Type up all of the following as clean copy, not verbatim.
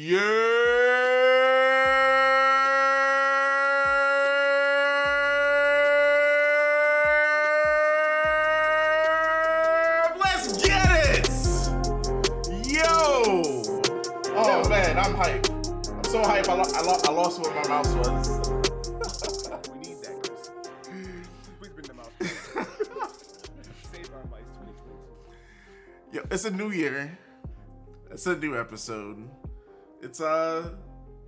Yeah! Let's get it! Yo! Oh man, I'm hyped. I'm so hyped I lost where my mouse was. We need that, Chris. Please bring the mouse. Save our mice 2022. Yo, it's a new year. It's a new episode. It's we're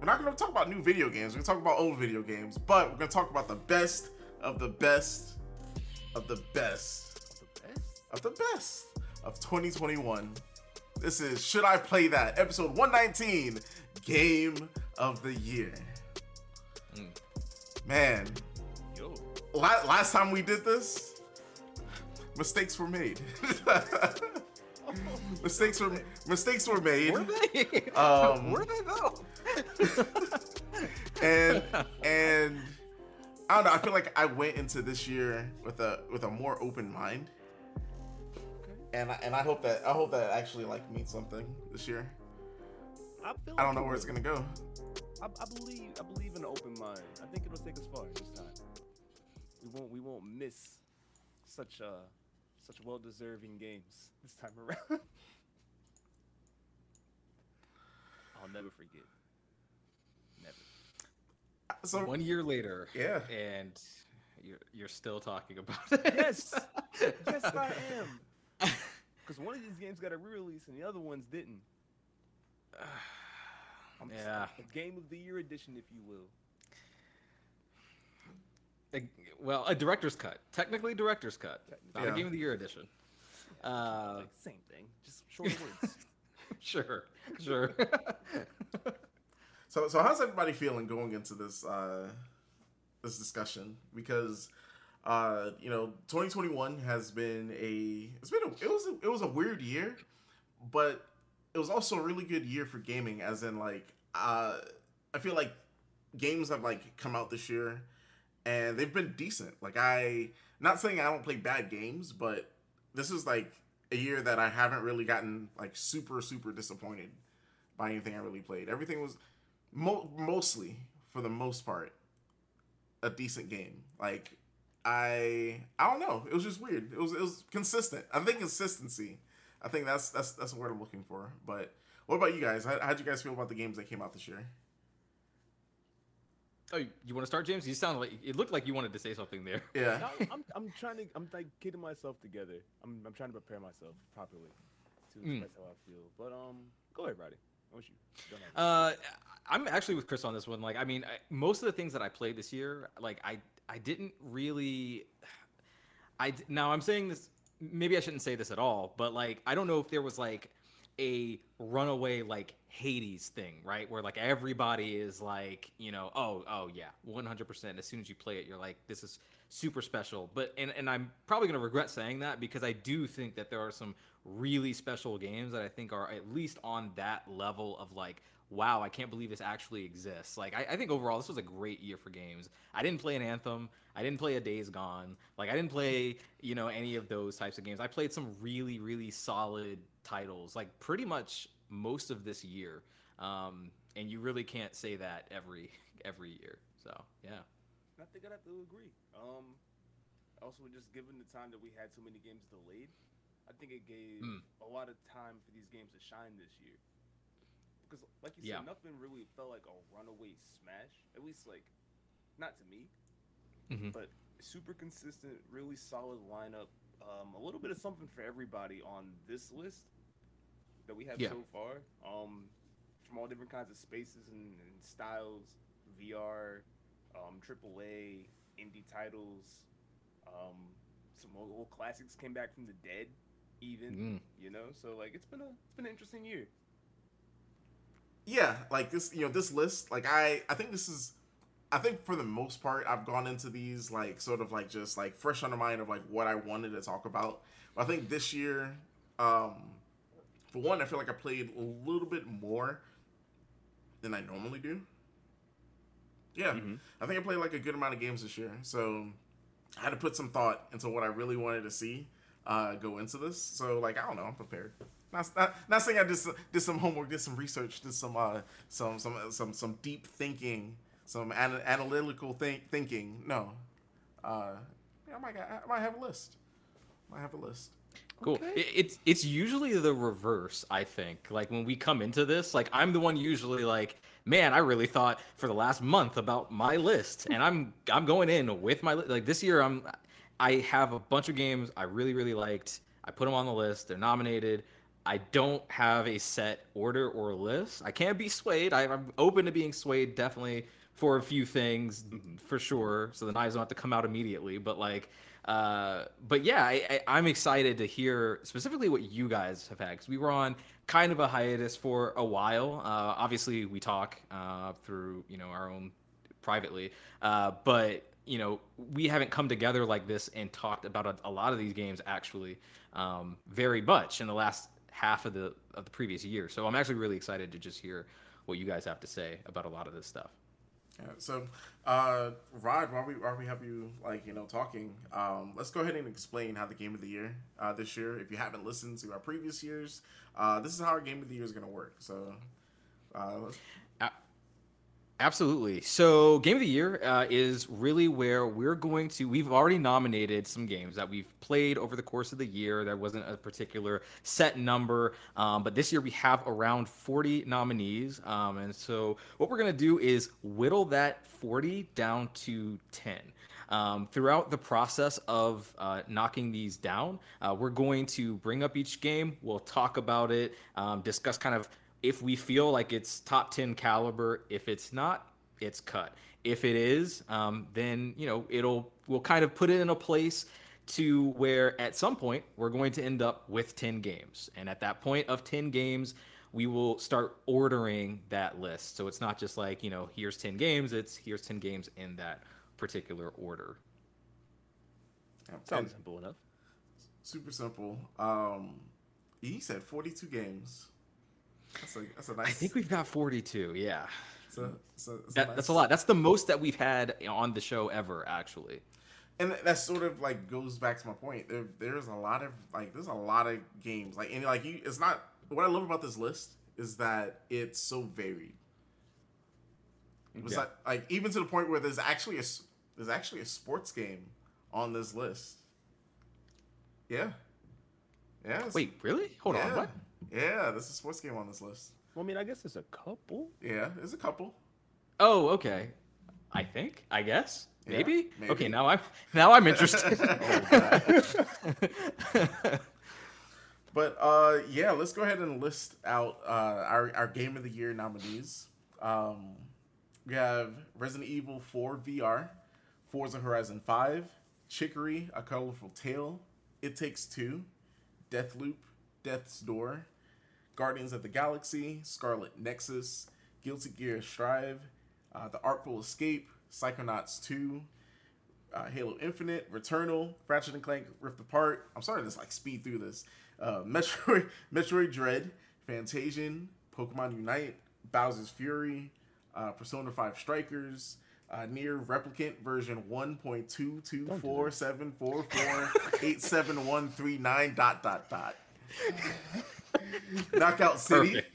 not gonna talk about new video games, we're gonna talk about old video games, but we're gonna talk about the best of the best of the best of the best of 2021. This is Should I Play That? Episode 119, Game of the Year. Man, yo, last time we did this, mistakes were made. Mistakes were made. Were they? Were they though? and I don't know. I feel like I went into this year with a more open mind. Okay. And I hope that actually like means something this year. I don't know where it's gonna go. I believe in an open mind. I think it'll take us far this time. We won't miss such a. Such well-deserving games this time around. I'll never forget. Never. So 1 year later, yeah, and you're still talking about it. Yes, yes, I am. Because one of these games got a re-release and the other ones didn't. Yeah, a Game of the Year edition, if you will. A director's cut. Technically, director's cut. Not a Game of the Year edition. Same thing. Just short words. Sure. So how's everybody feeling going into this this discussion? Because 2021 has been it was a weird year, but it was also a really good year for gaming. As in, like, I feel like games have like come out this year. And they've been decent. Like, I, not saying I don't play bad games, but this is like a year that I haven't really gotten like super, super disappointed by anything I really played. Everything was mostly, for the most part, a decent game. Like, I don't know. It was just weird. It was consistent. I think consistency. I think that's the word I'm looking for. But what about you guys? How'd you guys feel about the games that came out this year? Oh, you want to start, James? You sound like it looked like you wanted to say something there. Yeah. I'm trying to. I'm like getting myself together. I'm trying to prepare myself properly to express how I feel. But go ahead, Roddy. I want you. I'm actually with Chris on this one. Like, I mean, most of the things that I played this year, like I didn't really. Now I'm saying this. Maybe I shouldn't say this at all. But like, I don't know if there was like a runaway like Hades thing, right? Where like everybody is like, you know, oh yeah, 100%. As soon as you play it, you're like, this is super special. But and I'm probably gonna regret saying that because I do think that there are some really special games that I think are at least on that level of like, wow, I can't believe this actually exists. Like I think overall this was a great year for games. I didn't play an Anthem. I didn't play a Days Gone. Like I didn't play, you know, any of those types of games. I played some really, really solid titles, like pretty much most of this year, and you really can't say that every year. So yeah, I think I'd have to agree. Also, just given the time that we had so many games delayed, I think it gave a lot of time for these games to shine this year. Because, like you said, nothing really felt like a runaway smash. At least, like, not to me, but super consistent, really solid lineup. A little bit of something for everybody on this list that we have so far, from all different kinds of spaces and styles, VR, AAA, indie titles, some old classics came back from the dead, even you know. So like it's been an interesting year. Yeah, like this, you know, this list, like I think for the most part, I've gone into these like sort of like just like fresh on the mind of like what I wanted to talk about. But I think this year, for one, I feel like I played a little bit more than I normally do. Yeah, I think I played like a good amount of games this year. So I had to put some thought into what I really wanted to see go into this. So like, I don't know, I'm prepared. Not saying I just did some homework, did some research, did some deep thinking, some analytical thinking. No, yeah, I might have a list. I might have a list. Cool. Okay. It's usually the reverse, I think. Like when we come into this, like I'm the one usually like, man, I really thought for the last month about my list, and I'm going in with my like this year. I have a bunch of games I really liked. I put them on the list. They're nominated. I don't have a set order or list. I can't be swayed. I'm open to being swayed, definitely, for a few things, for sure. So the knives don't have to come out immediately. But like, but yeah, I'm excited to hear specifically what you guys have had, because we were on kind of a hiatus for a while. Obviously, we talk through our own privately, but we haven't come together like this and talked about a lot of these games actually very much in the last half of the previous year. So I'm actually really excited to just hear what you guys have to say about a lot of this stuff. Yeah, so Rod, while we have you talking, let's go ahead and explain how the game of the year this year, if you haven't listened to our previous years, this is how our game of the year is going to work. So absolutely. So Game of the Year is really where we've already nominated some games that we've played over the course of the year. There wasn't a particular set number, but this year we have around 40 nominees. And so what we're going to do is whittle that 40 down to 10. Throughout the process of knocking these down, we're going to bring up each game. We'll talk about it, discuss kind of if we feel like it's top 10 caliber. If it's not, it's cut. If it is, then we'll kind of put it in a place to where at some point we're going to end up with 10 games. And at that point of 10 games, we will start ordering that list. So it's not just like, here's 10 games, it's here's 10 games in that particular order. Sounds simple enough. Super simple. He said 42 games. That's a nice... I think we've got 42, yeah. That's a lot. That's the most that we've had on the show ever, actually. And that sort of goes back to my point. There's a lot of there's a lot of games. It's not... What I love about this list is that it's so varied. It's not, even to the point where there's actually a sports game on this list. Yeah. Yeah. Wait, really? Hold on. What? Yeah, there's a sports game on this list. Well, I mean, I guess there's a couple. Yeah, there's a couple. Oh, okay. I think. I guess. Yeah, maybe. Okay, now I'm interested. Oh, God. But yeah, let's go ahead and list out our Game of the Year nominees. We have Resident Evil 4 VR, Forza Horizon 5, Chicory: A Colorful Tale, It Takes Two, Deathloop, Death's Door, Guardians of the Galaxy, Scarlet Nexus, Guilty Gear Strive, The Artful Escape, Psychonauts 2, Halo Infinite, Returnal, Ratchet and Clank Rift Apart. I'm sorry to just speed through this. Metroid Dread, Fantasian, Pokemon Unite, Bowser's Fury, Persona 5 Strikers, Nier Replicant version 1.22474487139 ... Knockout City, perfect.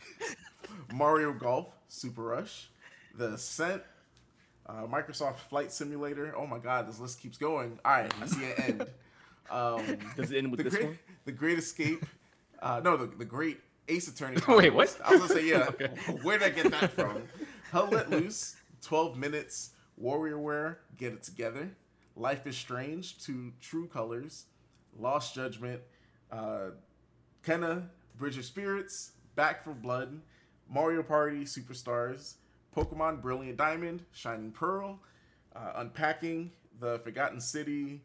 Mario Golf Super Rush, The Ascent, Microsoft Flight Simulator. Oh my God, this list keeps going. All right, I see an end. Does it end with this one? The Great Escape. No, the Great Ace Attorney. Wait, what? I was gonna say yeah. Okay. Where did I get that from? Hell Let Loose, 12 Minutes, WarriorWare, Get It Together, Life is Strange, To True Colors, Lost Judgment, Kenna, Bridge of Spirits, Back 4 Blood, Mario Party Superstars, Pokemon Brilliant Diamond, Shining Pearl, Unpacking, The Forgotten City,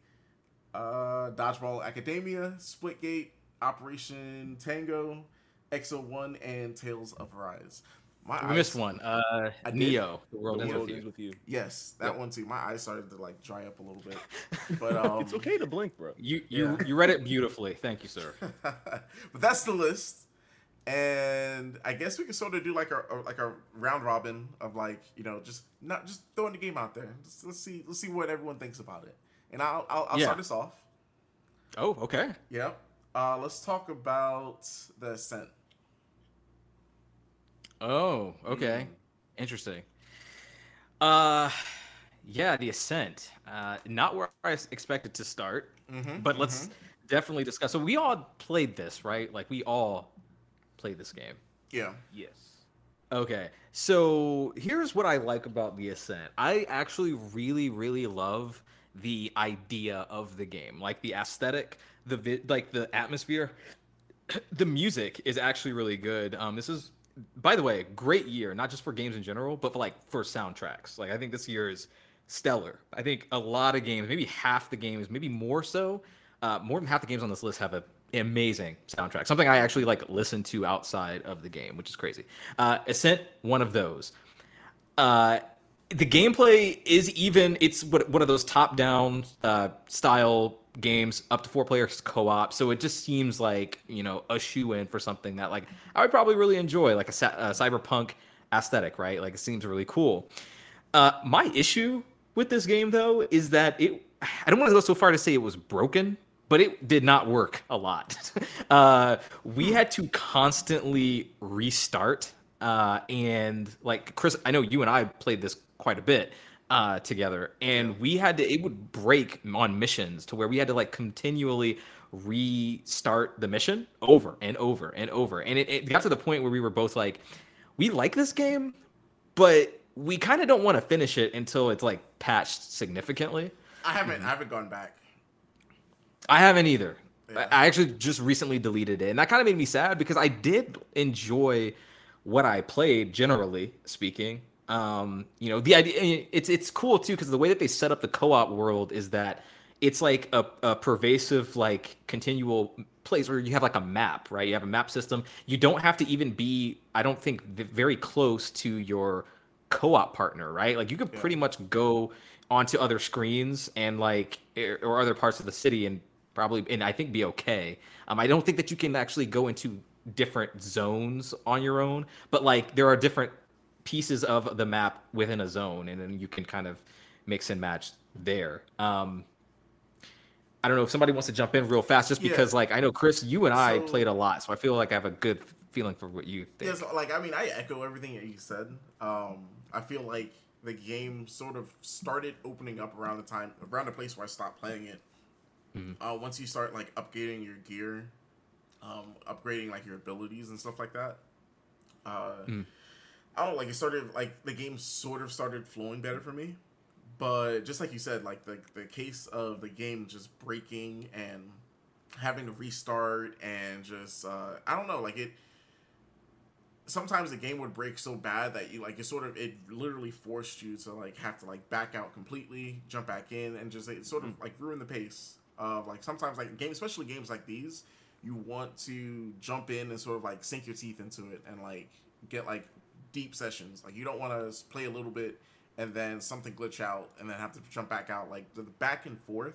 Dodgeball Academia, Splitgate, Operation Tango, X01, and Tales of Rise. I missed one. Neo, The World Ends With You. Yes, that one too. My eyes started to dry up a little bit, but it's okay to blink, bro. You read it beautifully. Thank you, sir. But that's the list, and I guess we can sort of do like our round robin of just throwing the game out there. Just, let's see what everyone thinks about it, and I'll start this off. Oh, okay. Yeah. Let's talk about The Ascent. Oh, okay. Interesting. Yeah, The Ascent. Not where I expected to start, but let's definitely discuss. So we all played this, right? Like, we all played this game. Yeah. Yes. Okay, so here's what I like about The Ascent. I actually really, really love the idea of the game. Like, the aesthetic, like, the atmosphere. The music is actually really good. This is, by the way, a great year, not just for games in general, but for, like, for soundtracks. Like, I think this year is stellar. I think a lot of games, maybe half the games, maybe more so, more than half the games on this list have a amazing soundtrack, something I actually like listen to outside of the game, which is crazy. Ascent, one of those. The gameplay is even, it's one of those top-down style games, up to 4-player co-op, so it just seems like, you know, a shoe-in for something that, like, I would probably really enjoy, like a cyberpunk aesthetic, right? Like, it seems really cool. My issue with this game, though, is that it, I don't want to go so far to say it was broken, but it did not work a lot. We had to constantly restart. And like, Chris, I know you and I played this quite a bit together. And we had to, it would break on missions to where we had to like continually restart the mission over and over and over. And it got to the point where we were both like, we like this game, but we kind of don't want to finish it until it's like patched significantly. I haven't gone back. I haven't either. Yeah. I actually just recently deleted it. And that kind of made me sad because I did enjoy what I played, generally speaking. You know, the idea, it's cool too, because the way that they set up the co-op world is that it's like a pervasive, like continual place where you have like a map, right? You have a map system. You don't have to even be, I don't think, very close to your co-op partner, right? Like you could pretty much go onto other screens and like, or other parts of the city and probably, and I think be okay. I don't think that you can actually go into different zones on your own, but like there are different pieces of the map within a zone and then you can kind of mix and match there. I don't know if somebody wants to jump in real fast just because like, I know Chris, you and I played a lot, so I feel like I have a good feeling for what you think. Yes, like, I mean, I echo everything that you said. I feel like the game sort of started opening up around the place where I stopped playing it. Once you start like upgrading your gear, upgrading like your abilities and stuff like that, I don't know, like it started, like the game sort of started flowing better for me. But just like you said, like the case of the game just breaking and having to restart and just I don't know, like it. Sometimes the game would break so bad that you like it sort of, it literally forced you to like have to like back out completely, jump back in, and just it sort of like ruined the pace of like sometimes like games, especially games like these, you want to jump in and sort of like sink your teeth into it and like get like deep sessions. Like you don't want to play a little bit and then something glitch out and then have to jump back out. Like the back and forth,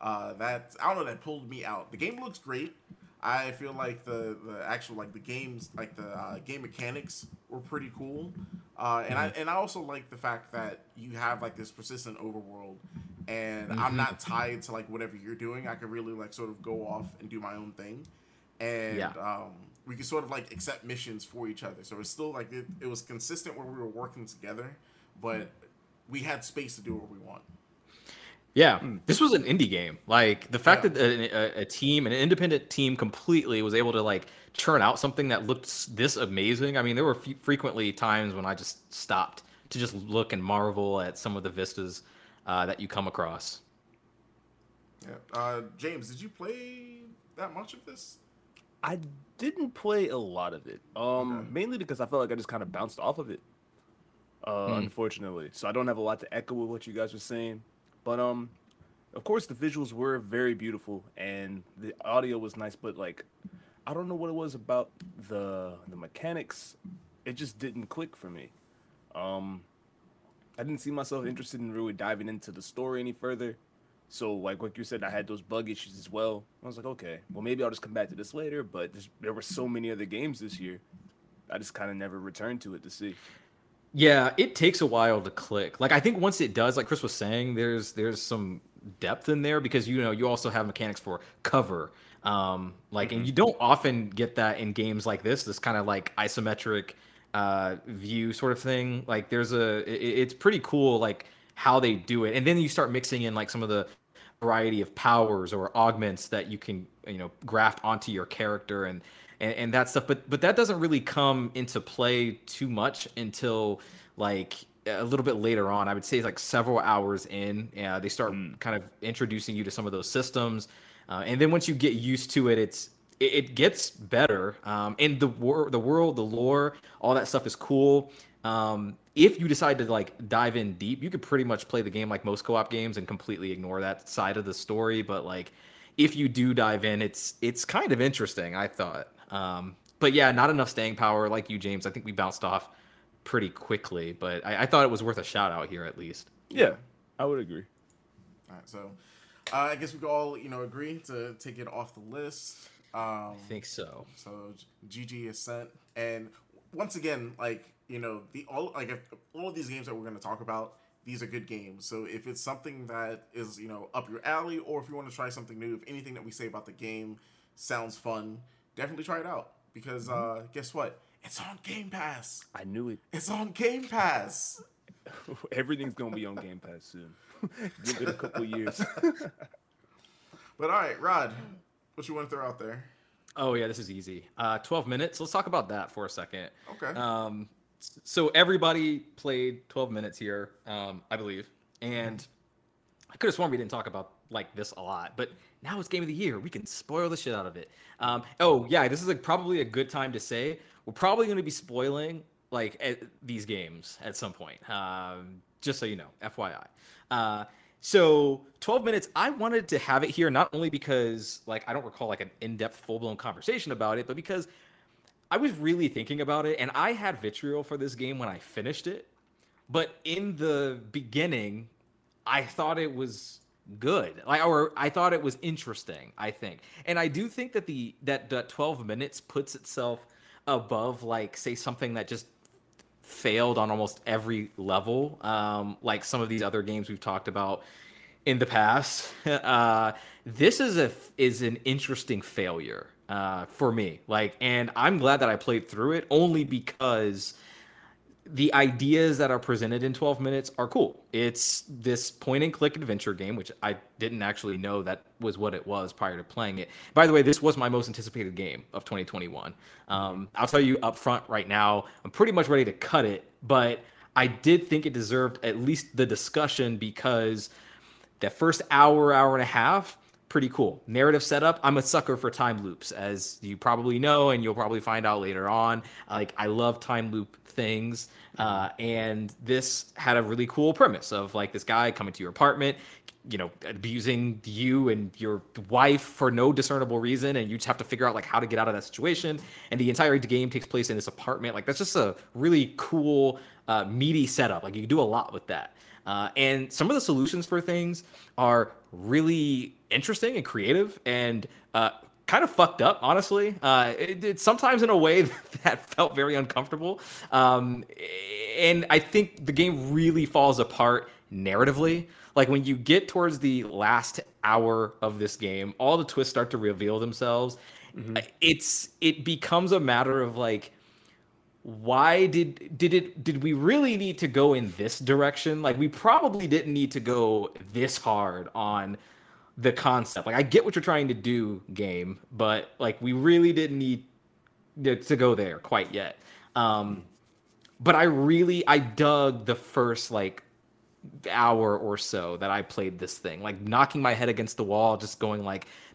that, I don't know, that pulled me out. The game looks great. I feel like the actual, like the games, like the game mechanics were pretty cool, and I also like the fact that you have like this persistent overworld, and I'm not tied to like whatever you're doing. I can really like sort of go off and do my own thing, and we can sort of like accept missions for each other. So it's still like it was consistent where we were working together, but we had space to do what we want. Yeah, this was an indie game. Like the fact that a team, an independent team, completely was able to like churn out something that looked this amazing. I mean, there were frequently times when I just stopped to just look and marvel at some of the vistas that you come across. Yeah, James, did you play that much of this? I didn't play a lot of it, mainly because I felt like I just kind of bounced off of it, unfortunately. So I don't have a lot to echo with what you guys were saying. But of course the visuals were very beautiful and the audio was nice, but like I don't know what it was about the mechanics, it just didn't click for me. I didn't see myself interested in really diving into the story any further. So like you said, I had those bug issues as well. I was like, okay, well maybe I'll just come back to this later, but there were so many other games this year, I just kind of never returned to it to see. Yeah, it takes a while to click. Like I think once it does, like Chris was saying, there's some depth in there because you know you also have mechanics for cover, And you don't often get that in games like this. This kind of like isometric view sort of thing. Like there's it's pretty cool like how they do it. And then you start mixing in like some of the variety of powers or augments that you can graft onto your character and that stuff. But that doesn't really come into play too much until like a little bit later on. I would say like several hours in. Yeah, they start kind of introducing you to some of those systems. And then once you get used to it, it gets better. And the world, the lore, all that stuff is cool. If you decide to like dive in deep, you could pretty much play the game like most co-op games and completely ignore that side of the story. But like if you do dive in, it's kind of interesting, I thought. But yeah, not enough staying power. Like you, James, I think we bounced off pretty quickly. But I thought it was worth a shout out here at least. Yeah, I would agree. All right, so... I guess we could all, agree to take it off the list. I think so. So GG Ascent, and once again, if all of these games that we're going to talk about, these are good games. So if it's something that is up your alley, or if you want to try something new, if anything that we say about the game sounds fun, definitely try it out because guess what? It's on Game Pass. I knew it. It's on Game Pass. Everything's going to be on Game Pass soon. Give it a couple years. But all right, Rod, what you want to throw out there? Oh, yeah, this is easy. 12 Minutes. Let's talk about that for a second. Okay. So everybody played 12 Minutes here, I believe. And I could have sworn we didn't talk about this a lot. But now it's Game of the Year. We can spoil the shit out of it. This is probably a good time to say we're probably going to be spoiling these games at some point. Just so you know, FYI. So 12 Minutes, I wanted to have it here, not only because I don't recall an in-depth full-blown conversation about it, but because I was really thinking about it and I had vitriol for this game when I finished it. But in the beginning, I thought it was good. I thought it was interesting, I think. And I do think that that 12 Minutes puts itself above say something that just failed on almost every level, like some of these other games we've talked about in the past. This is an interesting failure for me, and I'm glad that I played through it only because the ideas that are presented in 12 Minutes are cool. It's this point-and-click adventure game, which I didn't actually know that was what it was prior to playing it. By the way, this was my most anticipated game of 2021. I'll tell you up front right now, I'm pretty much ready to cut it, but I did think it deserved at least the discussion because that first hour and a half, pretty cool. Narrative setup, I'm a sucker for time loops, as you probably know, and you'll probably find out later on. I love time loop things. And this had a really cool premise of this guy coming to your apartment, abusing you and your wife for no discernible reason, and you just have to figure out how to get out of that situation. And the entire game takes place in this apartment. That's just a really cool, meaty setup. You can do a lot with that. And some of the solutions for things are really interesting and creative and kind of fucked up, honestly. It's sometimes in a way that felt very uncomfortable. And I think the game really falls apart narratively. When you get towards the last hour of this game, all the twists start to reveal themselves. Mm-hmm. It becomes a matter of why did we really need to go in this direction? We probably didn't need to go this hard on the concept. I get what you're trying to do, game, but we really didn't need to go there quite yet. But I dug the first hour or so that I played this thing, knocking my head against the wall, just going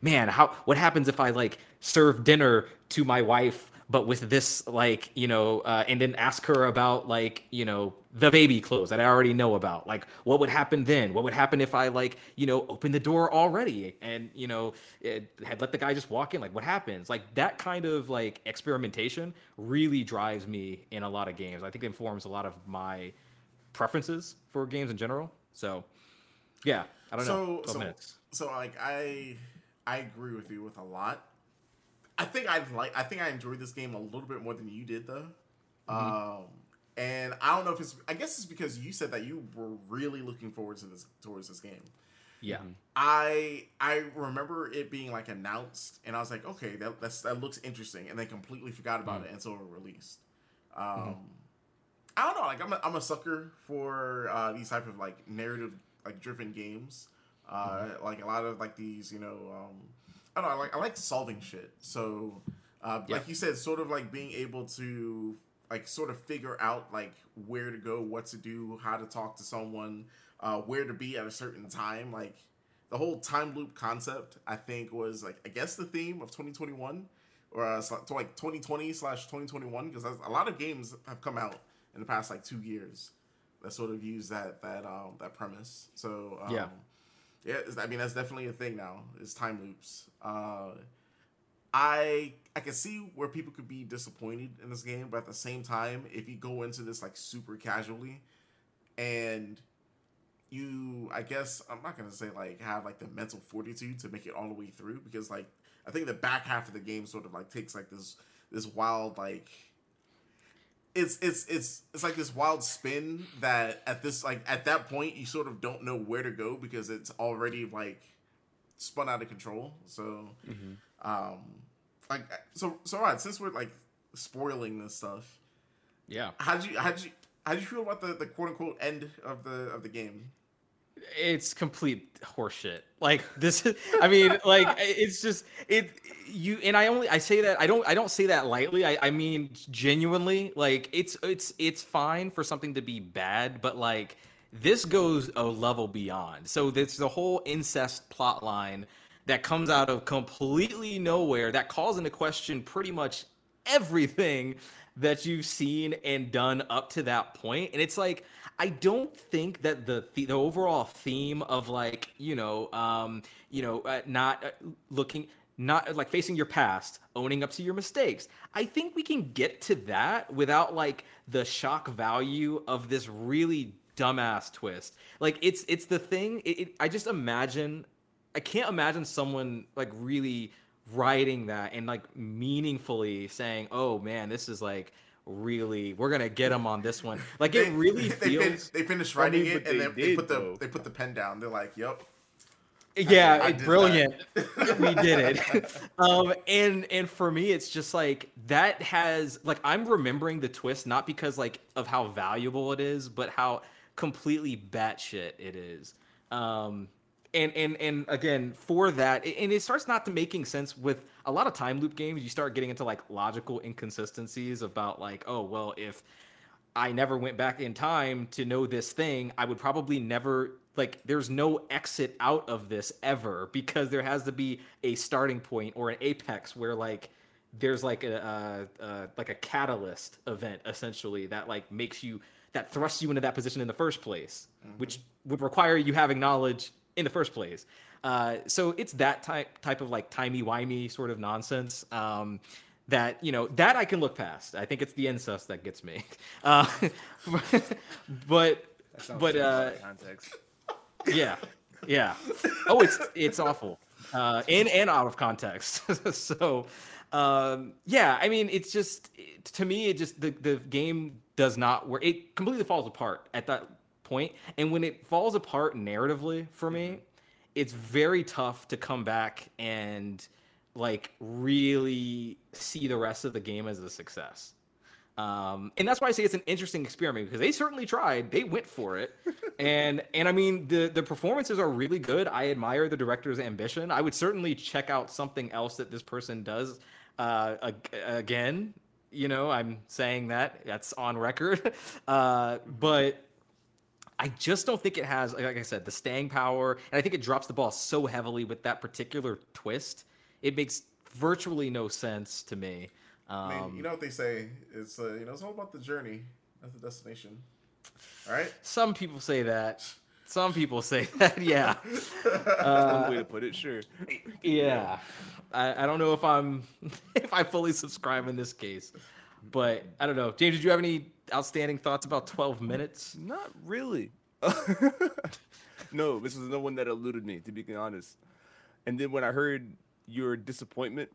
man, what happens if I serve dinner to my wife? But with this, and then ask her about, the baby clothes that I already know about. What would happen then? What would happen if I, opened the door already and, had let the guy just walk in? What happens? That kind of, experimentation really drives me in a lot of games. I think it informs a lot of my preferences for games in general. So, yeah, I don't know. 12 minutes. So, I agree with you with a lot. I think I enjoyed this game a little bit more than you did, though. Mm-hmm. And I don't know if it's. I guess it's because you said that you were really looking forward to this game. Yeah. I remember it being like announced, and I was like, okay, that looks interesting, and then completely forgot about it until it released. I don't know, like I'm a sucker for these type of like narrative like driven games. Like a lot of like these, you know, I don't know, I like solving shit. So like you said, sort of like being able to like sort of figure out like where to go, what to do, how to talk to someone, where to be at a certain time. Like the whole time loop concept, I think, was like, I guess, the theme of 2021 or like 2020/2021, because a lot of games have come out in the past like 2 years that sort of use that premise. So yeah, I mean, that's definitely a thing now, is time loops. I can see where people could be disappointed in this game, but at the same time, if you go into this like super casually, and you, I guess, I'm not gonna say like have like the mental fortitude to make it all the way through, because like I think the back half of the game sort of like takes like this wild like it's like this wild spin that at that point you sort of don't know where to go, because it's already like spun out of control. So so right, since we're like spoiling this stuff, how'd you feel about the quote unquote end of the game? It's complete horseshit. Like this, I mean, like it's just it. You and I say that I don't say that lightly. I mean genuinely. Like it's fine for something to be bad, but like this goes a level beyond. So there's the whole incest plot line that comes out of completely nowhere that calls into question pretty much everything that you've seen and done up to that point. And it's like, I don't think that the overall theme of like, not like facing your past, owning up to your mistakes. I think we can get to that without like the shock value of this really dumbass twist. Like it's the thing. I just imagine, I can't imagine someone like really writing that and like meaningfully saying, oh man, this is like really, we're gonna get them on this one. Like it really feels they finished writing it, and they put the pen down. They're like, yep. Yeah, brilliant. We did it. And for me, it's just like that has like, I'm remembering the twist not because like of how valuable it is, but how completely batshit it is. And again, for that, and it starts not to making sense with a lot of time loop games. You start getting into like logical inconsistencies about like, oh, well, if I never went back in time to know this thing, I would probably never, like, there's no exit out of this ever, because there has to be a starting point or an apex where like there's like a catalyst event essentially that like makes you, that thrusts you into that position in the first place, which would require you having knowledge in the first place. So it's that type of like timey-wimey sort of nonsense that, you know, that I can look past. I think it's the incest that gets me. But context. Yeah. Oh, it's awful. In and out of context. So yeah, I mean, it's just, to me, it just, the game does not work. It completely falls apart at that point, and when it falls apart narratively for me, it's very tough to come back and like really see the rest of the game as a success. And that's why I say it's an interesting experiment, because they certainly tried, they went for it. and I mean, the performances are really good. I admire the director's ambition. I would certainly check out something else that this person does again, you know, I'm saying that's on record. But I just don't think it has, like I said, the staying power. And I think it drops the ball so heavily with that particular twist. It makes virtually no sense to me. Man, you know what they say? It's it's all about the journey, not the destination. All right? Some people say that. Some people say that, yeah. That's one way to put it, sure. Yeah. I don't know if I fully subscribe in this case. But I don't know. James, did you have any outstanding thoughts about 12 minutes? Not really. No, this is the one that eluded me, to be honest. And then when I heard your disappointment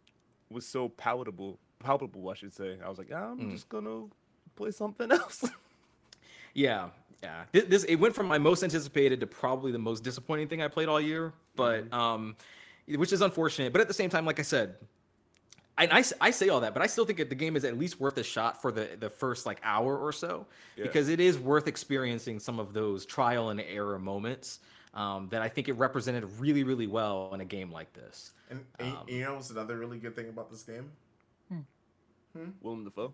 was so palpable, I should say, I was like, I'm just going to play something else. Yeah. Yeah, this it went from my most anticipated to probably the most disappointing thing I played all year, but which is unfortunate. But at the same time, like I said, I say all that, but I still think the game is at least worth a shot for the first like hour or so, because it is worth experiencing some of those trial and error moments that I think it represented really, really well in a game like this. And you know what's another really good thing about this game? Willem Dafoe.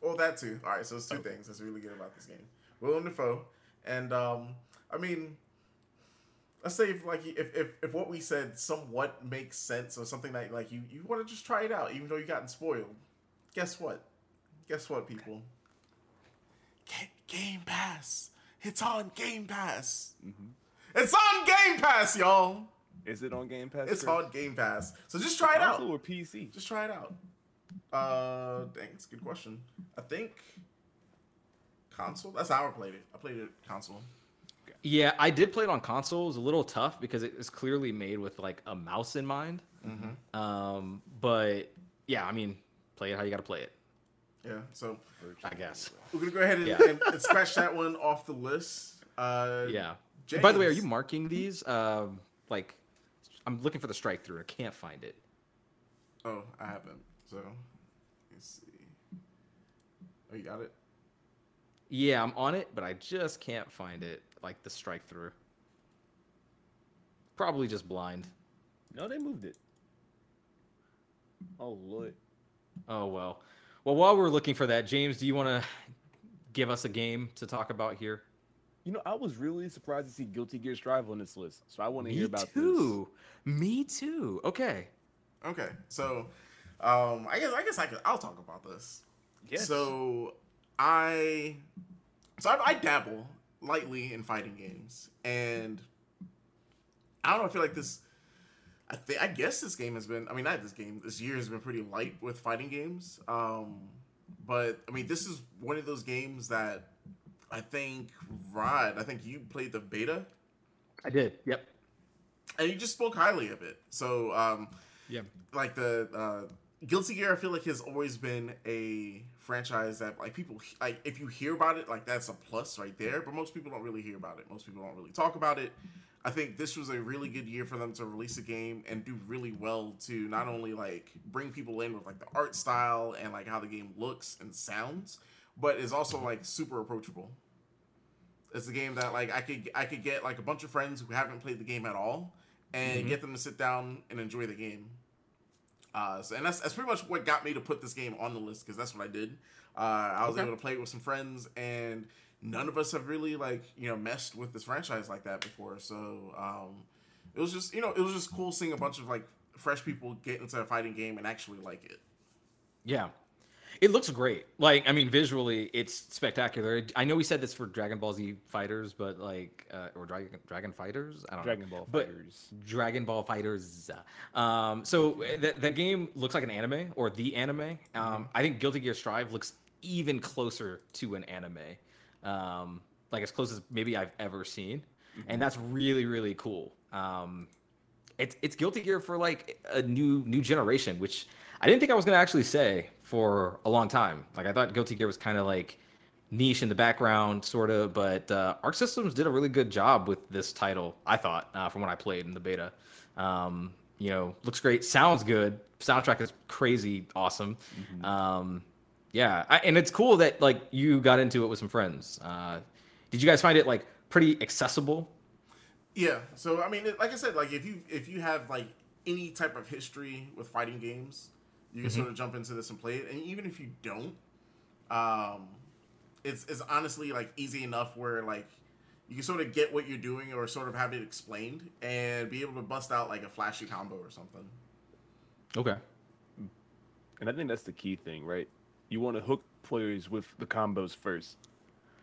Well, that too. All right, so it's two things that's really good about this game. Willem Dafoe, and I mean, let's say if what we said somewhat makes sense or something that like you want to just try it out, even though you gotten spoiled. Guess what? Guess what, people? Game Pass. It's on Game Pass. It's on Game Pass, y'all. Is it on Game Pass? It's on Game Pass. So just try it out. Or PC. Just try it out. Dang, it's a good question. I think console. That's how I played it. I played it console. Yeah, I did play it on console. It was a little tough because it is clearly made with like a mouse in mind. But yeah, I mean, play it how you got to play it. Yeah, so I guess we're gonna go ahead and scratch that one off the list. Yeah. James. By the way, are you marking these? Like, I'm looking for the strike through. I can't find it. Oh, I haven't. So, let's see. Oh, you got it? Yeah, I'm on it, but I just can't find it. Like the strike through. Probably just blind. No, they moved it. Oh, Lord. Oh, well. Well, while we're looking for that, James, do you want to give us a game to talk about here? You know, I was really surprised to see Guilty Gear Strive on this list, so I want to hear about this. Me too. Okay. Okay, so... I guess I'll talk about this. Yes. So I dabble lightly in fighting games, and I don't know. I feel like this. I guess this game has been. I mean, not this game. This year has been pretty light with fighting games. But I mean, this is one of those games that I think Rod. I think you played the beta. I did. Yep. And you just spoke highly of it. So yeah. Like the. Guilty Gear, I feel like, has always been a franchise that, like, people, like, if you hear about it, like, that's a plus right there. But most people don't really hear about it. Most people don't really talk about it. I think this was a really good year for them to release a game and do really well to not only, like, bring people in with, like, the art style and, like, how the game looks and sounds, but is also, like, super approachable. It's a game that, like, I could get, like, a bunch of friends who haven't played the game at all and get them to sit down and enjoy the game. So, and that's pretty much what got me to put this game on the list, because that's what I did. I was able to play it with some friends, and none of us have really, like, you know, messed with this franchise like that before. So it was just, you know, it was just cool seeing a bunch of, like, fresh people get into a fighting game and actually like it. Yeah. It looks great. Like, I mean, visually, it's spectacular. I know we said this for Dragon Ball Z Fighters, but, like, or Dragon Fighters? I don't know. Dragon Ball Fighters. Dragon Ball Fighters. So that game looks like an anime, or the anime. I think Guilty Gear Strive looks even closer to an anime. Like, as close as maybe I've ever seen. And that's really, really cool. It's Guilty Gear for, like, a new generation, which I didn't think I was going to actually say for a long time. Like, I thought Guilty Gear was kind of, like, niche in the background, sort of. But Arc Systems did a really good job with this title, I thought, from when I played in the beta. You know, looks great. Sounds good. Soundtrack is crazy awesome. Yeah. And it's cool that, like, you got into it with some friends. Did you guys find it, like, pretty accessible? Yeah, so I mean, like I said, like if you have like any type of history with fighting games, you can sort of jump into this and play it. And even if you don't, it's honestly like easy enough where like you can sort of get what you're doing or sort of have it explained and be able to bust out like a flashy combo or something. Okay. And I think that's the key thing, right? You want to hook players with the combos first,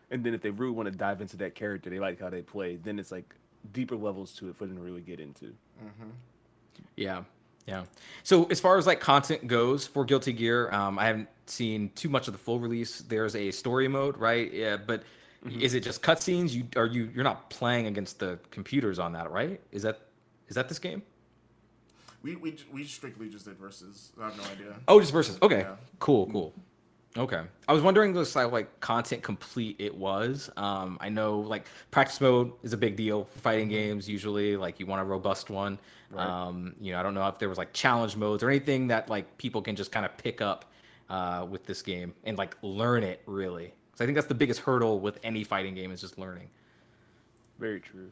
and then if they really want to dive into that character, they like how they play, then it's like deeper levels to it for them to really get into. Yeah. So as far as like content goes for Guilty Gear, I haven't seen too much of the full release. There's a story mode, right? Yeah, but is it just cutscenes? You're not playing against the computers on that, right? Is that this game? We strictly just did versus. I have no idea. Oh, just versus. Okay, yeah. Cool. Okay. I was wondering just like content complete it was. I know like practice mode is a big deal for fighting games usually, like you want a robust one. Right. You know, I don't know if there was like challenge modes or anything that like people can just kind of pick up with this game and like learn it really. Cuz I think that's the biggest hurdle with any fighting game is just learning. Very true.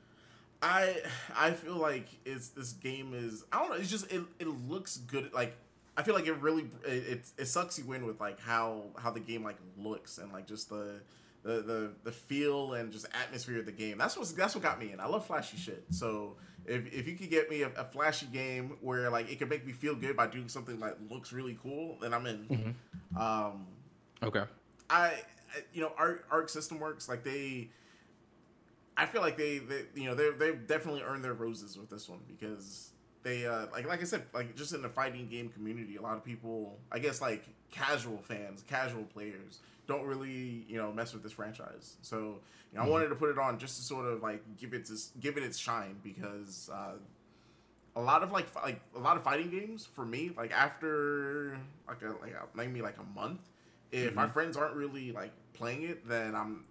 I feel like it's this game is I don't know, it's just it looks good. Like I feel like it really it sucks you in with like how the game like looks and like just the feel and just atmosphere of the game. That's what got me in. I love flashy shit. So if you could get me a flashy game where like it could make me feel good by doing something like looks really cool, then I'm in. Mm-hmm. Okay. You know Arc System Works, like I feel like they you know they've definitely earned their roses with this one because. They like I said, like just in the fighting game community, a lot of people, I guess, like casual fans, casual players, don't really mess with this franchise. So mm-hmm. I wanted to put it on just to sort of like give it its shine because a lot of fighting games for me, like after maybe a month, if mm-hmm. my friends aren't really like playing it, then I'm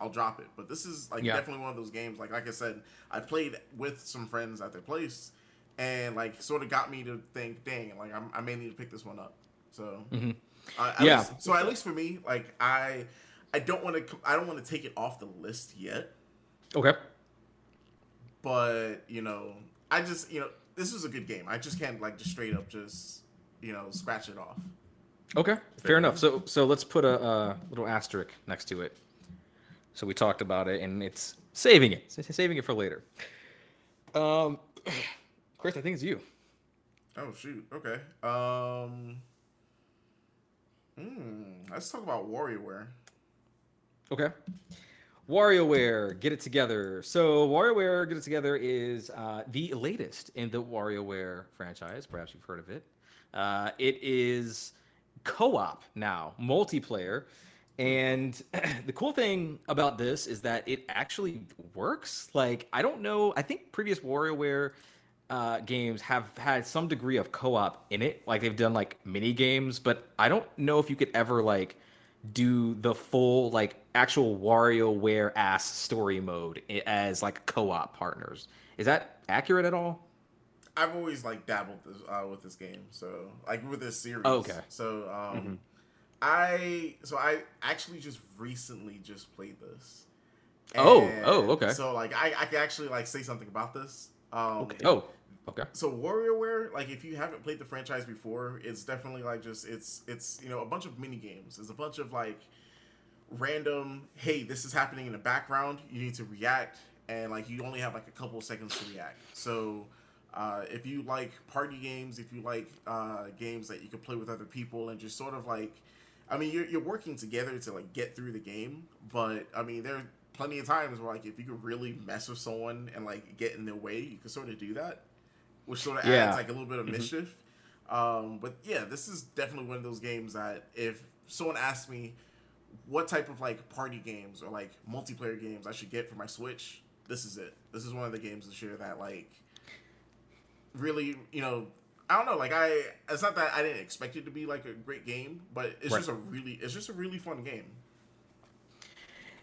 I'll drop it. But this is like definitely one of those games. Like I said, I played with some friends at their place, and like sort of got me to think, dang, like I may need to pick this one up. So mm-hmm. So at least for me, like I don't want to take it off the list yet. Okay. But I just this is a good game. I just can't like just straight up just scratch it off. Okay, fair enough. So let's put a little asterisk next to it. So we talked about it, and it's saving it. For later. Chris, I think it's you. Oh, shoot. Okay. Let's talk about WarioWare. Okay. WarioWare, Get It Together. So WarioWare, Get It Together is the latest in the WarioWare franchise. Perhaps you've heard of it. It is co-op now, multiplayer. And the cool thing about this is that it actually works. Like, I don't know. I think previous WarioWare games have had some degree of co-op in it. Like, they've done, like, mini games. But I don't know if you could ever, like, do the full, like, actual WarioWare-ass story mode as, like, co-op partners. Is that accurate at all? I've always, like, dabbled with this game. So, like, with this series. Oh, okay. So, mm-hmm. I actually just recently played this. And okay. So like I can actually like say something about this. Okay. Oh, okay. So WarioWare, like if you haven't played the franchise before, it's definitely like just it's a bunch of mini games. It's a bunch of like random, hey, this is happening in the background, you need to react, and like you only have like a couple of seconds to react. So if you like party games, if you like games that you can play with other people and just sort of like I mean, you're working together to like get through the game, but I mean, there are plenty of times where like if you could really mess with someone and like get in their way, you could sort of do that, which sort of adds like a little bit of mischief. But yeah, this is definitely one of those games that if someone asked me what type of like party games or like multiplayer games I should get for my Switch, this is it. This is one of the games this year that like really, I don't know, like it's not that I didn't expect it to be like a great game, but it's right. It's just a really fun game.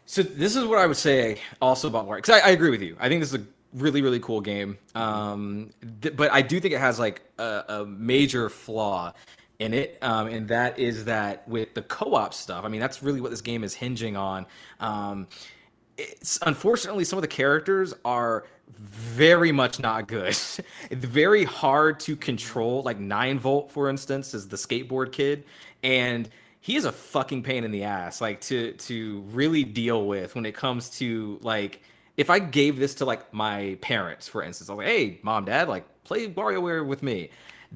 So this is what I would say also about WarioWare, because I agree with you. I think this is a really, really cool game. But I do think it has like a major flaw in it, and that is that with the co-op stuff, I mean, that's really what this game is hinging on. It's unfortunately some of the characters are very much not good. It's very hard to control. Like 9Volt, for instance, is the skateboard kid, and he is a fucking pain in the ass, like to really deal with when it comes to like if I gave this to like my parents, for instance, I'm like, hey, mom, dad, like play WarioWare with me.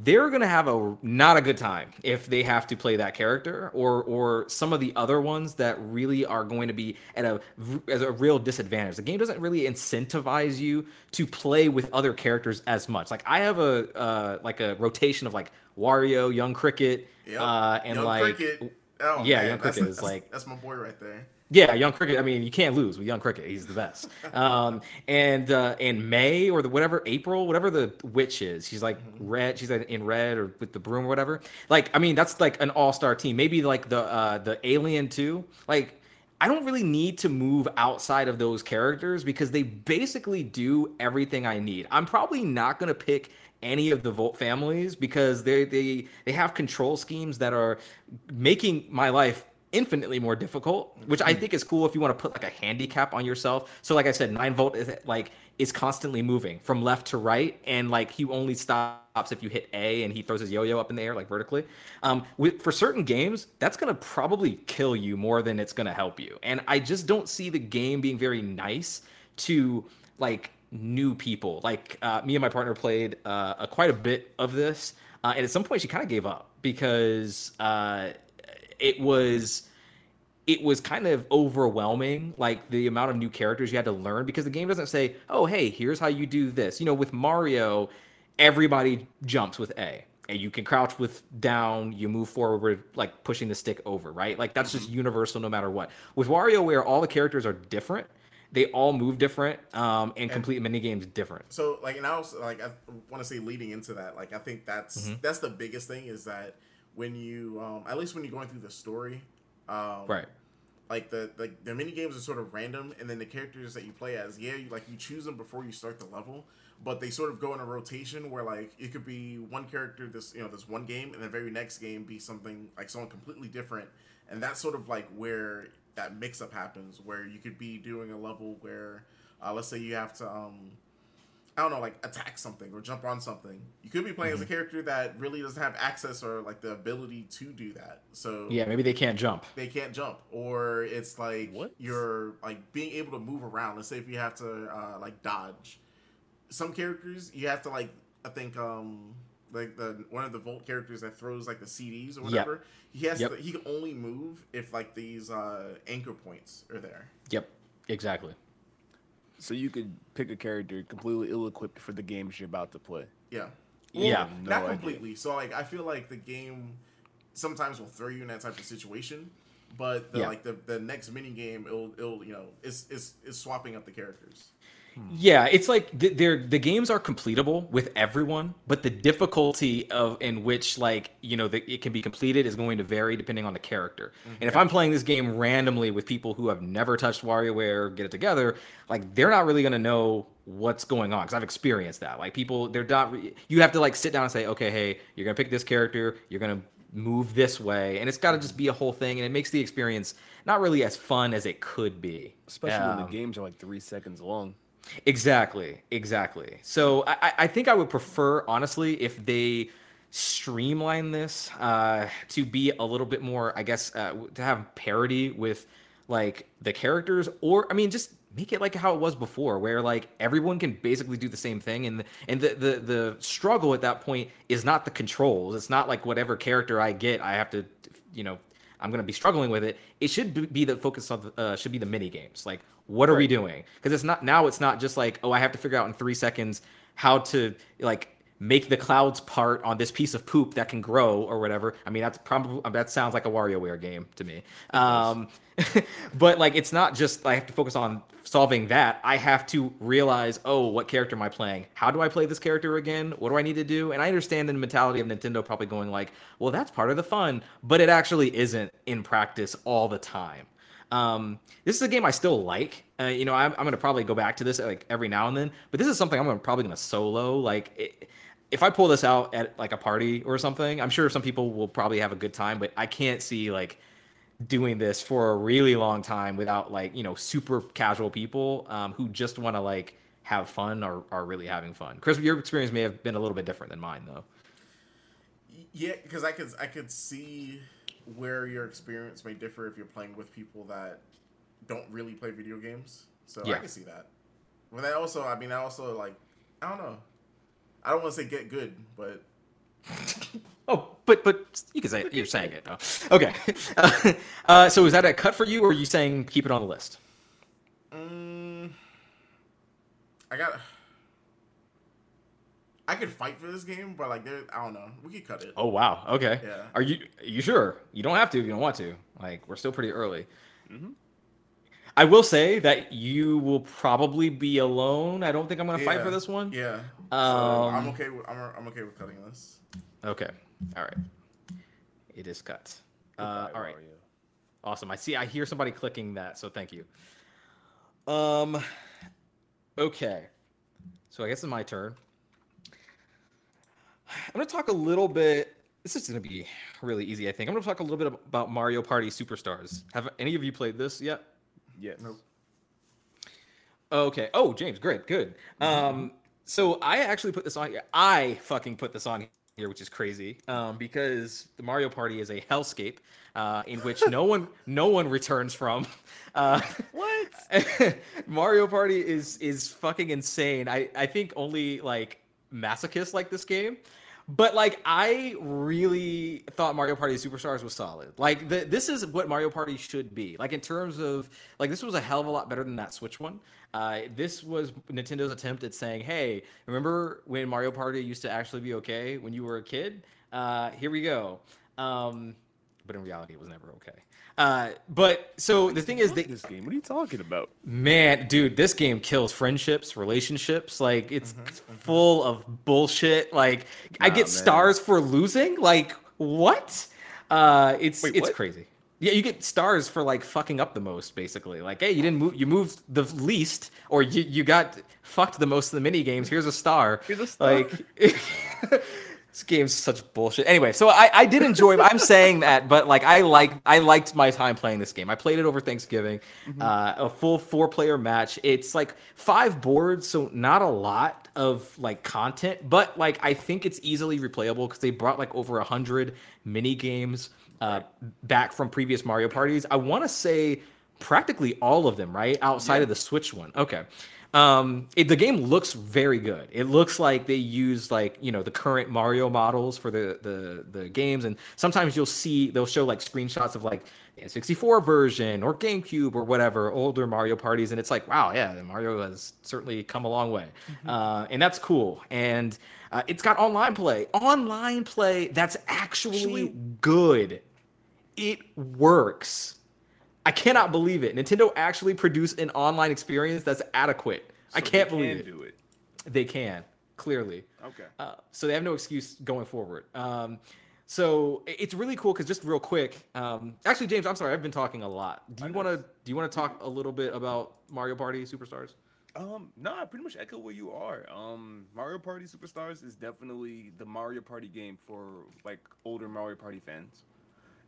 They're gonna have not a good time if they have to play that character or some of the other ones that really are going to be at a real disadvantage. The game doesn't really incentivize you to play with other characters as much. Like I have a rotation of like Wario, Young Cricket, and Young Cricket. Oh, yeah, man, Young Cricket is like that's my boy right there. Yeah, Young Cricket. I mean, you can't lose with Young Cricket. He's the best. And May or the whatever April, whatever the witch is, she's like red. She's like in red or with the broom or whatever. Like, I mean, that's like an all-star team. Maybe like the Alien 2. Like, I don't really need to move outside of those characters because they basically do everything I need. I'm probably not gonna pick any of the Volt families because they have control schemes that are making my life infinitely more difficult, which I think is cool if you want to put like a handicap on yourself. So like I said, 9 Volt is constantly moving from left to right, and like he only stops if you hit A, and he throws his yo-yo up in the air like vertically. For certain games, that's gonna probably kill you more than it's gonna help you, and I just don't see the game being very nice to like new people. Like me and my partner played quite a bit of this, and at some point she kind of gave up because it was kind of overwhelming, like the amount of new characters you had to learn, because the game doesn't say, oh, hey, here's how you do this. You know, with Mario, everybody jumps with A, and you can crouch with down, you move forward, like pushing the stick over, right? Like that's just universal no matter what. With WarioWare, all the characters are different. They all move different and complete minigames different. So like, and I also like, I want to say leading into that, like, I think that's the biggest thing is that when you, at least when you're going through the story, right, like the mini games are sort of random, and then the characters that you play as, you choose them before you start the level, but they sort of go in a rotation where like it could be one character this one game, and the very next game be something like someone completely different, and that's sort of like where that mix up happens, where you could be doing a level where, let's say you have to, attack something or jump on something. You could be playing as a character that really doesn't have access or, like, the ability to do that. So yeah, maybe they can't jump. Or it's, like, you're, like, being able to move around. Let's say if you have to, dodge. Some characters, you have to, like, I think, one of the Volt characters that throws, like, the CDs or whatever. Yep. He can only move if, like, these anchor points are there. Yep, exactly. So you could pick a character completely ill-equipped for the games you're about to play. Yeah. Yeah. Not completely. So, like, I feel like the game sometimes will throw you in that type of situation, but the next minigame, it's swapping up the characters. Yeah, it's like the games are completable with everyone, but the difficulty in which it can be completed is going to vary depending on the character. Mm-hmm. And if I'm playing this game randomly with people who have never touched WarioWare or Get It Together, like they're not really going to know what's going on, because I've experienced that. Like people, you have to like sit down and say, okay, hey, you're going to pick this character, you're going to move this way, and it's got to just be a whole thing, and it makes the experience not really as fun as it could be. Especially when the games are like 3 seconds long. Exactly. So I think I would prefer, honestly, if they streamline this to be a little bit more, I guess, to have parity with like the characters, or I mean, just make it like how it was before, where like everyone can basically do the same thing, and the struggle at that point is not the controls. It's not like whatever character I get, I have to, I'm going to be struggling with it. It should be the focus of should be the mini games. Like, what are we doing? Because it's not just like, oh, I have to figure out in 3 seconds how to like make the clouds part on this piece of poop that can grow or whatever. I mean, that sounds like a WarioWare game to me. But like, it's not just I have to focus on solving that. I have to realize, oh, what character am I playing? How do I play this character again? What do I need to do? And I understand the mentality of Nintendo probably going like, well, that's part of the fun, but it actually isn't in practice all the time. This is a game I still like. I'm going to probably go back to this like every now and then, but this is something I'm probably going to solo. Like, if I pull this out at like a party or something, I'm sure some people will probably have a good time, but I can't see like doing this for a really long time without like, super casual people who just want to like have fun or are really having fun. Chris, your experience may have been a little bit different than mine though. Yeah, because I could see where your experience may differ if you're playing with people that don't really play video games. So yeah. I can see that. But that also, I don't know. I don't want to say get good, but but you can say it. You're saying it though. Okay. So is that a cut for you, or are you saying keep it on the list? I could fight for this game, but like I don't know. We could cut it. Oh wow. Okay. Yeah. Are you sure? You don't have to if you don't want to. Like we're still pretty early. Mm-hmm. I will say that you will probably be alone. I don't think I'm gonna fight for this one. Yeah. So I'm okay with I'm okay with cutting this. Okay. All right. It is cut. All right. Mario. Awesome. I hear somebody clicking that, so thank you. Okay. So I guess it's my turn. I'm gonna talk a little bit. This is gonna be really easy, I think. I'm gonna talk a little bit about Mario Party Superstars. Have any of you played this yet? Yes. Nope. Okay. Oh, James, great, good. So I actually put this on here. I fucking put this on here, which is crazy, because the Mario Party is a hellscape in which no one returns from. What? Mario Party is fucking insane. I think only like masochists like this game. But, like, I really thought Mario Party Superstars was solid. Like, this is what Mario Party should be. Like, in terms of, like, this was a hell of a lot better than that Switch one. This was Nintendo's attempt at saying, hey, remember when Mario Party used to actually be okay when you were a kid? Here we go. But in reality, it was never okay. But, so, the thing is... this game? What are you talking about? Man, dude, this game kills friendships, relationships. Like, it's... full of bullshit. Like I get stars for losing. Like what? It's crazy. Yeah, you get stars for like fucking up the most, basically. Like, hey, you didn't move. You moved the least, or you got fucked the most in the mini games. Here's a star. Like this game's such bullshit. Anyway, so I did enjoy. I'm saying that, but like I liked my time playing this game. I played it over Thanksgiving, a full 4-player match. It's like 5 boards, so not a lot of like content, but like I think it's easily replayable because they brought like over 100 mini games back from previous Mario parties. I want to say practically all of them, right? Outside of the Switch one. Okay. The game looks very good. It looks like they use like, you know, the current Mario models for the games. And sometimes you'll see, they'll show like screenshots of like the N64 version or GameCube or whatever, older Mario parties. And it's like, wow, yeah, Mario has certainly come a long way. And that's cool. And it's got online play. That's actually good. It works. I cannot believe it. Nintendo actually produced an online experience that's adequate. So I can't believe it. They can do it. They can, clearly. Okay. So they have no excuse going forward. So it's really cool because just real quick, actually, James, I'm sorry, I've been talking a lot. Do you want to talk a little bit about Mario Party Superstars? No, I pretty much echo where you are. Mario Party Superstars is definitely the Mario Party game for like older Mario Party fans.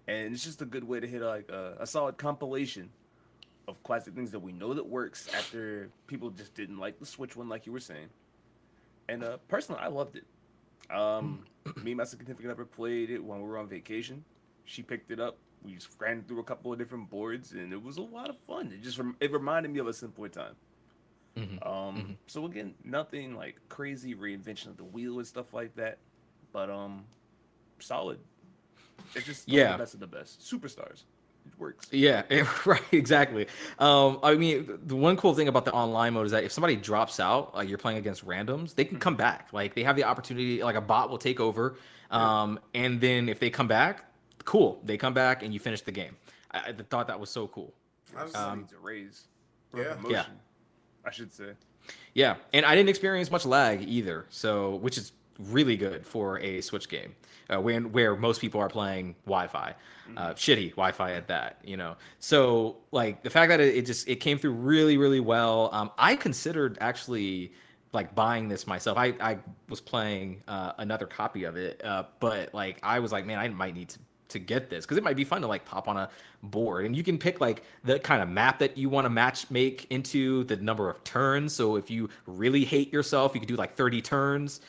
And it's just a good way to hit like a solid compilation of classic things that we know that works after people just didn't like the Switch one, like you were saying. And personally, I loved it. Me and my significant other played it when we were on vacation. She picked it up. We just ran through a couple of different boards, and it was a lot of fun. It just it reminded me of a simpler time. So again, nothing like crazy reinvention of the wheel and stuff like that, but solid. It's just the best of the best. Superstars. It works. Yeah, right, exactly. I mean, the one cool thing about the online mode is that if somebody drops out, like you're playing against randoms, they can come back. Like they have the opportunity, like a bot will take over. And then if they come back, cool. They come back and you finish the game. I thought that was so cool. I was just a raise. Yeah. I should say. Yeah. And I didn't experience much lag either, so which is really good for a Switch game where most people are playing Wi-Fi, shitty Wi-Fi at that, you know? So like the fact that it came through really, really well. I considered actually like buying this myself. I was playing another copy of it, but like I was like, man, I might need to get this because it might be fun to like pop on a board, and you can pick like the kind of map that you want to match make into the number of turns. So if you really hate yourself, you could do like 30 turns.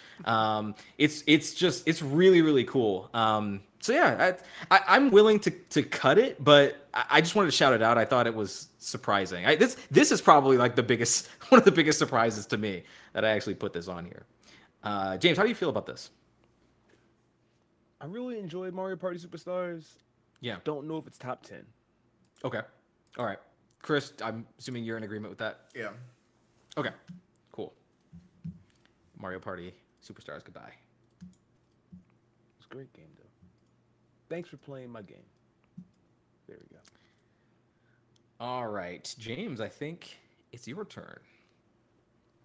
It's really, really cool. So yeah, I'm willing to cut it, but I just wanted to shout it out. I thought it was surprising. This is probably like one of the biggest surprises to me that I actually put this on here. James, how do you feel about this? I really enjoyed Mario Party Superstars. Yeah. Don't know if it's top 10. Okay. All right. Chris, I'm assuming you're in agreement with that? Yeah. Okay. Cool. Mario Party Superstars, goodbye. It's a great game, though. Thanks for playing my game. There we go. All right, James, I think it's your turn.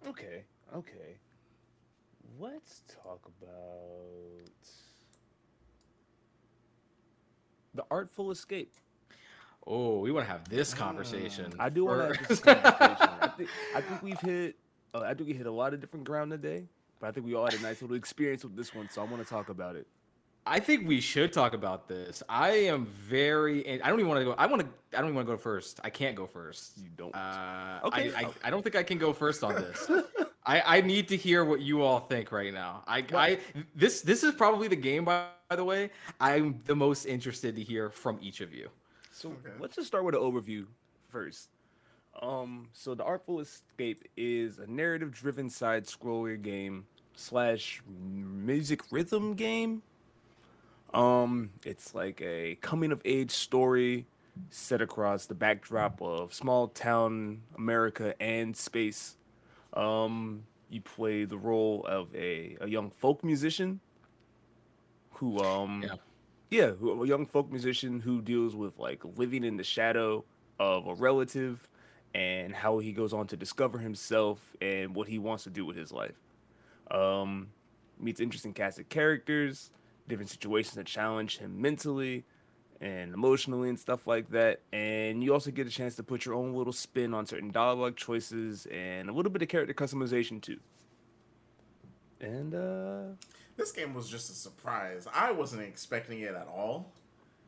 Okay. Let's talk about The Artful Escape. Oh, we want to have this conversation. I do want to have this conversation. I think we've hit. I think we hit a lot of different ground today, but I think we all had a nice little experience with this one, so I want to talk about it. I think we should talk about this. I am very. I don't even want to go. I don't even want to go first. I can't go first. You don't. Okay. I don't think I can go first on this. I need to hear what you all think right now. This is probably the game, by the way, I'm the most interested to hear from each of you. So let's just start with an overview first. So The Artful Escape is a narrative-driven side-scroller game / music rhythm game. It's like a coming-of-age story set across the backdrop of small-town America and space. You play the role of a young folk musician who, a young folk musician who deals with like living in the shadow of a relative and how he goes on to discover himself and what he wants to do with his life. Meets interesting cast of characters, different situations that challenge him mentally and emotionally and stuff like that. And you also get a chance to put your own little spin on certain dialogue choices and a little bit of character customization too. And this game was just a surprise. I wasn't expecting it at all.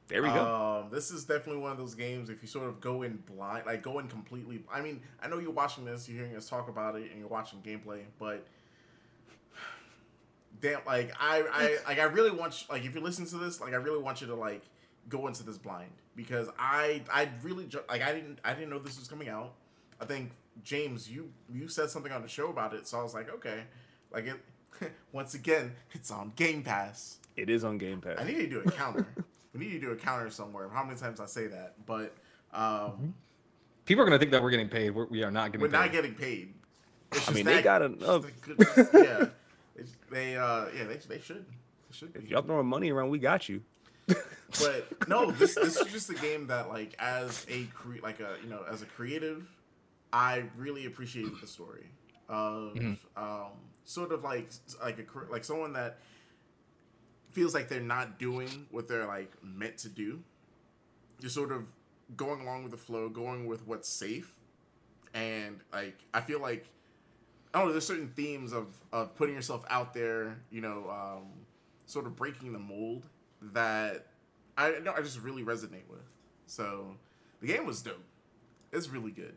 There we go. This is definitely one of those games, if you sort of go in blind, like go in completely. I mean, I know you're watching this, you're hearing us talk about it, and you're watching gameplay, but damn, like I really want you, like if you listen to this, like I really want you to like go into this blind, because I really like I didn't know this was coming out. I think James, you said something on the show about it, so I was like, okay, like it. Once again, it's on Game Pass. It is on Game Pass. I need to do a counter. We need to do a counter somewhere. How many times I say that, but people are gonna think that we're getting paid. We're not getting paid. I mean, they got enough. Yeah, they should. If y'all throwing money around, we got you. But no, this is just a game that, like, as a creative, I really appreciated the story of sort of like someone that feels like they're not doing what they're like meant to do. You're sort of going along with the flow, going with what's safe, and like I feel like I don't know. There's certain themes of putting yourself out there, you know, sort of breaking the mold that I just really resonate with. So the game was dope. It's really good.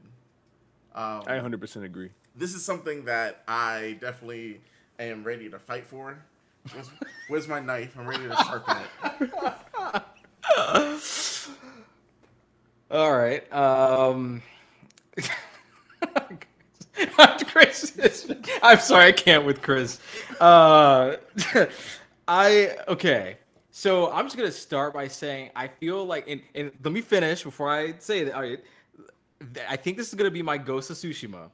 I 100% agree. This is something that I definitely am ready to fight for. Where's my knife? I'm ready to sharpen it. All right. Chris, I'm sorry, I can't with Chris. Okay. So I'm just gonna start by saying I feel like, and let me finish before I say that. All right, I think this is gonna be my Ghost of Tsushima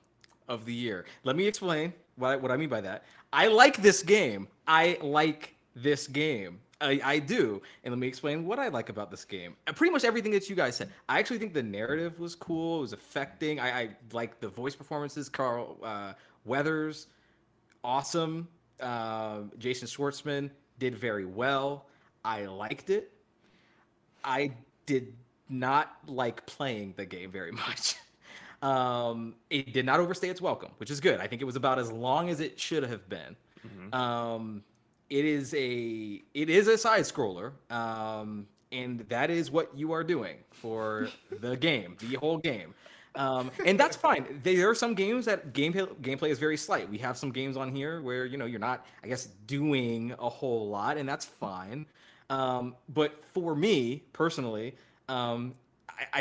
of the year. Let me explain what I mean by that. I like this game. I do. And let me explain what I like about this game. Pretty much everything that you guys said. I actually think the narrative was cool. It was affecting. I like the voice performances. Carl Weathers, awesome. Jason Schwartzman did very well. I liked it. I did not like playing the game very much. It did not overstay its welcome, which is good. I think it was about as long as it should have been. Mm-hmm. It is a side scroller, and that is what you are doing for the game, the whole game, and that's fine. There are some games that gameplay is very slight. We have some games on here where you're not, I guess, doing a whole lot, and that's fine. But for me personally, I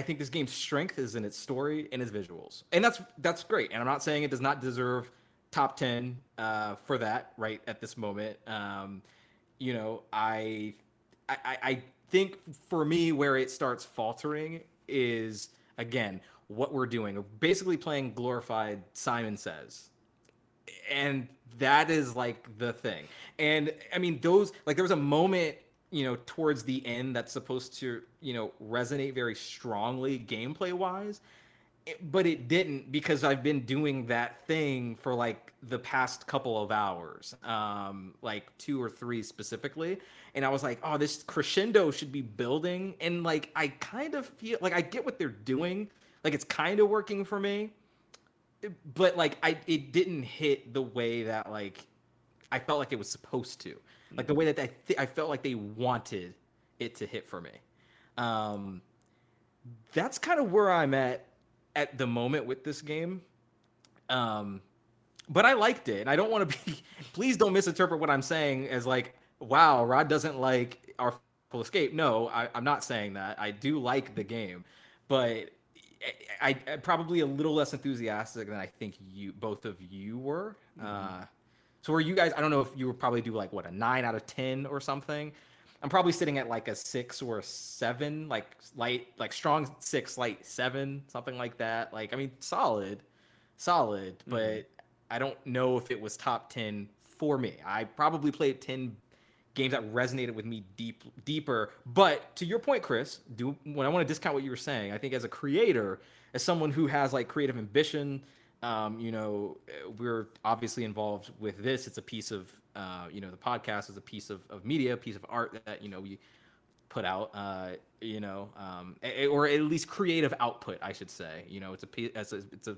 think this game's strength is in its story and its visuals, and that's great. And I'm not saying it does not deserve top 10 for that right at this moment. I think for me where it starts faltering is, again, what we're doing. We're basically playing glorified Simon Says, and that is like the thing. And I mean, there was a moment you know, towards the end that's supposed to, you know, resonate very strongly gameplay-wise. But it didn't, because I've been doing that thing for like the past couple of hours, like 2 or 3 specifically. And I was like, oh, this crescendo should be building. And like, I kind of feel like I get what they're doing. Like, it's kind of working for me, but like, it didn't hit the way that like, I felt like it was supposed to, like the way that I felt like they wanted it to hit for me. That's kind of where I'm at the moment with this game, but I liked it, and I don't want to be, please don't misinterpret what I'm saying as like, wow, Rod doesn't like our full escape. No, I'm not saying that. I do like the game, but I probably a little less enthusiastic than I think both of you were. Mm-hmm. So were you guys, I don't know if you would probably do like what, a 9 out of 10 or something. I'm probably sitting at like a 6 or a 7, like light, like strong 6, light 7, something like that. Like, I mean, solid, mm-hmm. but I don't know if it was top 10 for me. I probably played 10 games that resonated with me deeper. But to your point, Chris, when I want to discount what you were saying, I think as a creator, as someone who has like creative ambition, you know, we're obviously involved with this. It's a piece of, you know, the podcast is a piece of media, a piece of art that, you know, we put out, you know, or at least creative output, I should say. You know, it's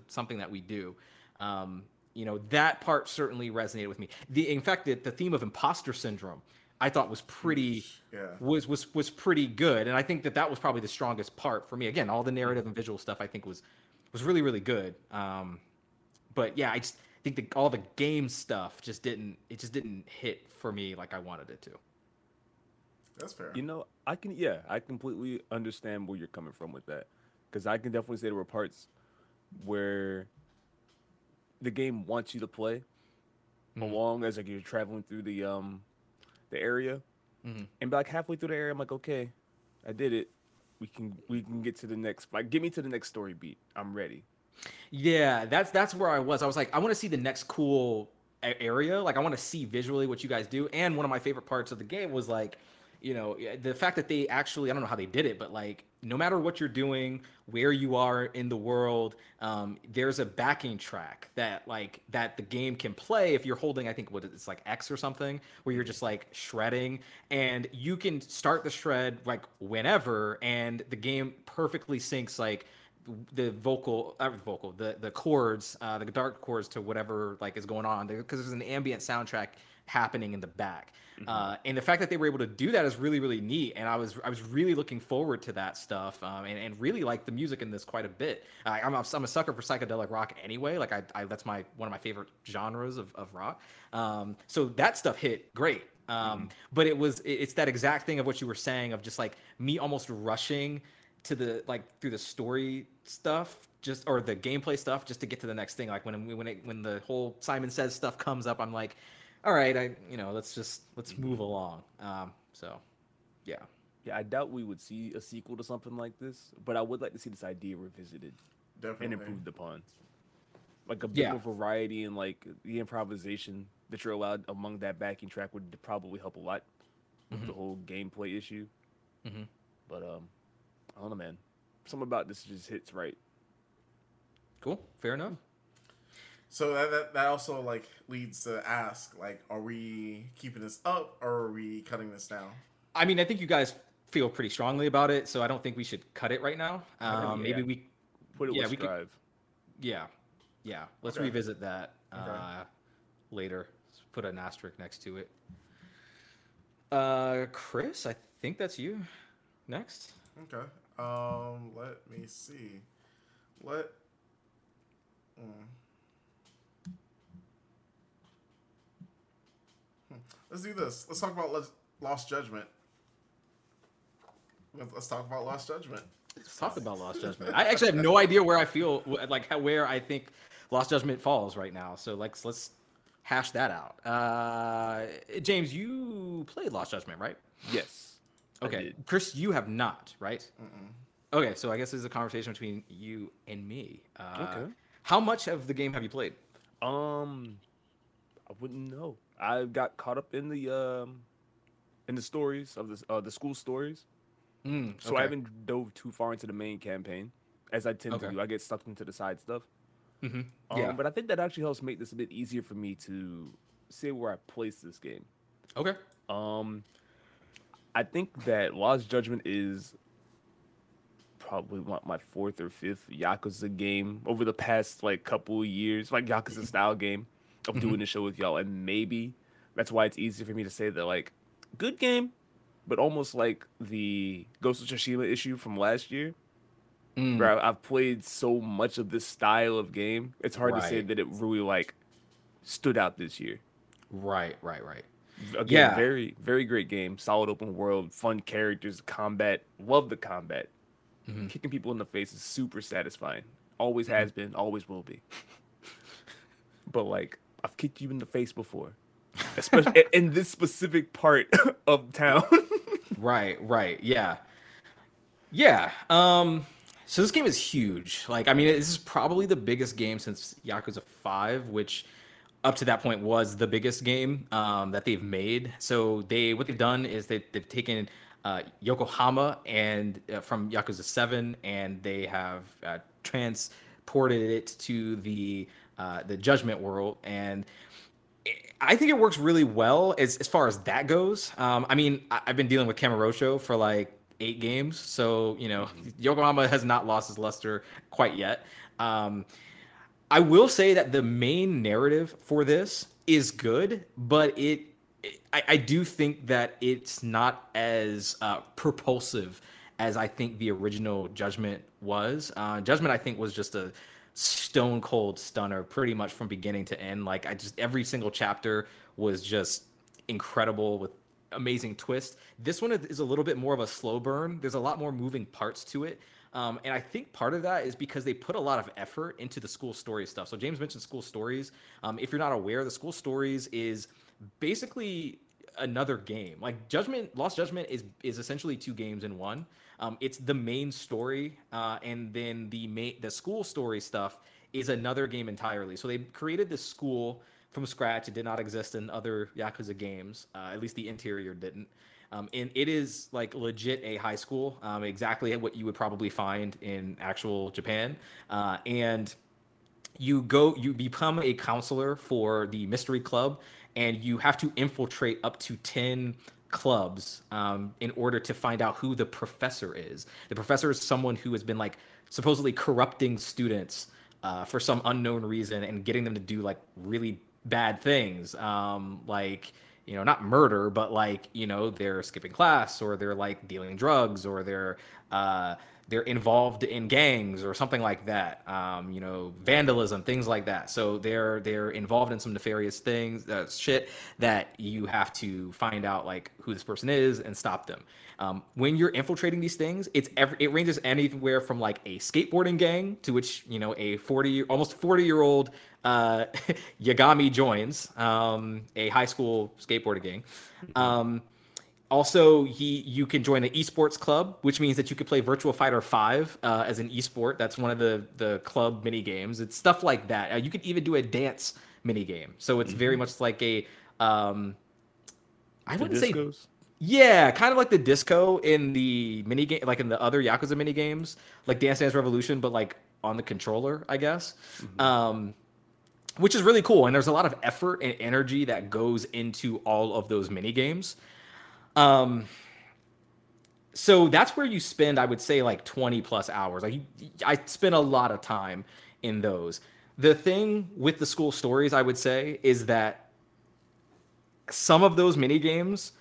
something that we do. You know, that part certainly resonated with me. In fact, the theme of imposter syndrome, I thought was pretty, was pretty good. And I think that was probably the strongest part for me. Again, all the narrative and visual stuff I think was really, really good. But yeah, I just think that all the game stuff just didn't hit for me like I wanted it to. That's fair. You know, I completely understand where you're coming from with that, because I can definitely say there were parts where the game wants you to play, mm-hmm. along as like you're traveling through the area, mm-hmm. and like halfway through the area, I'm like, okay, I did it. We can get to the next. Like, get me to the next story beat. I'm ready. Yeah, that's where I was. I was like, I want to see the next cool area. Like, I want to see visually what you guys do. And one of my favorite parts of the game was like, you know, the fact that they actually, I don't know how they did it, but like, no matter what you're doing, where you are in the world, there's a backing track that the game can play if you're holding, I think what it's like X or something, where you're just like shredding, and you can start the shred like whenever, and the game perfectly syncs like the the chords, the dark chords to whatever like is going on, because there's an ambient soundtrack happening in the back. Mm-hmm. And the fact that they were able to do that is really, really neat. And I was really looking forward to that stuff, and really liked the music in this quite a bit. I'm a sucker for psychedelic rock anyway. Like that's one of my favorite genres of rock. So that stuff hit great. Mm-hmm. But it's that exact thing of what you were saying, of just like me almost rushing to the like through the story stuff or the gameplay stuff just to get to the next thing. Like when the whole Simon Says stuff comes up, I'm like, all right, let's move along. So I doubt we would see a sequel to something like this, but I would like to see this idea revisited. Definitely. And improved upon, like a bit more variety, and like the improvisation that you're allowed among that backing track would probably help a lot with, mm-hmm. the whole gameplay issue. Mm-hmm. But I don't know, man. Something about this just hits right. Cool. Fair enough. So that also like leads to ask, like, are we keeping this up or are we cutting this down? I mean, I think you guys feel pretty strongly about it, so I don't think we should cut it right now. Maybe we put it with Strive. Yeah. Let's revisit that later. Let's put an asterisk next to it. Chris, I think that's you. Next. Okay. Let me see. Let's do this. Let's talk about Lost Judgment. Let's talk about Lost Judgment. I actually have no idea where I feel like where I think Lost Judgment falls right now. So let's hash that out. James, you played Lost Judgment, right? Yes. Okay, Chris, you have not, right? Mm-mm. Okay, so I guess this is a conversation between you and me. Okay. How much of the game have you played? I wouldn't know. I got caught up in the in the stories of the school stories. So I haven't dove too far into the main campaign, as I tend to do. I get sucked into the side stuff. But I think that actually helps make this a bit easier for me to see where I place this game. I think that Lost Judgment is probably my fourth or fifth Yakuza game over the past like couple years, like Yakuza style game of doing the show with y'all, and maybe that's why it's easier for me to say that like good game, but almost like the Ghost of Tsushima issue from last year, where I've played so much of this style of game, it's hard to say that it really like stood out this year. Again, very, very great game, solid open world, fun characters, combat. Love the combat. Kicking people in the face is super satisfying. Always has been, always will be. But like, I've kicked you in the face before, especially in this specific part of town. So this game is huge. Like, I mean, this is probably the biggest game since Yakuza 5, which up to that point was the biggest game that they've made. So they what they've done is they've taken Yokohama and from Yakuza 7, and they have transported it to the Judgment world, and I think it works really well as far as that goes. I mean, I've been dealing with Kamurocho for like 8 games, so you know Yokohama has not lost its luster quite yet. I will say that the main narrative for this is good, but I do think that it's not as propulsive as I think the original Judgment was. Judgment, I think, was just a stone cold stunner pretty much from beginning to end. Like, every single chapter was just incredible with amazing twists. This one is a little bit more of a slow burn. There's a lot more moving parts to it. And I think part of that is because they put a lot of effort into the school story stuff. So James mentioned school stories. If you're not aware, the school stories is basically another game. Like Lost Judgment is essentially 2 games in one. It's the main story, and then the school story stuff is another game entirely. So they created this school from scratch. It did not exist in other Yakuza games. At least the interior didn't. And it is like legit a high school, exactly what you would probably find in actual Japan. And you become a counselor for the mystery club, and you have to infiltrate up to 10 clubs in order to find out who the professor is. The professor is someone who has been like supposedly corrupting students for some unknown reason and getting them to do like really bad things, like, you know, not murder, but like, you know, they're skipping class, or they're like dealing drugs, or they're involved in gangs or something like that. You know, vandalism, things like that. So they're involved in some nefarious things, shit that you have to find out like who this person is and stop them. When you're infiltrating these things, it ranges anywhere from like a skateboarding gang to which, you know, a almost 40-year-old Yagami joins, a high school skateboarding gang. Also, you can join an esports club, which means that you could play Virtua Fighter 5 as an esport. That's one of the club mini games. It's stuff like that. You could even do a dance mini game. So it's very much like a, I wouldn't say, yeah, kind of like the disco in the mini game, like in the other Yakuza mini games, like Dance Dance Revolution, but like on the controller, I guess. Which is really cool. And there's a lot of effort and energy that goes into all of those mini games. So that's where you spend, I would say, like 20 plus hours. Like I spent a lot of time in those. The thing with the school stories, I would say, is that some of those mini games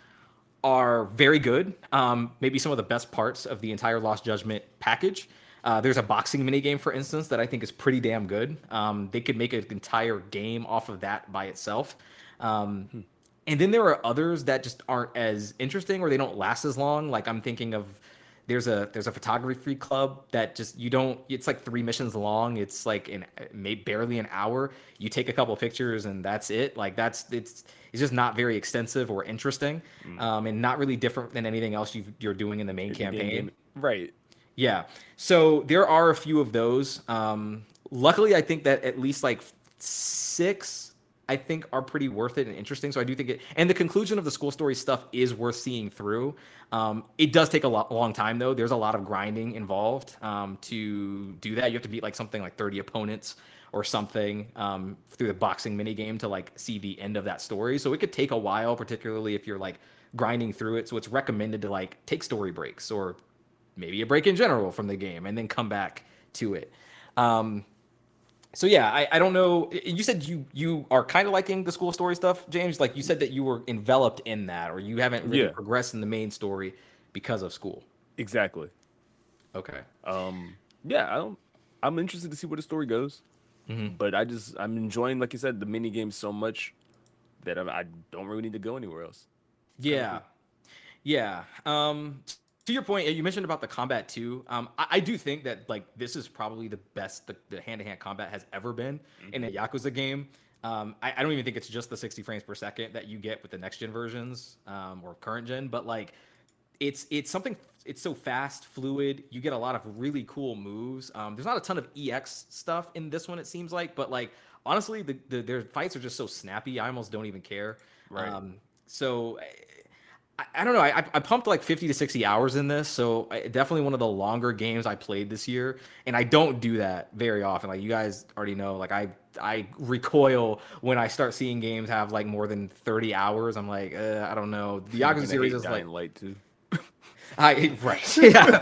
are very good. Maybe some of the best parts of the entire Lost Judgment package. There's a boxing minigame, for instance, that I think is pretty damn good. They could make an entire game off of that by itself. And then there are others that just aren't as interesting, or they don't last as long. Like I'm thinking of, there's a photography club that just, it's like 3 missions long. It's like barely an hour. You take a couple pictures and that's it. Like it's just not very extensive or interesting, and not really different than anything else you're doing in the main campaign. Right. Yeah. So there are a few of those. Luckily, I think that at least like 6 I think are pretty worth it and interesting. So I do think it, and the conclusion of the school story stuff is worth seeing through. It does take a long time though. There's a lot of grinding involved to do that. You have to beat like something like 30 opponents or something through the boxing mini game to like see the end of that story. So it could take a while, particularly if you're like grinding through it. So it's recommended to like take story breaks or maybe a break in general from the game and then come back to it. So yeah, I don't know. You said you are kind of liking the school story stuff, James. Like you said that you were enveloped in that, or you haven't really progressed in the main story because of school. Exactly. Okay. Yeah, I'm interested to see where the story goes, but I'm enjoying, like you said, the mini game so much that I don't really need to go anywhere else. Yeah. Yeah. To your point, you mentioned about the combat too. I do think that like this is probably the best the hand-to-hand combat has ever been in a Yakuza game. I don't even think it's just the 60 frames per second that you get with the next gen versions or current gen, but like it's something. It's so fast, fluid. You get a lot of really cool moves. There's not a ton of EX stuff in this one, it seems like, but like honestly, their fights are just so snappy. I almost don't even care. Right. So. I don't know. I pumped like 50 to 60 hours in this, so definitely one of the longer games I played this year. And I don't do that very often. Like you guys already know, like I recoil when I start seeing games have like more than 30 hours. I'm like, I don't know. The Yakuza series is like light too. Right. Yeah.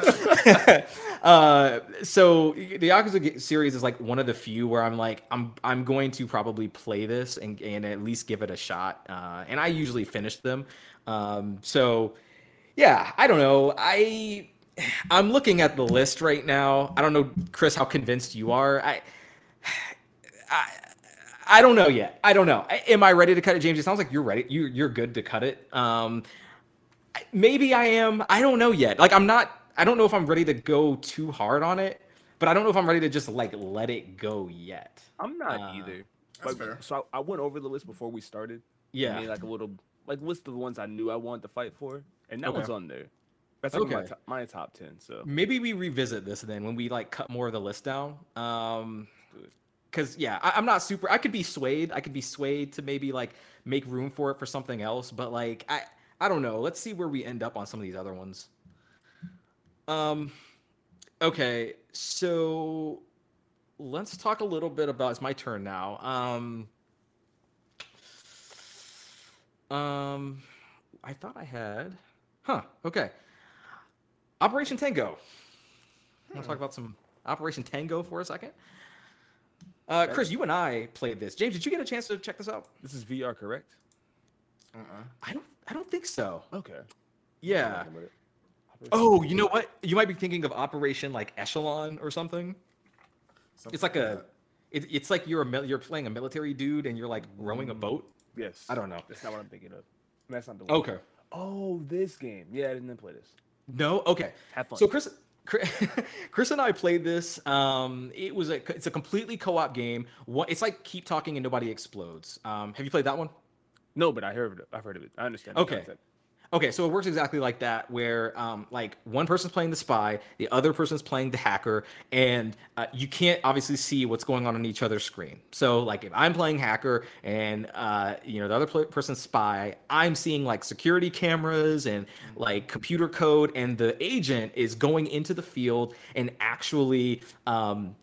So the Yakuza series is like one of the few where I'm like, I'm going to probably play this and at least give it a shot. And I usually finish them. So yeah, I don't know. I'm looking at the list right now. I don't know, Chris, how convinced you are. I don't know yet. I don't know. Am I ready to cut it, James? It sounds like you're ready. You're good to cut it. Maybe I am. I don't know yet. Like I don't know if I'm ready to go too hard on it, but I don't know if I'm ready to just like let it go yet. I'm not either. That's fair. So I went over the list before we started. Yeah. I made like a little list of the ones I knew I wanted to fight for, and that one's on there. That's like my top 10. So maybe we revisit this then when we like cut more of the list down. Because yeah, I'm not super. I could be swayed. I could be swayed to maybe like make room for it for something else. But like I don't know. Let's see where we end up on some of these other ones. Okay, so let's talk a little bit about. It's my turn now. I thought I had. Okay. Operation Tango. I want to talk about some Operation Tango for a second. Chris, you and I played this. James, did you get a chance to check this out? This is VR, correct? I don't think so. Okay. Yeah. Oh, you know what? You might be thinking of Operation like Echelon or something. It's like it's like you're playing a military dude and you're like rowing a boat. Yes. I don't know. That's not what I'm thinking of. That's not the one. Okay. Oh, this game. Yeah, I didn't play this. No. Okay. Have fun. So Chris and I played this. It's a completely co-op game. It's like Keep Talking and Nobody Explodes. Have you played that one? No, but I've heard of it. I understand. Okay. Okay, so it works exactly like that, where like one person's playing the spy, the other person's playing the hacker, and you can't obviously see what's going on each other's screen. So like if I'm playing hacker and the other person's spy, I'm seeing like security cameras and like computer code, and the agent is going into the field and actually doing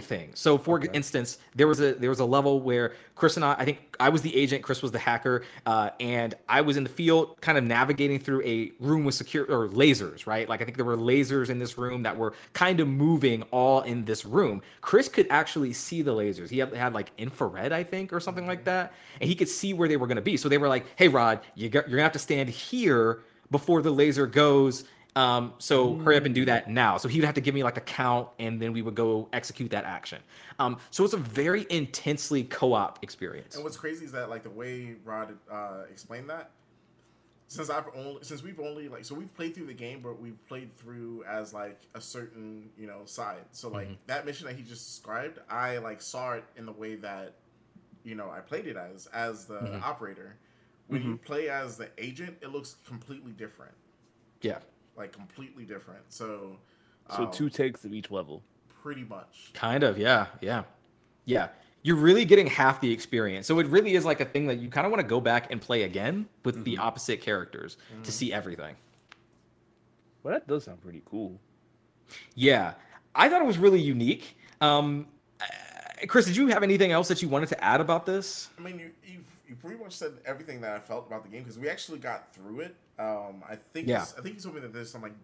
things. So for instance, there was a level where Chris and I think I was the agent, Chris was the hacker, and I was in the field kind of navigating through a room with lasers, right? Like I think there were lasers in this room that were kind of moving all in this room. Chris could actually see the lasers. He had like infrared, I think, or something like that. And he could see where they were going to be. So they were like, hey, Rod, you're going to have to stand here before the laser goes. So hurry up and do that now. So he would have to give me like a count, and then we would go execute that action. So it's a very intensely co-op experience. And what's crazy is that like the way Rod explained that, since we've played through the game, but we've played through as like a certain side. So like that mission that he just described, I like saw it in the way that I played it as the operator. When you play as the agent, it looks completely different. Yeah. Like completely different. So two takes of each level. Pretty much. Kind of, yeah. you're really getting half the experience. So it really is like a thing that you kind of want to go back and play again with the opposite characters to see everything. Well, that does sound pretty cool. Yeah. I thought it was really unique. Chris, did you have anything else that you wanted to add about this? I mean, you pretty much said everything that I felt about the game because we actually got through it. I think you told me that there's some like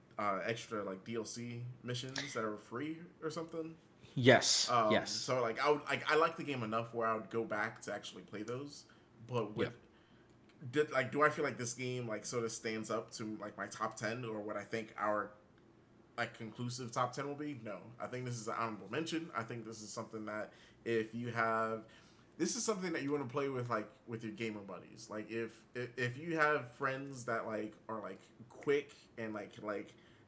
extra like DLC missions that are free or something. Yes. Yes. So like I like the game enough where I would go back to actually play those. But with do I feel like this game like sort of stands up to like my top 10 or what I think our like conclusive top 10 will be? No. I think this is an honorable mention. I think this is something that if you have, this is something that you want to play with like with your gamer buddies. Like if you have friends that like are like quick and like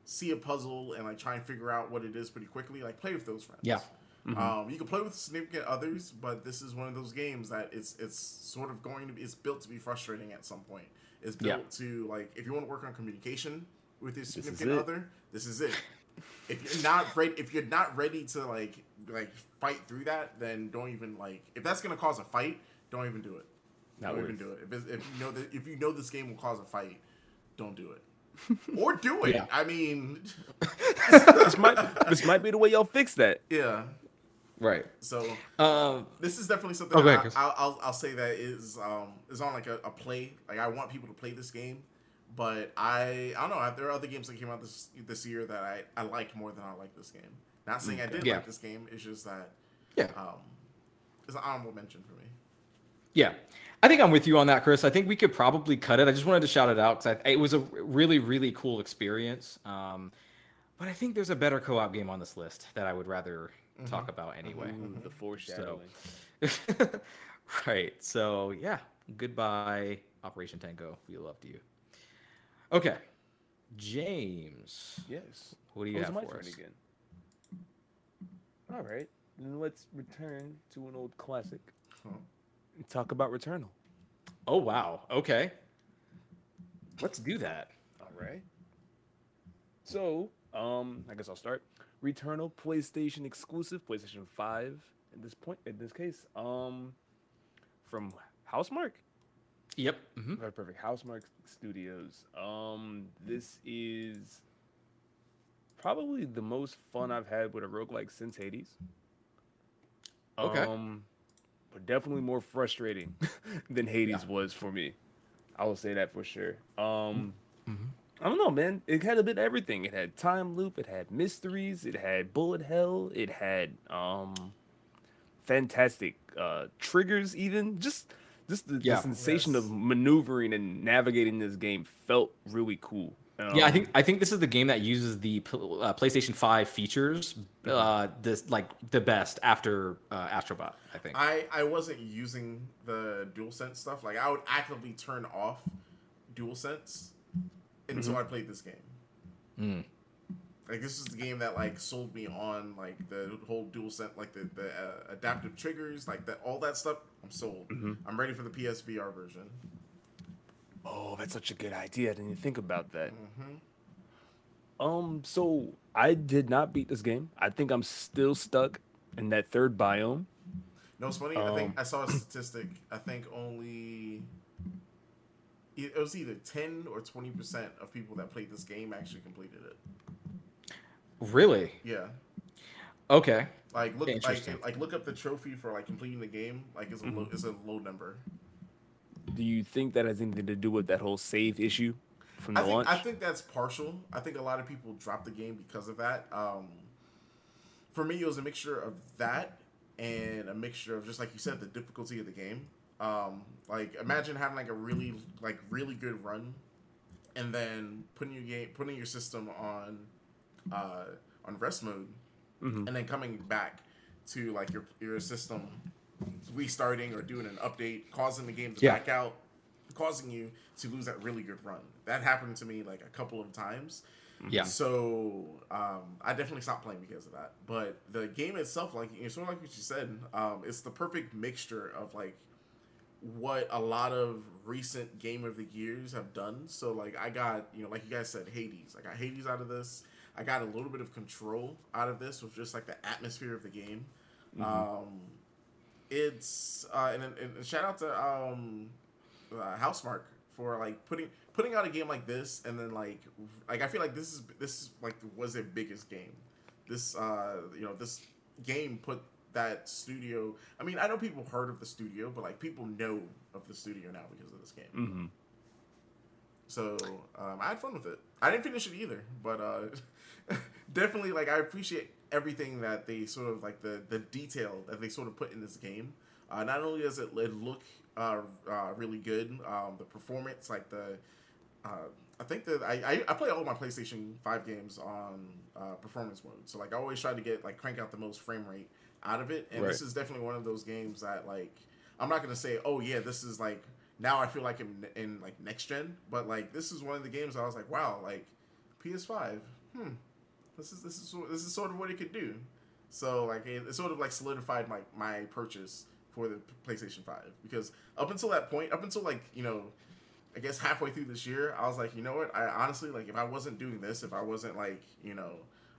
see a puzzle and like try and figure out what it is pretty quickly, like play with those friends. Yeah. You can play with significant others, but this is one of those games that it's sort of going to be, it's built to be frustrating at some point. It's built to like, if you want to work on communication with your significant other, this is it. If you're not ready to like fight through that, then don't even like, if that's going to cause a fight, don't even do it. If you know this game will cause a fight, don't do it. Or do it. Yeah. I mean, this might be the way y'all fix that. Yeah, right. So this is definitely something I'll say that is on like a play. Like I want people to play this game, but I don't know. There are other games that came out this year that I liked more than I like this game. Not saying I didn't like this game. It's just that it's an honorable mention for me. Yeah, I think I'm with you on that, Chris. I think we could probably cut it. I just wanted to shout it out because it was a really, really cool experience. But I think there's a better co-op game on this list that I would rather talk about anyway. The foreshadowing. So. Right. So, yeah. Goodbye, Operation Tango. We love you. Okay. James. Yes. What do you have for us? Again? All right. Then let's return to an old classic. Huh. Talk about Returnal. Oh, wow. Okay. Let's do that. All right. So, I guess I'll start. Returnal, PlayStation exclusive, PlayStation 5 in this case, from Housemarque. Yep. Very perfect. Housemarque Studios. This is probably the most fun I've had with a roguelike since Hades. Okay. But definitely more frustrating than Hades was for me. I will say that for sure. I don't know, man. It had a bit of everything. It had time loop. It had mysteries. It had bullet hell. It had fantastic triggers even. Just the sensation of maneuvering and navigating this game felt really cool. Yeah, I think this is the game that uses the PlayStation 5 features the best after Astro Bot, I think. I wasn't using the DualSense stuff. Like, I would actively turn off DualSense until I played this game. Like, this is the game that, like, sold me on, like, the whole DualSense, like, the adaptive triggers, like, all that stuff. I'm sold. I'm ready for the PSVR version. Oh, that's such a good idea. I didn't even think about that. So I did not beat this game. I think I'm still stuck in that third biome. No, it's funny. I think I saw a statistic. I think it was either 10 or 20% of people that played this game actually completed it. Really? Yeah. Okay. Like look up the trophy for like completing the game. Like it's a low number. Do you think that has anything to do with that whole save issue from the launch? I think that's partial. I think a lot of people dropped the game because of that. For me, it was a mixture of that and a mixture of just like you said, the difficulty of the game. Like imagine having like a really good run, and then putting your system on rest mode, and then coming back to like your system. Restarting or doing an update, causing the game to back out, causing you to lose that really good run. That happened to me like a couple of times. Yeah. So I definitely stopped playing because of that. But the game itself, like it's sort of like what you said, it's the perfect mixture of like what a lot of recent game of the years have done. So like I got, you know, like you guys said, Hades. I got Hades out of this. I got a little bit of Control out of this with just like the atmosphere of the game. It's and shout out to Housemark for like putting out a game like this, and then like I feel like this is like was their biggest game. This you know, this game put that studio. I mean, I know people heard of the studio, but like people know of the studio now because of this game. Mm-hmm. So I had fun with it. I didn't finish it either, but definitely like I appreciate everything that they sort of like the detail that they sort of put in this game. Not only does it look really good, the performance, like the I think that I play all my PlayStation 5 games on performance mode, so like I always try to get like crank out the most frame rate out of it, and right. This is definitely one of those games that like I'm not gonna say, oh yeah, this is like now I feel like I'm in like next gen, but like this is one of the games that I was like, wow, like PS5, this is sort of what it could do. So like it sort of like solidified my purchase for the PlayStation 5, because up until that point, up until like, you know, I guess halfway through this year, I was like, you know what, I honestly, like, if I wasn't doing this, if I wasn't like, you know,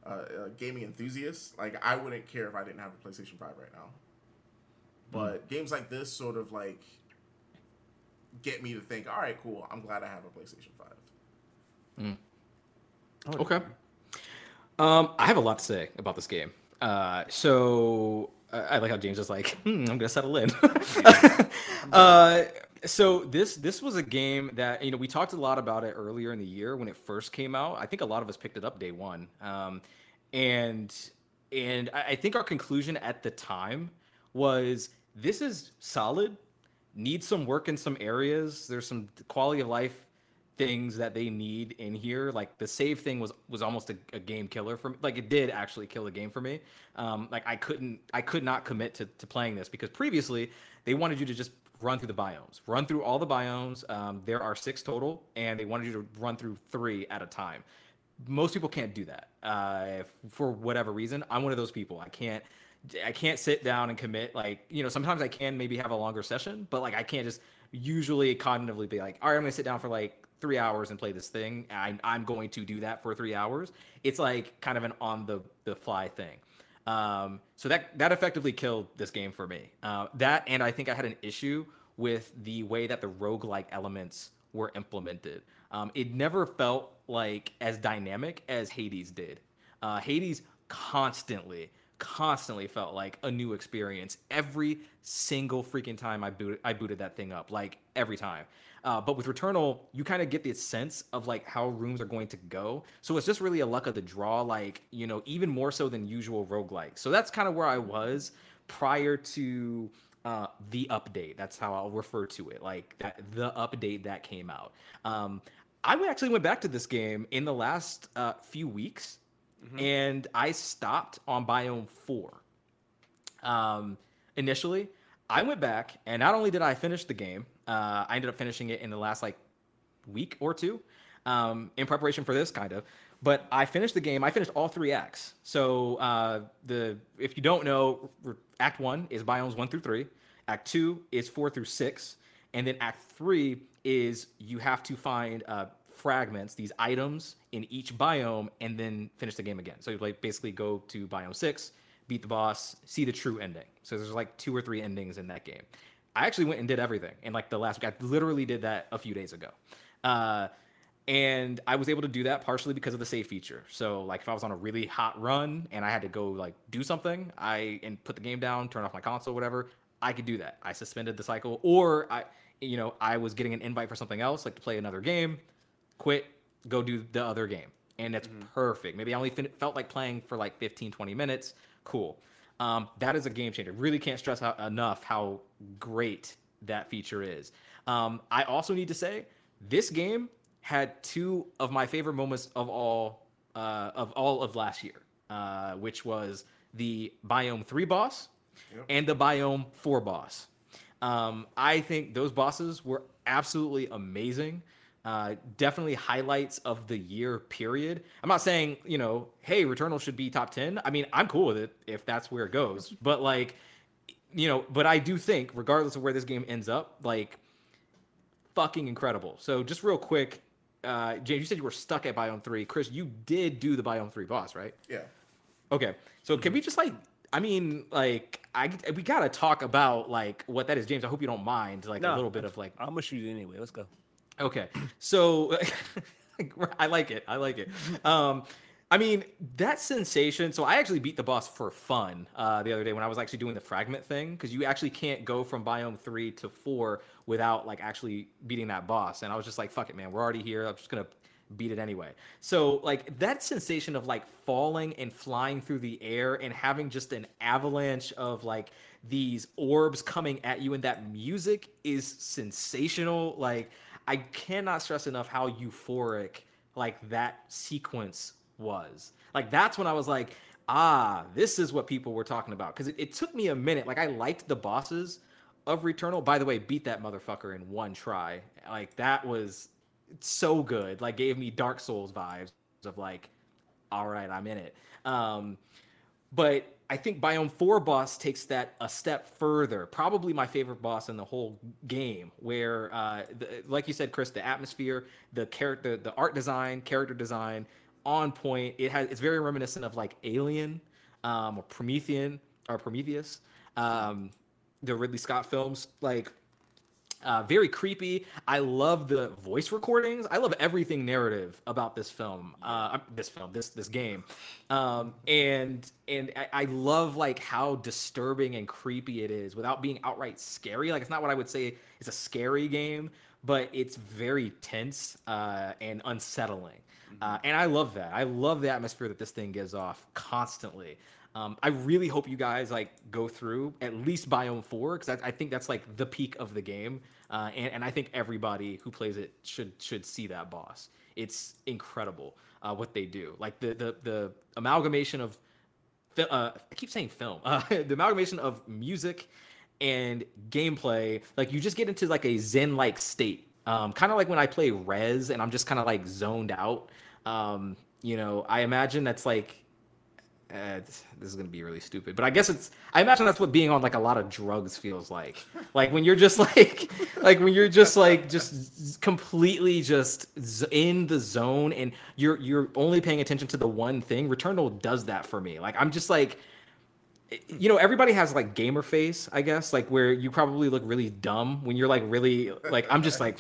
a gaming enthusiast, like I wouldn't care if I didn't have a PlayStation 5 right now. But games like this sort of like get me to think, all right, cool, I'm glad I have a PlayStation 5. Okay. I have a lot to say about this game. So I like how James is like, I'm gonna settle in. So this was a game that, you know, we talked a lot about it earlier in the year when it first came out. I think a lot of us picked it up day one, and I think our conclusion at the time was, this is solid, needs some work in some areas. There's some quality of life things that they need in here. Like the save thing was almost a game killer for me. Like it did actually kill the game for me. Like I could not commit to playing this, because previously they wanted you to just run through the biomes, run through all the biomes. There are 6 total, and they wanted you to run through 3 at a time. Most people can't do that for whatever reason. I'm one of those people. I can't sit down and commit. Like, you know, sometimes I can maybe have a longer session, but like I can't just usually cognitively be like, all right, I'm gonna sit down for like 3 hours and play this thing. I'm going to do that for 3 hours. It's like kind of an on the fly thing. So that effectively killed this game for me. That, and I think I had an issue with the way that the roguelike elements were implemented. It never felt like as dynamic as Hades did. Hades constantly felt like a new experience every single freaking time I booted that thing up, like every time. But with Returnal, you kind of get the sense of like how rooms are going to go. So it's just really a luck of the draw, like, you know, even more so than usual roguelike. So that's kind of where I was prior to the update. That's how I'll refer to it, like that, the update that came out. I actually went back to this game in the last few weeks. Mm-hmm. And I stopped on biome 4. Initially, I went back, and not only did I finish the game, I ended up finishing it in the last like week or two, in preparation for this kind of. But I finished the game. I finished all 3 acts. So if you don't know, Act 1 is biomes 1 through 3. Act 2 is 4 through 6, and then Act 3 is you have to find fragments, these items in each biome, and then finish the game again. So you basically go to biome 6, beat the boss, see the true ending. So there's like 2 or 3 endings in that game. I actually went and did everything in like the last week. I literally did that a few days ago. And I was able to do that partially because of the save feature. So like if I was on a really hot run and I had to go like do something, and put the game down, turn off my console, whatever, I could do that. I suspended the cycle, or I was getting an invite for something else, like to play another game, quit, go do the other game, and that's perfect. Maybe I only felt like playing for like 15-20 minutes. Cool. That is a game changer. Really can't stress out enough how great that feature is. I also need to say, this game had 2 of my favorite moments of all of last year, which was the biome 3 boss, yep, and the biome 4 boss. I think those bosses were absolutely amazing. Definitely highlights of the year, period. I'm not saying, you know, hey, Returnal should be top 10. I mean, I'm cool with it if that's where it goes. But like, you know, but I do think regardless of where this game ends up, like fucking incredible. So just real quick, James, you said you were stuck at biome 3. Chris, you did do the biome 3 boss, right? Yeah. Okay. So can we just like I mean, like, we gotta talk about like what that is, James. I hope you don't mind, like a little bit of like. I'm gonna shoot it anyway. Let's go. Okay, so I like it. I like it. I mean, that sensation. So I actually beat the boss for fun the other day when I was actually doing the fragment thing, because you actually can't go from biome 3 to 4 without like actually beating that boss. And I was just like, fuck it, man. We're already here. I'm just gonna beat it anyway. So like that sensation of like falling and flying through the air and having just an avalanche of like these orbs coming at you, and that music is sensational. Like I cannot stress enough how euphoric like that sequence was. Like that's when I was like, ah, this is what people were talking about, because it took me a minute. Like I liked the bosses of Returnal. By the way, beat that motherfucker in one try. Like that was so good. Like gave me Dark Souls vibes of like, all right, I'm in it. But I think Biome 4 boss takes that a step further. Probably my favorite boss in the whole game, where like you said, Chris, the atmosphere, the character, the art design, character design, on point. It's very reminiscent of like Alien, or Prometheus, the Ridley Scott films. Like very creepy. I love the voice recordings. I love everything narrative about this film, this game. And I love like how disturbing and creepy it is without being outright scary. Like it's not what I would say it's a scary game, but it's very tense and unsettling. And I love that. I love the atmosphere that this thing gives off constantly. I really hope you guys like go through at least Biome 4, because I think that's like the peak of the game. And I think everybody who plays it should see that boss. It's incredible what they do. Like the amalgamation of I keep saying film. The amalgamation of music and gameplay. Like you just get into like a zen-like state. Kind of like when I play Rez and I'm just kind of like zoned out. You know, I imagine that's like, this is going to be really stupid, but I guess I imagine that's what being on like a lot of drugs feels like. Like when you're just like, just completely just in the zone and you're only paying attention to the one thing. Returnal does that for me. Like, I'm just like, you know, everybody has like gamer face, I guess, like where you probably look really dumb when you're like really like, I'm just like,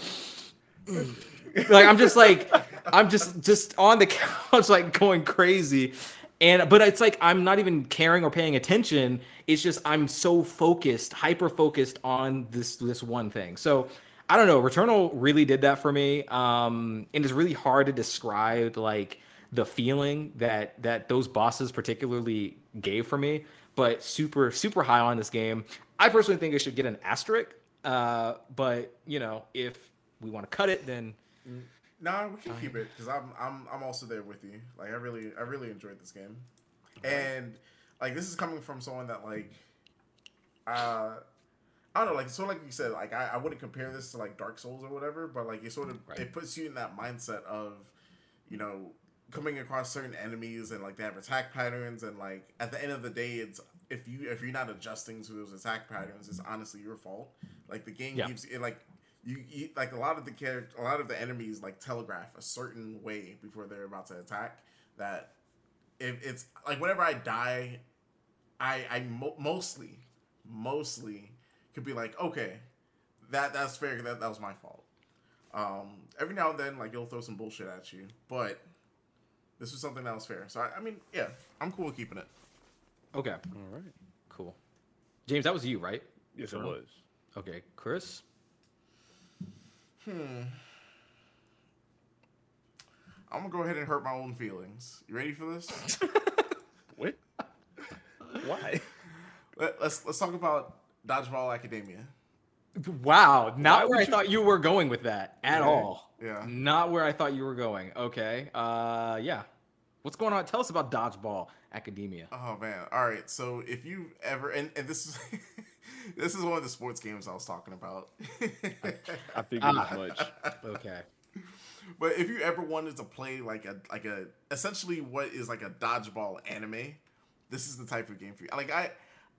like I'm just on the couch like going crazy, but it's like I'm not even caring or paying attention. It's just I'm so focused, hyper focused on this one thing. So I don't know. Returnal really did that for me, and it's really hard to describe like the feeling that those bosses particularly gave for me. But super, super high on this game. I personally think it should get an asterisk. But you know, if we want to cut it, then we can keep it, because I'm also there with you. Like I really enjoyed this game, and like this is coming from someone that like, I don't know, like sort of like you said, like I wouldn't compare this to like Dark Souls or whatever, but like it sort of it puts you in that mindset of, you know, coming across certain enemies and like they have attack patterns, and like at the end of the day, it's if you're not adjusting to those attack patterns, it's honestly your fault. Like the game gives it like you like a lot of the enemies like telegraph a certain way before they're about to attack, that if it's like whenever I die, I mostly could be like, okay, that's fair, that was my fault. Every now and then like you'll throw some bullshit at you, but this was something that was fair. So, I mean, yeah, I'm cool with keeping it. Okay. All right. Cool. James, that was you, right? Yes, it was. Okay. Chris? I'm going to go ahead and hurt my own feelings. You ready for this? What? Why? Let's talk about Dodgeball Academia. Wow. Not where I thought you were going with that at all. Yeah. Not where I thought you were going. Okay. Yeah. What's going on? Tell us about Dodgeball Academia. Oh man. All right. So if you ever and this is this is one of the sports games I was talking about. I figured as much. Okay. But if you ever wanted to play like a essentially what is like a dodgeball anime, this is the type of game for you. Like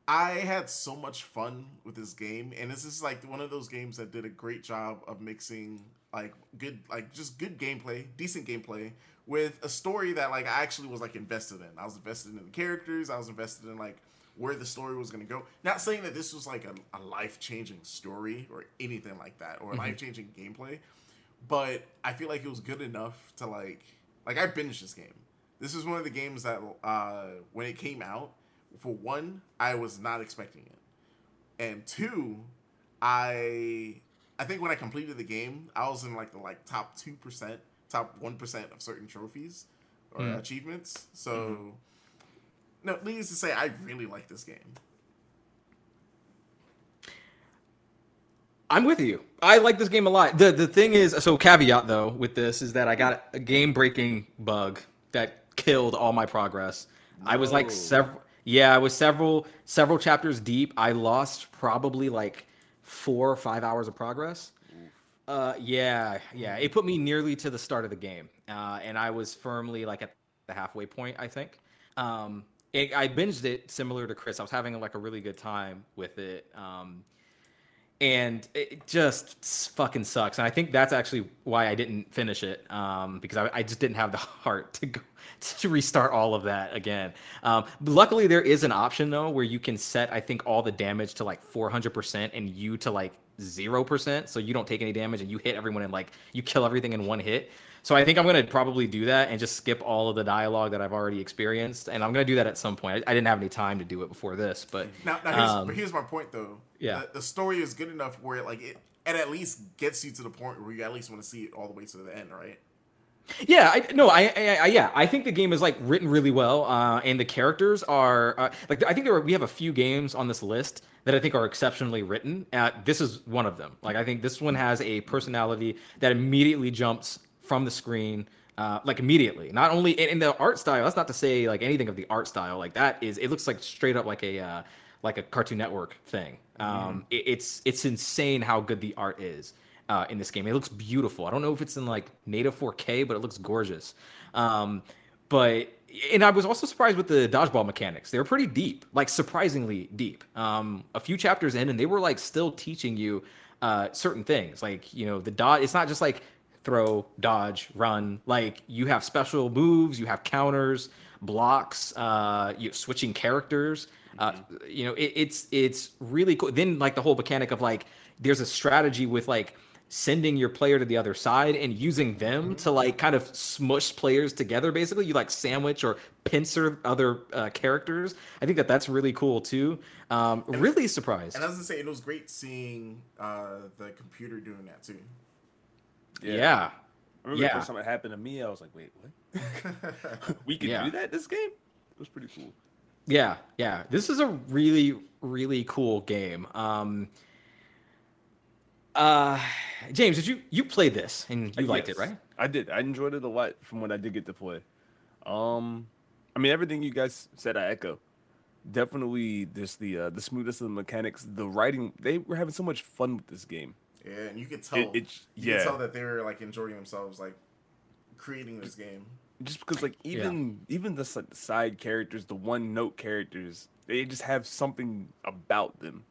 I had so much fun with this game, and this is like one of those games that did a great job of mixing like good, like just good gameplay, decent gameplay, with a story that like I actually was like invested in. I was invested in the characters. I was invested in like where the story was going to go. Not saying that this was like a life-changing story or anything like that, or life-changing gameplay, but I feel like it was good enough to like I binged this game. This is one of the games that when it came out, for one, I was not expecting it, and two, I think when I completed the game, I was in like the top 2%, top 1% of certain trophies or achievements. So, no, needless to say, I really like this game. I'm with you. I like this game a lot. The thing is, so caveat though with this is that I got a game breaking bug that killed all my progress. No. I was like several chapters deep. I lost probably like 4 or 5 hours of progress. Yeah. It put me nearly to the start of the game. And I was firmly like at the halfway point, I think. I binged it similar to Chris. I was having like a really good time with it. And it just fucking sucks. And I think that's actually why I didn't finish it. Because I just didn't have the heart to go, to restart all of that again. Luckily, there is an option, though, where you can set, I think, all the damage to like 400% and you to like 0%. So you don't take any damage and you hit everyone and like you kill everything in one hit. So I think I'm going to probably do that and just skip all of the dialogue that I've already experienced. And I'm going to do that at some point. I didn't have any time to do it before this. But now here's my point, though. Yeah. The story is good enough where it, like, it at least gets you to the point where you at least want to see it all the way to the end, right? Yeah, I think the game is like written really well, and the characters are like I think we have a few games on this list that I think are exceptionally written. This is one of them. Like I think this one has a personality that immediately jumps from the screen. Like immediately, not only in the art style. That's not to say like anything of the art style. Like that is, it looks like straight up like a Cartoon Network thing. It's insane how good the art is in this game. It looks beautiful. I don't know if it's in like native 4K, but it looks gorgeous. And I was also surprised with the dodgeball mechanics. They were pretty deep, like surprisingly deep. A few chapters in, and they were like still teaching you certain things. Like, you know, the dodge. It's not just like throw, dodge, run. Like you have special moves, you have counters, blocks, you switching characters. You know, it's really cool. Then like the whole mechanic of like there's a strategy with like sending your player to the other side and using them to like kind of smush players together. Basically, you like sandwich or pincer other characters. I think that's really cool too. Really surprised. And I was gonna say, it was great seeing the computer doing that too. Yeah. I remember the first time it happened to me, I was like, wait, what? We can do that this game? It was pretty cool. Yeah. This is a really, really cool game. James, did you played this and you liked it, right? I did. I enjoyed it a lot from what I did get to play. I mean, everything you guys said, I echo. Definitely just the smoothest of the mechanics, the writing. They were having so much fun with this game. Yeah, and you could tell you could tell that they were like enjoying themselves, like creating this game. Just because, like, even the side characters, the one-note characters, they just have something about them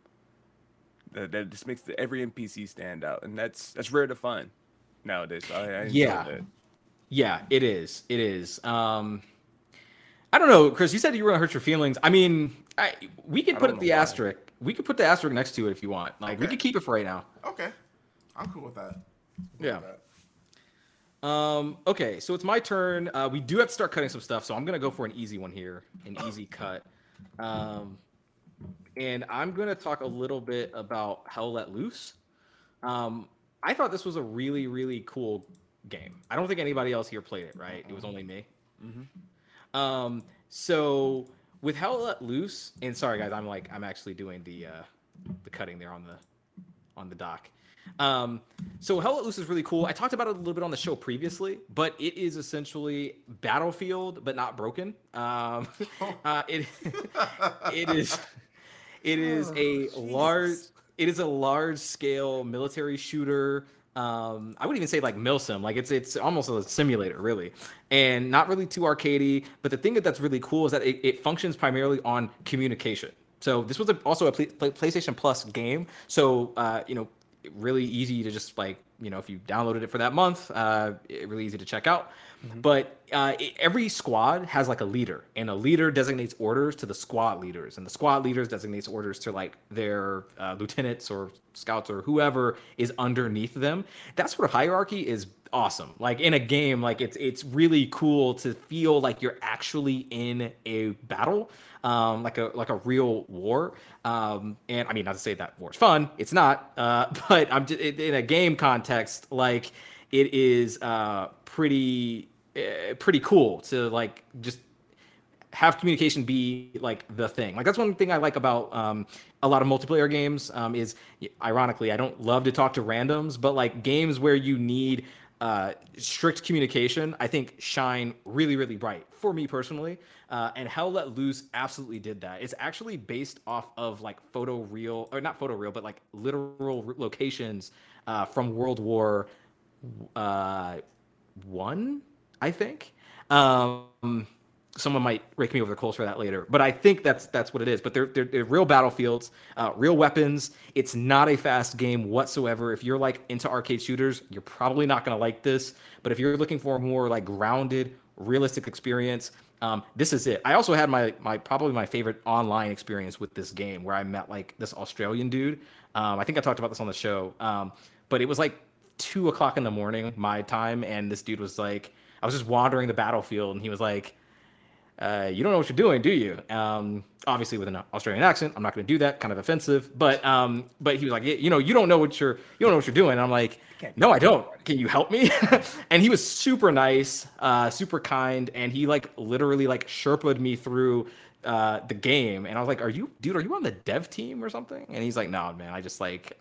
that just makes every NPC stand out, and that's rare to find nowadays. So I enjoy that. Yeah, it is. It is. I don't know, Chris. You said you were gonna hurt your feelings. I mean, we could put the asterisk. We could put the asterisk next to it if you want. Like we could keep it for right now. Okay, I'm cool with that. Cool with that. Okay, so it's my turn. We do have to start cutting some stuff, so I'm gonna go for an easy one here, an easy cut. And I'm gonna talk a little bit about Hell Let Loose. I thought this was a really, really cool game. I don't think anybody else here played it, right? It was only me. So. With Hell Let Loose, and sorry guys, I'm actually doing the cutting there on the dock. So Hell Let Loose is really cool. I talked about it a little bit on the show previously, but it is essentially Battlefield but not broken. It is a large scale military shooter. I wouldn't even say like Milsim, like it's almost a simulator really, and not really too arcadey. But the thing that's really cool is that it functions primarily on communication. So this was also a PlayStation Plus game. So you know, really easy to just, like, you know, if you downloaded it for that month, really easy to check out. Mm-hmm. But every squad has like a leader, and a leader designates orders to the squad leaders, and the squad leaders designates orders to like their lieutenants or scouts or whoever is underneath them. That sort of hierarchy is awesome. Like in a game, like it's really cool to feel like you're actually in a battle, like a real war. And I mean, not to say that war's fun, it's not. But I'm just, in a game context, like it is pretty cool to like just have communication be like the thing. Like that's one thing I like about a lot of multiplayer games, is ironically I don't love to talk to randoms, but like games where you need strict communication, I think shine really, really bright for me personally. And Hell Let Loose absolutely did that. It's actually based off of like literal locations from World War I, I think. Someone might rake me over the coals for that later, but I think that's what it is. But they're real battlefields, real weapons. It's not a fast game whatsoever. If you're like into arcade shooters, you're probably not going to like this. But if you're looking for a more like grounded, realistic experience, this is it. I also had my favorite online experience with this game, where I met like this Australian dude. I think I talked about this on the show, but it was like 2 o'clock in the morning my time, and this dude was like, I was just wandering the battlefield, and he was like, you don't know what you're doing, do you? Obviously with an Australian accent, I'm not going to do that, kind of offensive. But he was like, you know, you don't know what you're doing. And I'm like, no, I don't. Can you help me? And he was super nice, super kind, and he like literally like Sherpa'd me through the game. And I was like, are you on the dev team or something? And he's like, no, man, I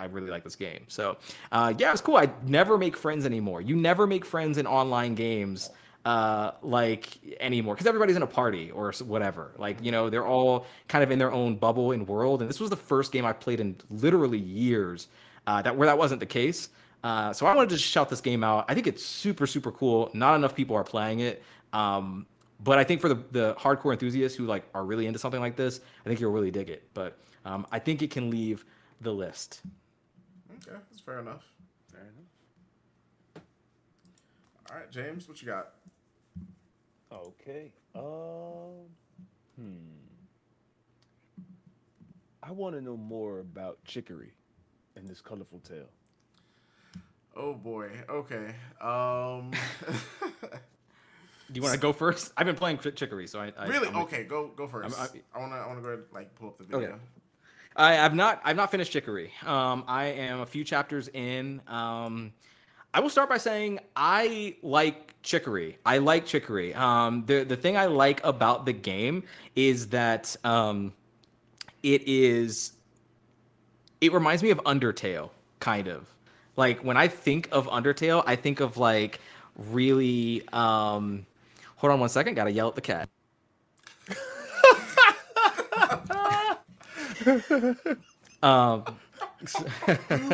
really like this game. So yeah, it's cool. I never make friends anymore. You never make friends in online games anymore, because everybody's in a party or whatever, like, you know, they're all kind of in their own bubble and world. And this was the first game I played in literally years where that wasn't the case. So I wanted to just shout this game out. I think it's super, super cool. Not enough people are playing it. But I think for the hardcore enthusiasts who like are really into something like this, I think you'll really dig it. But I think it can leave the list. Okay, that's fair enough. All right, James, what you got? Okay. I want to know more about Chicory and this colorful tale. Oh boy. Okay. Do you want to go first? I've been playing Chicory, so I really okay. Go first. I want to go ahead and like pull up the video. Okay. I've not finished Chicory. I am a few chapters in. I will start by saying I like Chicory. The thing I like about the game is that it reminds me of Undertale, kind of. Like when I think of Undertale, I think of like really. Hold on one second. Gotta yell at the cat.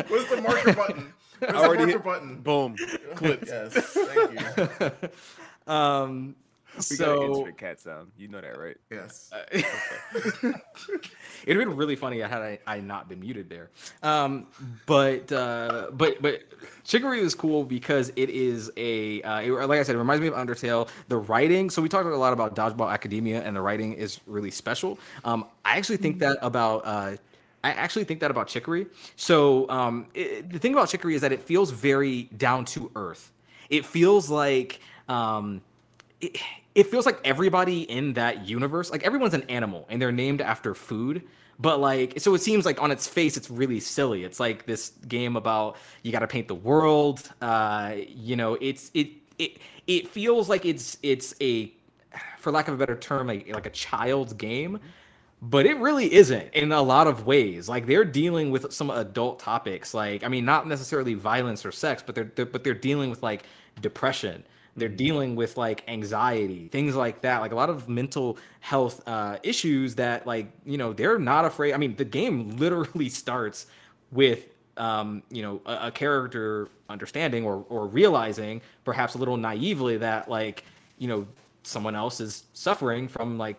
Where's the marker button? Boom. Clipped. Yes. Thank you. We got an intricate cat sound. You know that, right? Yes. Okay. It'd been really funny had I not been muted there. But Chicory is cool because it is like I said, it reminds me of Undertale. The writing. So we talked a lot about Dodgeball Academia, and the writing is really special. I actually think that about Chicory. So the thing about Chicory is that it feels very down to earth. It feels like it feels like everybody in that universe, like everyone's an animal and they're named after food. But like, so it seems like on its face, it's really silly. It's like this game about you got to paint the world. It feels like it's a, for lack of a better term, like a child's game. But it really isn't in a lot of ways. Like they're dealing with some adult topics. Like, I mean, not necessarily violence or sex, but they're dealing with like depression. They're dealing with like anxiety, things like that. Like a lot of mental health issues that like, you know, they're not afraid. I mean, the game literally starts with a character understanding or realizing perhaps a little naively that like, you know, someone else is suffering from like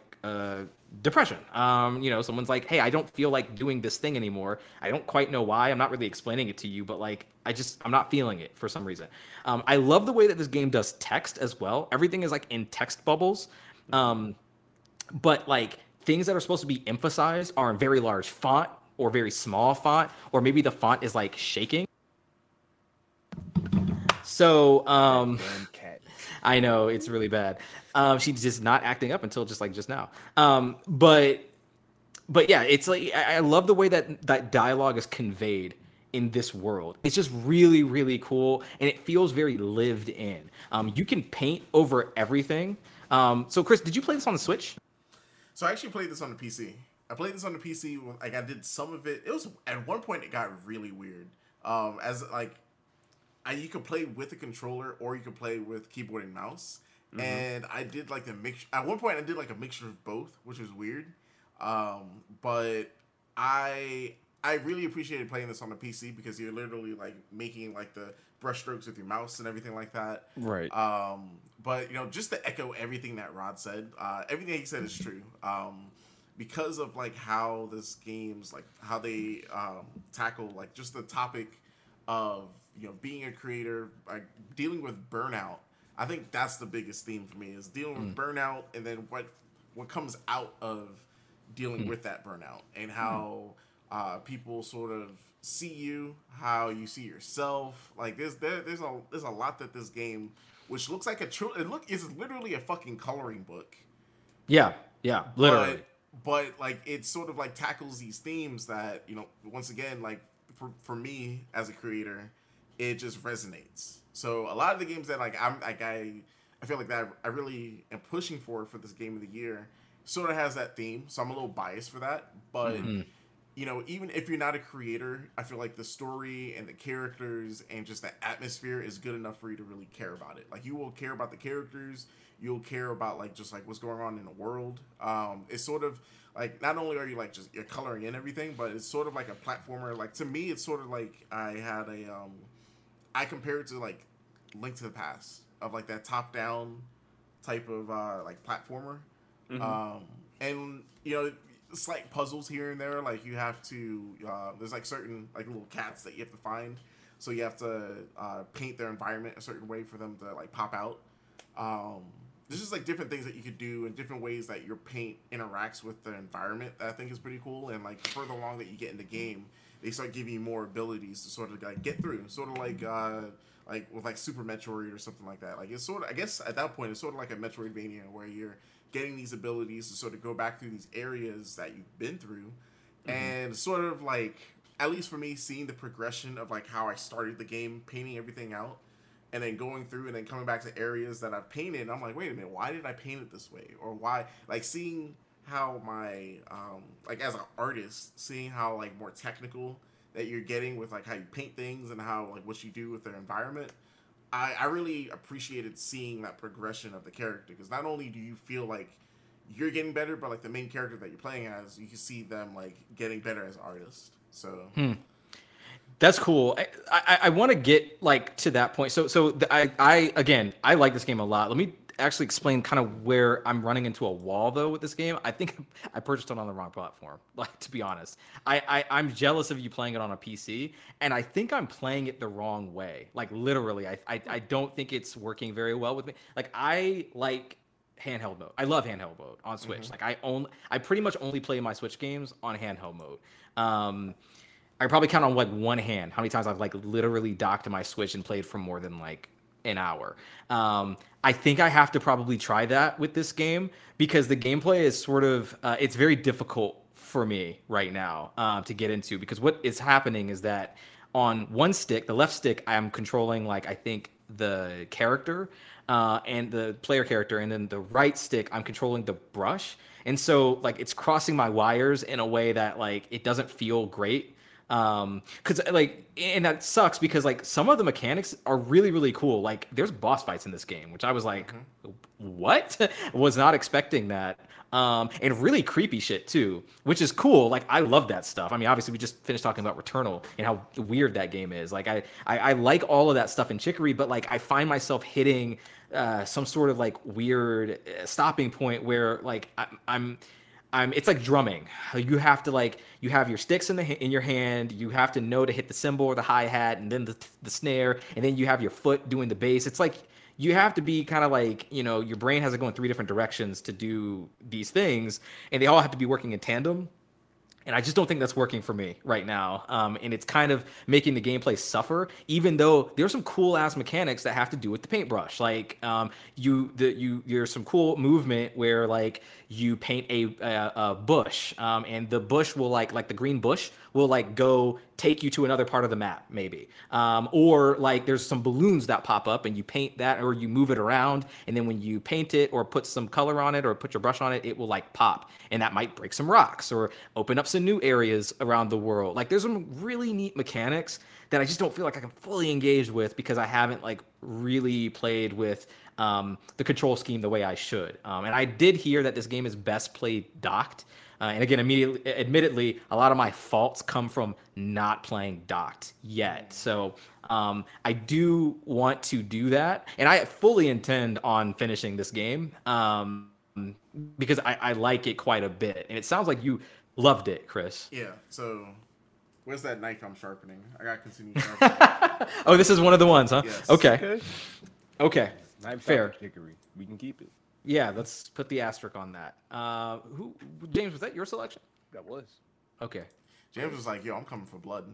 depression. You know, someone's like, hey, I don't feel like doing this thing anymore. I don't quite know why. I'm not really explaining it to you, but like, I'm not feeling it for some reason. I love the way that this game does text as well. Everything is like in text bubbles. But like things that are supposed to be emphasized are in very large font or very small font, or maybe the font is like shaking. So, I know it's really bad. She's just not acting up until just now. But yeah, it's like, I love the way that that dialogue is conveyed in this world. It's just really, really cool. And it feels very lived in. You can paint over everything. So Chris, did you play this on the Switch? So I actually played this on the PC. I played this on the PC. Like I did some of it. It was at one point it got really weird. You could play with a controller or you could play with keyboard and mouse. Mm-hmm. And I did like the mix. At one point I did like a mixture of both, which was weird. But I really appreciated playing this on the PC because you're literally like making like the brush strokes with your mouse and everything like that. Right. But you know, just to echo everything that Rod said, everything he said is true. Because of like how this game's like how they tackle like just the topic of, you know, being a creator, like dealing with burnout. I think that's the biggest theme for me is dealing with burnout and then what comes out of dealing with that burnout and how people sort of see you, how you see yourself. Like there's a lot that this game, which looks like a it's literally a fucking coloring book. Yeah, yeah, literally. But like it sort of like tackles these themes that, you know, once again, like for me as a creator, it just resonates. So a lot of the games that like I feel like that I really am pushing for this game of the year sort of has that theme. So I'm a little biased for that, but you know, even if you're not a creator, I feel like the story and the characters and just the atmosphere is good enough for you to really care about it. Like you will care about the characters, you'll care about like just like what's going on in the world. It's sort of like not only are you like just you're coloring in everything, but it's sort of like a platformer. Like to me, it's sort of like I compare it to like Link to the Past of like that top-down type of like platformer, and you know, slight puzzles here and there. Like you have to there's like certain like little cats that you have to find, so you have to paint their environment a certain way for them to like pop out. There's just like different things that you could do and different ways that your paint interacts with the environment that I think is pretty cool. And like further along that you get in the game, they start giving you more abilities to sort of like get through, sort of like with like Super Metroid or something like that. Like it's sort of, I guess at that point, it's sort of like a Metroidvania where you're getting these abilities to sort of go back through these areas that you've been through, and sort of like, at least for me, seeing the progression of like how I started the game, painting everything out, and then going through and then coming back to areas that I've painted, and I'm like, wait a minute, why did I paint it this way? Or why, like seeing how my, like as an artist, seeing how like more technical that you're getting with like how you paint things and how like what you do with their environment. I really appreciated seeing that progression of the character, because not only do you feel like you're getting better, but like the main character that you're playing as, you can see them like getting better as artists. So that's cool. I want to get like to that point. I like this game a lot. Let me actually explain kind of where I'm running into a wall though with this game. I think I purchased it on the wrong platform. Like, to be honest, I'm jealous of you playing it on a PC, and I think I'm playing it the wrong way. Like literally, I don't think it's working very well with me. Like I like handheld mode. I love handheld mode on Switch. Like I pretty much only play my Switch games on handheld mode. I can probably count on like one hand how many times I've like literally docked my Switch and played for more than like an hour. I think I have to probably try that with this game, because the gameplay is sort of, it's very difficult for me right now to get into, because what is happening is that on one stick, the left stick, I'm controlling like, I think the character and the player character, and then the right stick, I'm controlling the brush. And so like it's crossing my wires in a way that like, it doesn't feel great. Because like, and that sucks, because like some of the mechanics are really, really cool. Like there's boss fights in this game, which I was like, what? Was not expecting that. And really creepy shit too, which is cool. Like I love that stuff. I mean, obviously we just finished talking about Returnal and how weird that game is. Like I like all of that stuff in Chicory, but like I find myself hitting some sort of like weird stopping point where like I, I'm It's like drumming. You have to you have your sticks in your hand. You have to know to hit the cymbal or the hi-hat, and then the snare, and then you have your foot doing the bass. It's like you have to be kind of your brain has to go in three different directions to do these things, and they all have to be working in tandem. And I just don't think that's working for me right now. And it's kind of making the gameplay suffer, even though there are some cool ass mechanics that have to do with the paintbrush. There's some cool movement where you paint a bush, and the bush will the green bush will go take you to another part of the map maybe. Or there's some balloons that pop up and you paint that, or you move it around. And then when you paint it or put some color on it or put your brush on it, it will pop, and that might break some rocks or open up some new areas around the world. There's some really neat mechanics that I just don't feel like I can fully engage with because I haven't really played with the control scheme the way I should. And I did hear that this game is best played docked. And again, admittedly, a lot of my faults come from not playing docked yet. So I do want to do that, and I fully intend on finishing this game because I like it quite a bit. And it sounds like you loved it, Chris. Yeah. So, where's that knife I'm sharpening? I gotta continue sharpening. Oh, this is one of the ones, huh? Yes. Okay. Okay. Knife fair. Chicory. We can keep it. Yeah, let's put the asterisk on that. James, was that your selection? That was. Okay. James was like, "Yo, I'm coming for blood."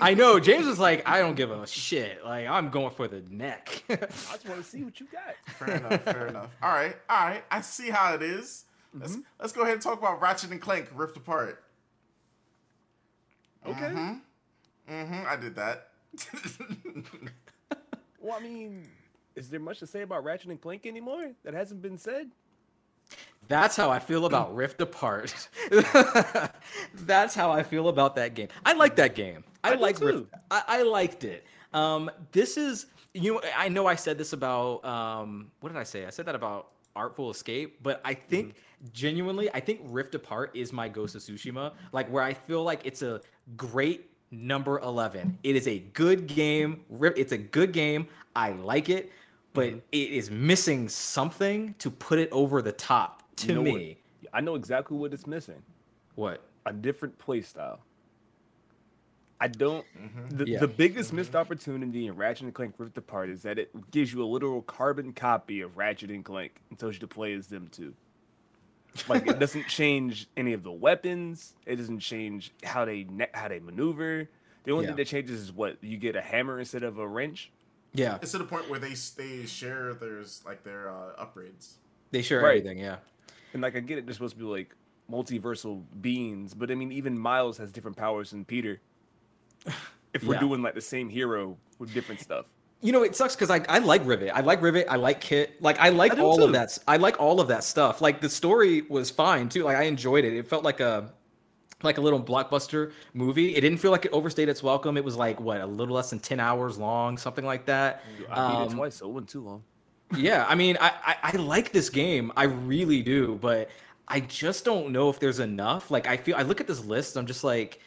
I know. James was like, "I don't give a shit. I'm going for the neck." I just want to see what you got. Fair enough. Fair enough. All right. I see how it is. Let's go ahead and talk about Ratchet and Clank Rift Apart. Okay. I did that. Well, I mean, is there much to say about Ratchet and Clank anymore that hasn't been said? That's how I feel about Rift Apart. That's how I feel about that game. I like that game. I liked it. This is, I know I said this about, what did I say? I said that about Artful Escape, but I think genuinely, I think Rift Apart is my Ghost of Tsushima, where I feel it's a great number 11. It is a good game. It's a good game. I like it, but it is missing something to put it over the top to me. I know exactly what it's missing. What? A different play style. I don't. The biggest missed opportunity in Ratchet and Clank Rift Apart is that it gives you a literal carbon copy of Ratchet and Clank and tells you to play as them too. It doesn't change any of the weapons. It doesn't change how they maneuver. The only thing that changes is you get a hammer instead of a wrench. Yeah, it's to the point where they share their upgrades. They share everything, yeah. And I get it. They're supposed to be multiversal beings, but I mean, even Miles has different powers than Peter. If we're doing the same hero with different stuff, it sucks because I like Rivet, I like Kit, I like all of that. I like all of that stuff. The story was fine too. I enjoyed it. It felt like a little blockbuster movie. It didn't feel like it overstayed its welcome. It was a little less than 10 hours long, something like that. I beat it twice, so it wasn't too long. Yeah, I mean, I like this game. I really do, but I just don't know if there's enough. I look at this list, I'm just like,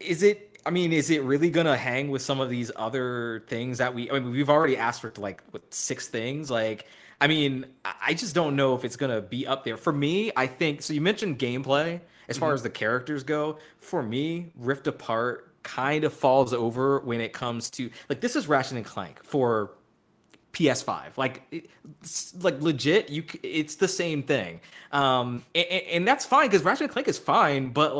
is it really gonna hang with some of these other things that we've already asterisked with 6 things? I just don't know if it's gonna be up there. For me, I think, so you mentioned gameplay, as far as the characters go, for me, Rift Apart kind of falls over when it comes to, this is Ratchet and Clank for PS5. Legit, it's the same thing. And that's fine, because Ratchet and Clank is fine, but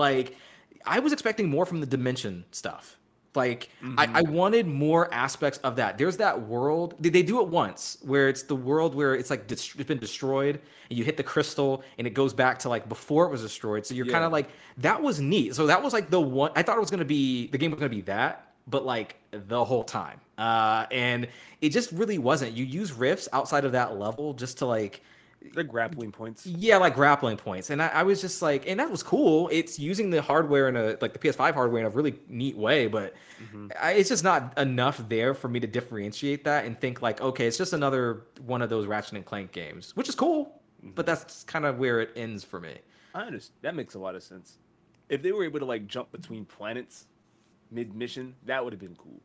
I was expecting more from the Dimension stuff. I wanted more aspects of that. There's that world. They do it once where it's the world where it's it's been destroyed and you hit the crystal and it goes back to before it was destroyed. So you're kind of that was neat. So that was the one I thought it was going to be. The game was going to be that, but the whole time. And it just really wasn't. You use rifts outside of that level just to the grappling points. Yeah, grappling points. And I was just and that was cool. It's using the hardware in a the PS5 hardware in a really neat way, but it's just not enough there for me to differentiate that and think okay, it's just another one of those Ratchet and Clank games, which is cool, but that's kind of where it ends for me. I understand. That makes a lot of sense. If they were able to jump between planets mid-mission, that would have been cool.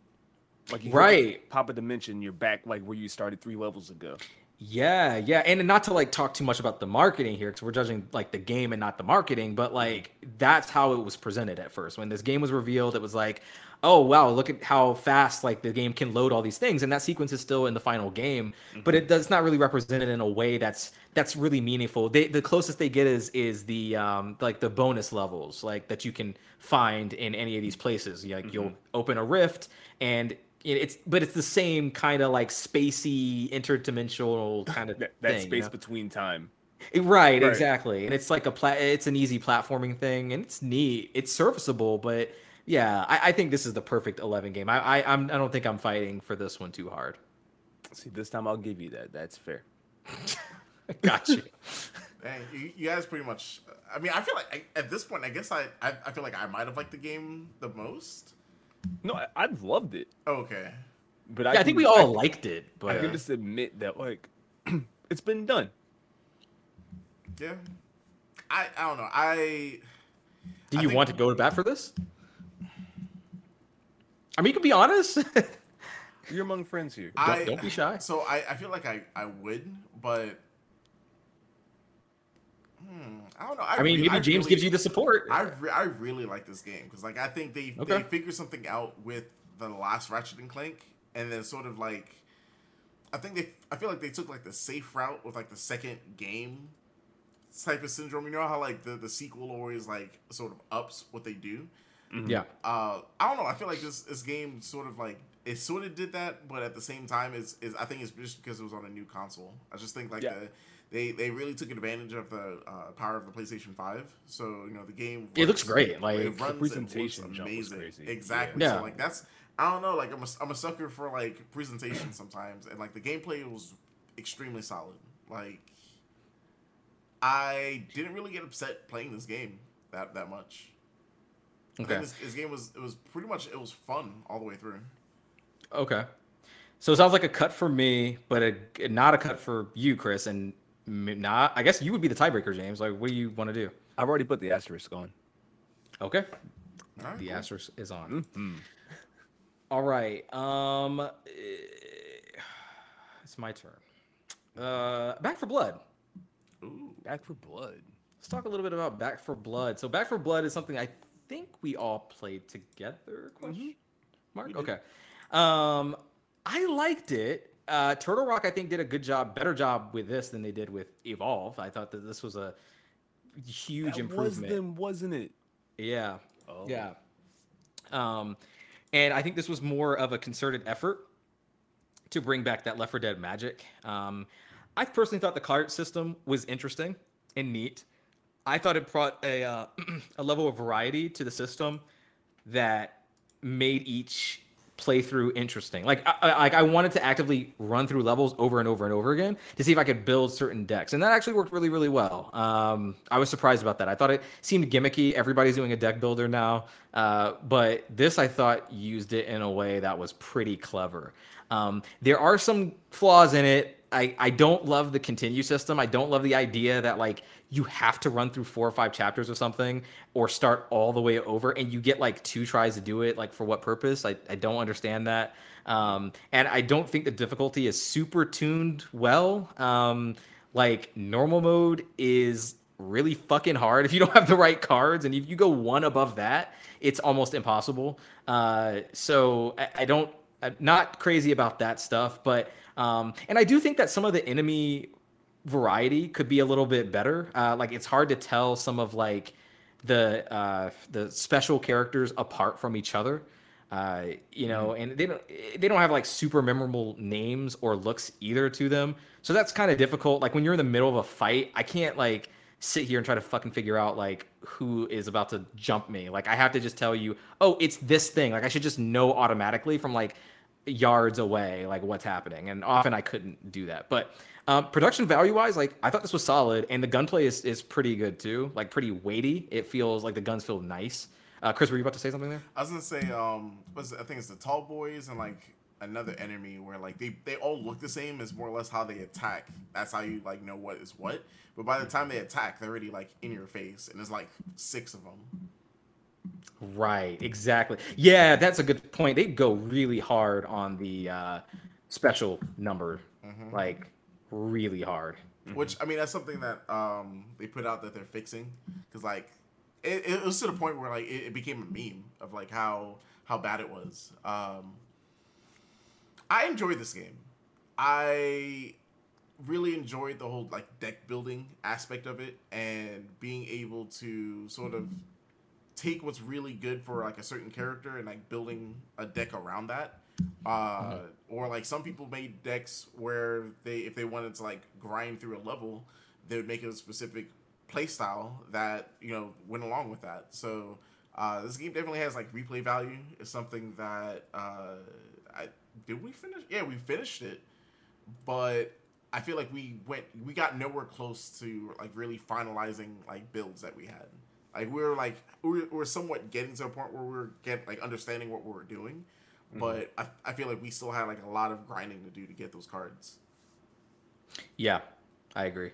You could pop a dimension, you're back where you started 3 levels ago. Yeah, and not to like talk too much about the marketing here, because we're judging like the game and not the marketing, but like that's how it was presented at first. When this game was revealed, it was like, oh wow, look at how fast like the game can load all these things, and that sequence is still in the final game, but it does not really represent it in a way that's really meaningful. The closest they get is the like the bonus levels like that you can find in any of these places. Like you'll open a rift and it's the same kind of like spacey interdimensional kind of that thing, space between time. Right, exactly. And it's like it's an easy platforming thing, and it's neat. It's serviceable, but yeah, I think this is the perfect 11 game. I don't think I'm fighting for this one too hard. See, this time I'll give you that. That's fair. Got you. Dang, you guys pretty much. I mean, I feel like at this point, I guess I feel like I might have liked the game the most. No, I've loved it. Okay, but I think we all liked it. But I can just admit that, like, it's been done. Yeah, I don't know. Do you want to go to bat for this? I mean, you can be honest. You're among friends here. Don't be shy. So I feel like I would, but I don't know. Maybe James really gives you the support. I really like this game because, like, I think they figured something out with the last Ratchet and Clank, and then sort of like, I feel like they took like the safe route with like the second game type of syndrome. You know how like the sequel always like sort of ups what they do. Yeah. I don't know. I feel like this game sort of like it sort of did that, but at the same time, is I think it's just because it was on a new console. I just think like They really took advantage of the power of the PlayStation 5. So, you know, the game runs, it looks great. Like it runs, the presentation and looks amazing. Jump was crazy. Exactly. Yeah. So like that's, I don't know, like I'm a sucker for like presentation sometimes, and like the gameplay was extremely solid. Like I didn't really get upset playing this game that much. Okay. I think this game was fun all the way through. Okay. So it sounds like a cut for me, but not a cut for you, Chris, and not, I guess you would be the tiebreaker, James. Like, what do you want to do? I've already put the asterisk on. Okay. Right, the asterisk is on. Mm-hmm. All right. It's my turn. Back 4 Blood. Ooh, Back 4 Blood. Let's talk a little bit about Back 4 Blood. So Back 4 Blood is something I think we all played together. Mm-hmm. Mark? Okay. I liked it. Turtle Rock, I think, did a better job with this than they did with Evolve. I thought that this was a huge improvement. That was them, wasn't it? Yeah. Oh. Yeah. And I think this was more of a concerted effort to bring back that Left 4 Dead magic. I personally thought the card system was interesting and neat. I thought it brought a level of variety to the system that made each playthrough interesting. Like I wanted to actively run through levels over and over and over again to see if I could build certain decks, and that actually worked really, really well. I was surprised about that. I thought it seemed gimmicky. Everybody's doing a deck builder now, but this I thought used it in a way that was pretty clever. There are some flaws in it. I don't love the continue system. I don't love the idea that like you have to run through 4 or 5 chapters or something, or start all the way over, and you get like 2 tries to do it. Like for what purpose? I don't understand that. And I don't think the difficulty is super tuned well. Like normal mode is really fucking hard if you don't have the right cards, and if you go 1 above that, it's almost impossible. So I'm not crazy about that stuff, but and I do think that some of the enemy variety could be a little bit better. Like it's hard to tell some of like the special characters apart from each other, you know, and they don't have like super memorable names or looks either to them. So that's kind of difficult. Like when you're in the middle of a fight, I can't like sit here and try to fucking figure out like who is about to jump me. Like I have to just tell you, oh, it's this thing. Like I should just know automatically from like yards away like what's happening, and often I couldn't do that. But production value wise, like I thought this was solid, and the gunplay is pretty good too, like pretty weighty. It feels like the guns feel nice. Chris, were you about to say something there? I was gonna say I think it's the tall boys and like another enemy where like they all look the same, is more or less how they attack. That's how you like know what is what, but by the time they attack they're already like in your face, and there's like 6 of them. Right, exactly. Yeah, that's a good point. They go really hard on the special number, like really hard. Mm-hmm. Which, I mean, that's something that they put out that they're fixing. Because, like, it was to the point where, like, it became a meme of, like, how bad it was. I enjoyed this game. I really enjoyed the whole, like, deck building aspect of it and being able to sort of take what's really good for, like, a certain character and, like, building a deck around that. Or, like, some people made decks where if they wanted to, like, grind through a level, they would make it a specific play style that, you know, went along with that. So this game definitely has, like, replay value. It's something that did we finish? Yeah, we finished it, but I feel like we got nowhere close to, like, really finalizing, like, builds that we had. Like, we were somewhat getting to a point where we were understanding what we were doing, but I feel like we still had, like, a lot of grinding to do to get those cards. Yeah, I agree.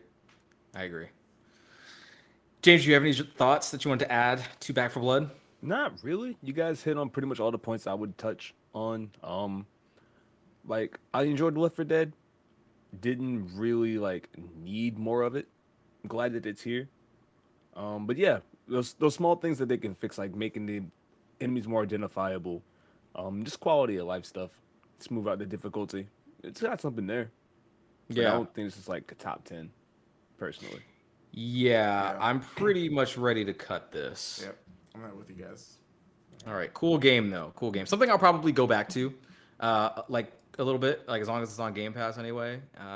James, do you have any thoughts that you want to add to Back 4 Blood? Not really. You guys hit on pretty much all the points I would touch on. Like, I enjoyed Left 4 Dead. Didn't really, like, need more of it. I'm glad that it's here. But yeah, those small things that they can fix, like making the enemies more identifiable, just quality of life stuff, smooth out the difficulty. It's got something there. But yeah, I don't think this is like a top 10, personally. Yeah, I'm pretty much ready to cut this. Yep, I'm right with you guys. All right, cool game though. Cool game. Something I'll probably go back to, like a little bit, like as long as it's on Game Pass anyway. And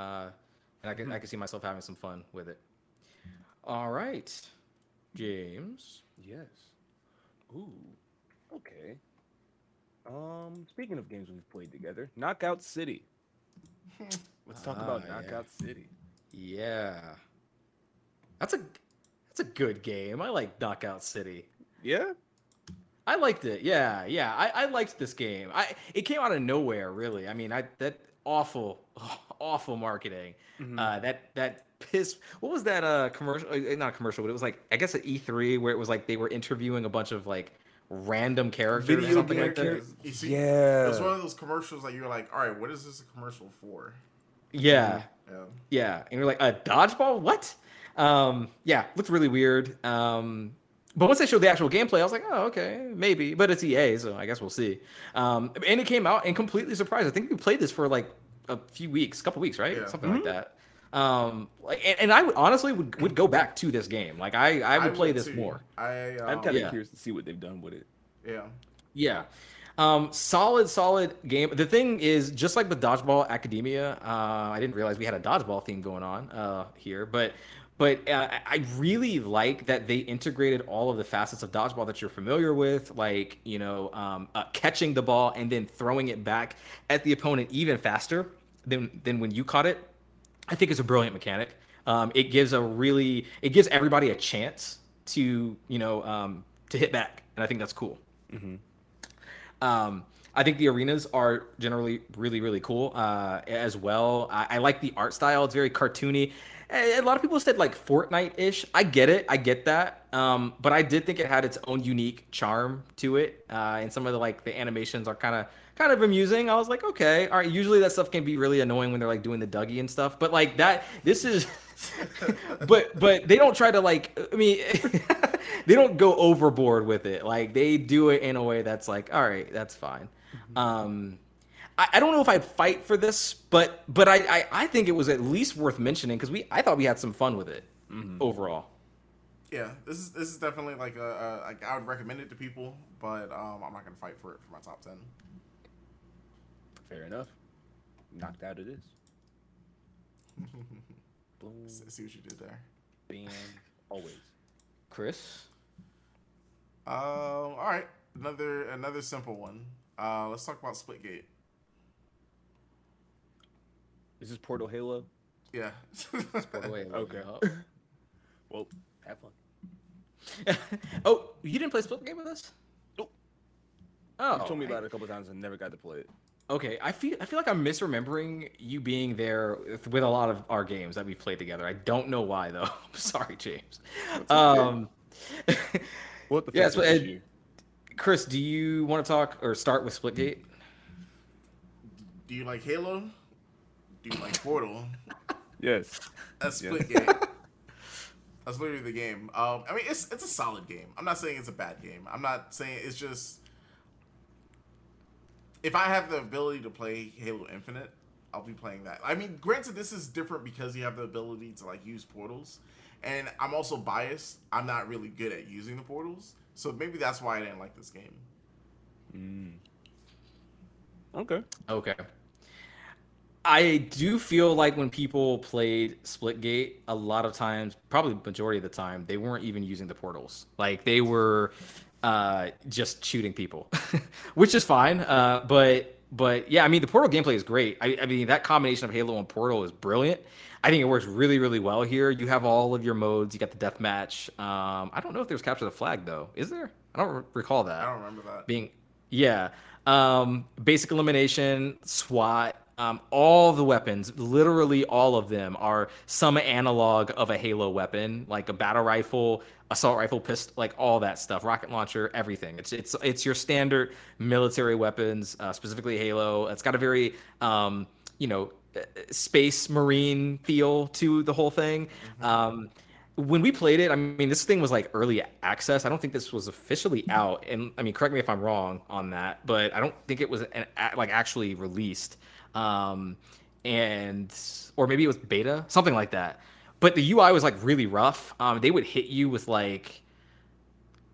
I can see myself having some fun with it. All right, James. Yes. Ooh. Okay. Speaking of games we've played together, Knockout City. Let's talk about Knockout City. Yeah. That's a good game. I like Knockout City. Yeah. I liked it. Yeah. I liked this game. It came out of nowhere, really. I mean, that awful marketing. Mm-hmm. That piss. What was that commercial? Not a commercial, but it was like, I guess at E3, where it was like they were interviewing a bunch of like random characters or something like that. Yeah. It was one of those commercials that you're like, all right, what is this a commercial for? Yeah. And you're like, a dodgeball? What? Yeah, looked really weird. But once they showed the actual gameplay, I was like, oh, okay, maybe. But it's EA, so I guess we'll see. And it came out and completely surprised. I think we played this for like a couple weeks, right? Yeah. Something like that. And I would honestly would go back to this game. Like I would play this too. More. I'm kind of curious to see what they've done with it. Yeah. Solid game. The thing is, just like with Dodgeball Academia, I didn't realize we had a dodgeball theme going on here, but I really like that they integrated all of the facets of dodgeball that you're familiar with, like, you know, catching the ball and then throwing it back at the opponent even faster than when you caught it. I think it's a brilliant mechanic. It gives everybody a chance to, you know, to hit back, and I think that's cool. Mm-hmm. I think the arenas are generally really, really cool as well. I like the art style; it's very cartoony. A lot of people said like Fortnite-ish. I get it. I get that. But I did think it had its own unique charm to it. And some of the like the animations are kind of amusing. I was like, okay, all right. Usually that stuff can be really annoying when they're like doing the Dougie and stuff. But like that, this is. but they don't try to like. I mean, they don't go overboard with it. Like they do it in a way that's like, all right, that's fine. Mm-hmm. I don't know if I'd fight for this, but I think it was at least worth mentioning because I thought we had some fun with it overall. Yeah, this is definitely like I would recommend it to people, but I'm not gonna fight for it for my top 10. Fair enough. Knocked out it is. Boom. See what you did there. Bam. Always. Chris. All right. Another simple one. Let's talk about Splitgate. Is this Portal Halo? Yeah. It's Portal Halo. Okay. Well, have fun. Oh, you didn't play Splitgate with us? Nope. Oh. You told me about it a couple times and never got to play it. Okay, I feel like I'm misremembering you being there with a lot of our games that we played together. I don't know why though. I'm sorry, James. What the fuck did you? Chris, do you want to talk or start with Splitgate? Do you like Halo? Do you like Portal? Yes. That's Splitgate. Yeah. That's literally the game. I mean, it's a solid game. I'm not saying it's a bad game. I'm not saying it's just... If I have the ability to play Halo Infinite, I'll be playing that. I mean, granted, this is different because you have the ability to, like, use portals. And I'm also biased. I'm not really good at using the portals. So maybe that's why I didn't like this game. Okay. Okay. I do feel like when people played Splitgate, a lot of times, probably the majority of the time, they weren't even using the portals. Like, they were just shooting people, which is fine. But yeah, I mean, the portal gameplay is great. I mean, that combination of Halo and Portal is brilliant. I think it works really, really well here. You have all of your modes. You got the deathmatch. I don't know if there's Capture the Flag, though. Is there? I don't recall that. I don't remember that. Yeah. Basic elimination, SWAT. All the weapons, literally all of them, are some analog of a Halo weapon, like a battle rifle, assault rifle, pistol, like all that stuff, rocket launcher, everything. It's your standard military weapons, specifically Halo. It's got a very, space marine feel to the whole thing. Mm-hmm. When we played it, I mean, this thing was like early access. I don't think this was officially out, and I mean, correct me if I'm wrong on that, but I don't think it was actually released. Or maybe it was beta, something like that. But the UI was like really rough. They would hit you with like,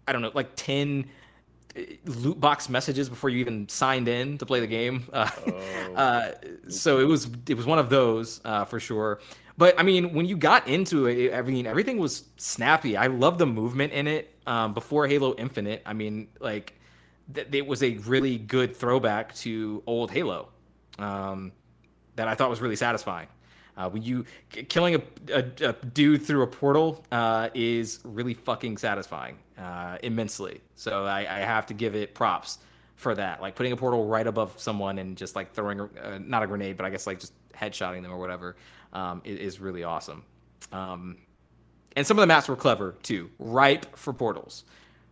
I don't know, like 10 loot box messages before you even signed in to play the game. So it was one of those for sure. But I mean, when you got into it, I mean, everything was snappy. I love the movement in it. Before Halo Infinite, I mean, like it was a really good throwback to old Halo. That I thought was really satisfying. When you killing a dude through a portal is really fucking satisfying, immensely. So I have to give it props for that. Like putting a portal right above someone and just like throwing not a grenade, but I guess like just headshotting them or whatever is really awesome. And some of the maps were clever too, ripe for portals,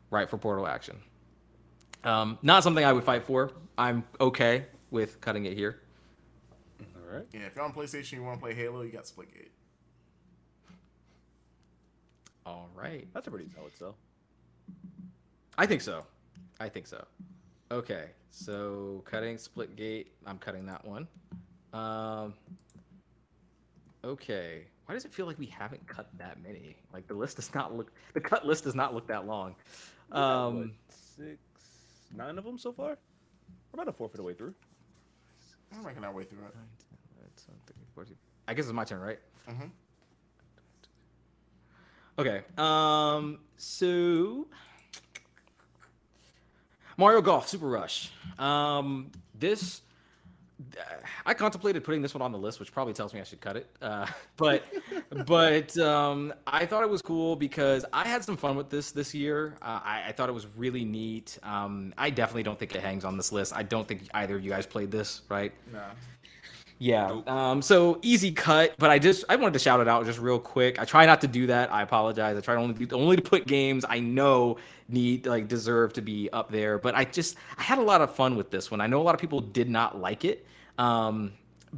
ripe for portal action. Not something I would fight for. I'm okay with cutting it here. All right. Yeah, if you're on PlayStation, you want to play Halo, you got Splitgate. All right. That's a pretty solid sell. I think so. Okay, so cutting Splitgate. I'm cutting that one. Okay. Why does it feel like we haven't cut that many? Like the cut list does not look that long. What, 6, 9 of them so far? We're about a fourth of the way through. I'm making our way through it. I guess it's my turn, right? Mm-hmm. Okay. So Mario Golf Super Rush. This I contemplated putting this one on the list, which probably tells me I should cut it. But I thought it was cool because I had some fun with this year. I thought it was really neat. I definitely don't think it hangs on this list. I don't think either of you guys played this, right? No. Yeah. Nope. So easy cut, but I wanted to shout it out just real quick. I try not to do that. I apologize. I try only to put games I know deserve to be up there, but I had a lot of fun with this one. I know a lot of people did not like it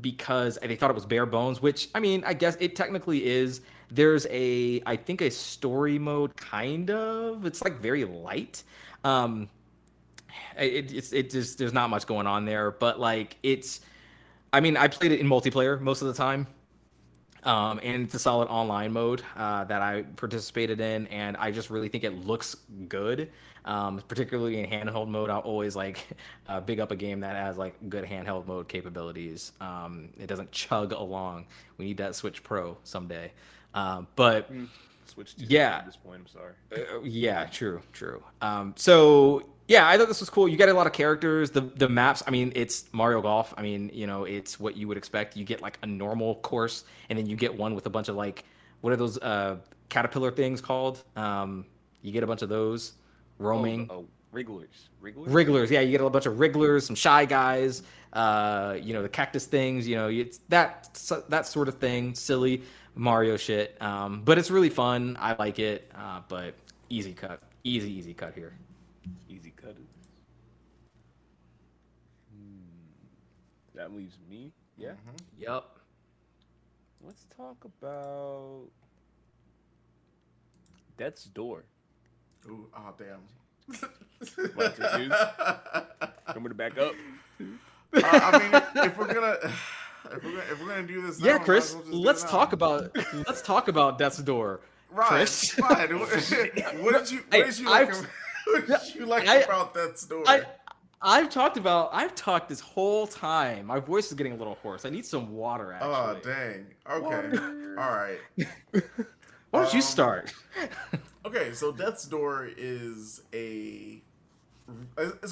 because they thought it was bare bones, which I mean, I guess it technically is. There's I think a story mode kind of. It's like very light. It just there's not much going on there, but like it's. I mean, I played it in multiplayer most of the time, and it's a solid online mode that I participated in, and I just really think it looks good, particularly in handheld mode. I'll always big up a game that has like good handheld mode capabilities. It doesn't chug along. We need that Switch Pro someday, but Switch 2 yeah, at this point, I'm sorry. Yeah, true. So. Yeah, I thought this was cool. You get a lot of characters. The maps, I mean, it's Mario Golf. I mean, it's what you would expect. You get like a normal course, and then you get one with a bunch of like, what are those caterpillar things called? You get a bunch of those roaming. Oh, Wrigglers. Yeah, you get a bunch of Wrigglers, some Shy Guys. The cactus things. It's that sort of thing. Silly Mario shit. But it's really fun. I like it. But easy cut. Easy cut here. Easy cut. That leaves me. Yeah. Mm-hmm. Yep. Let's talk about Death's Door. Ooh, oh damn. I'm gonna back up. I mean, if we're gonna do this, yeah, Chris, let's talk about Death's Door. Right, Chris. Fine. What did you like about Death's Door? I've talked this whole time. My voice is getting a little hoarse. I need some water, actually. Oh, dang. Okay. Water. All right. Why don't you start? Okay, so Death's Door is a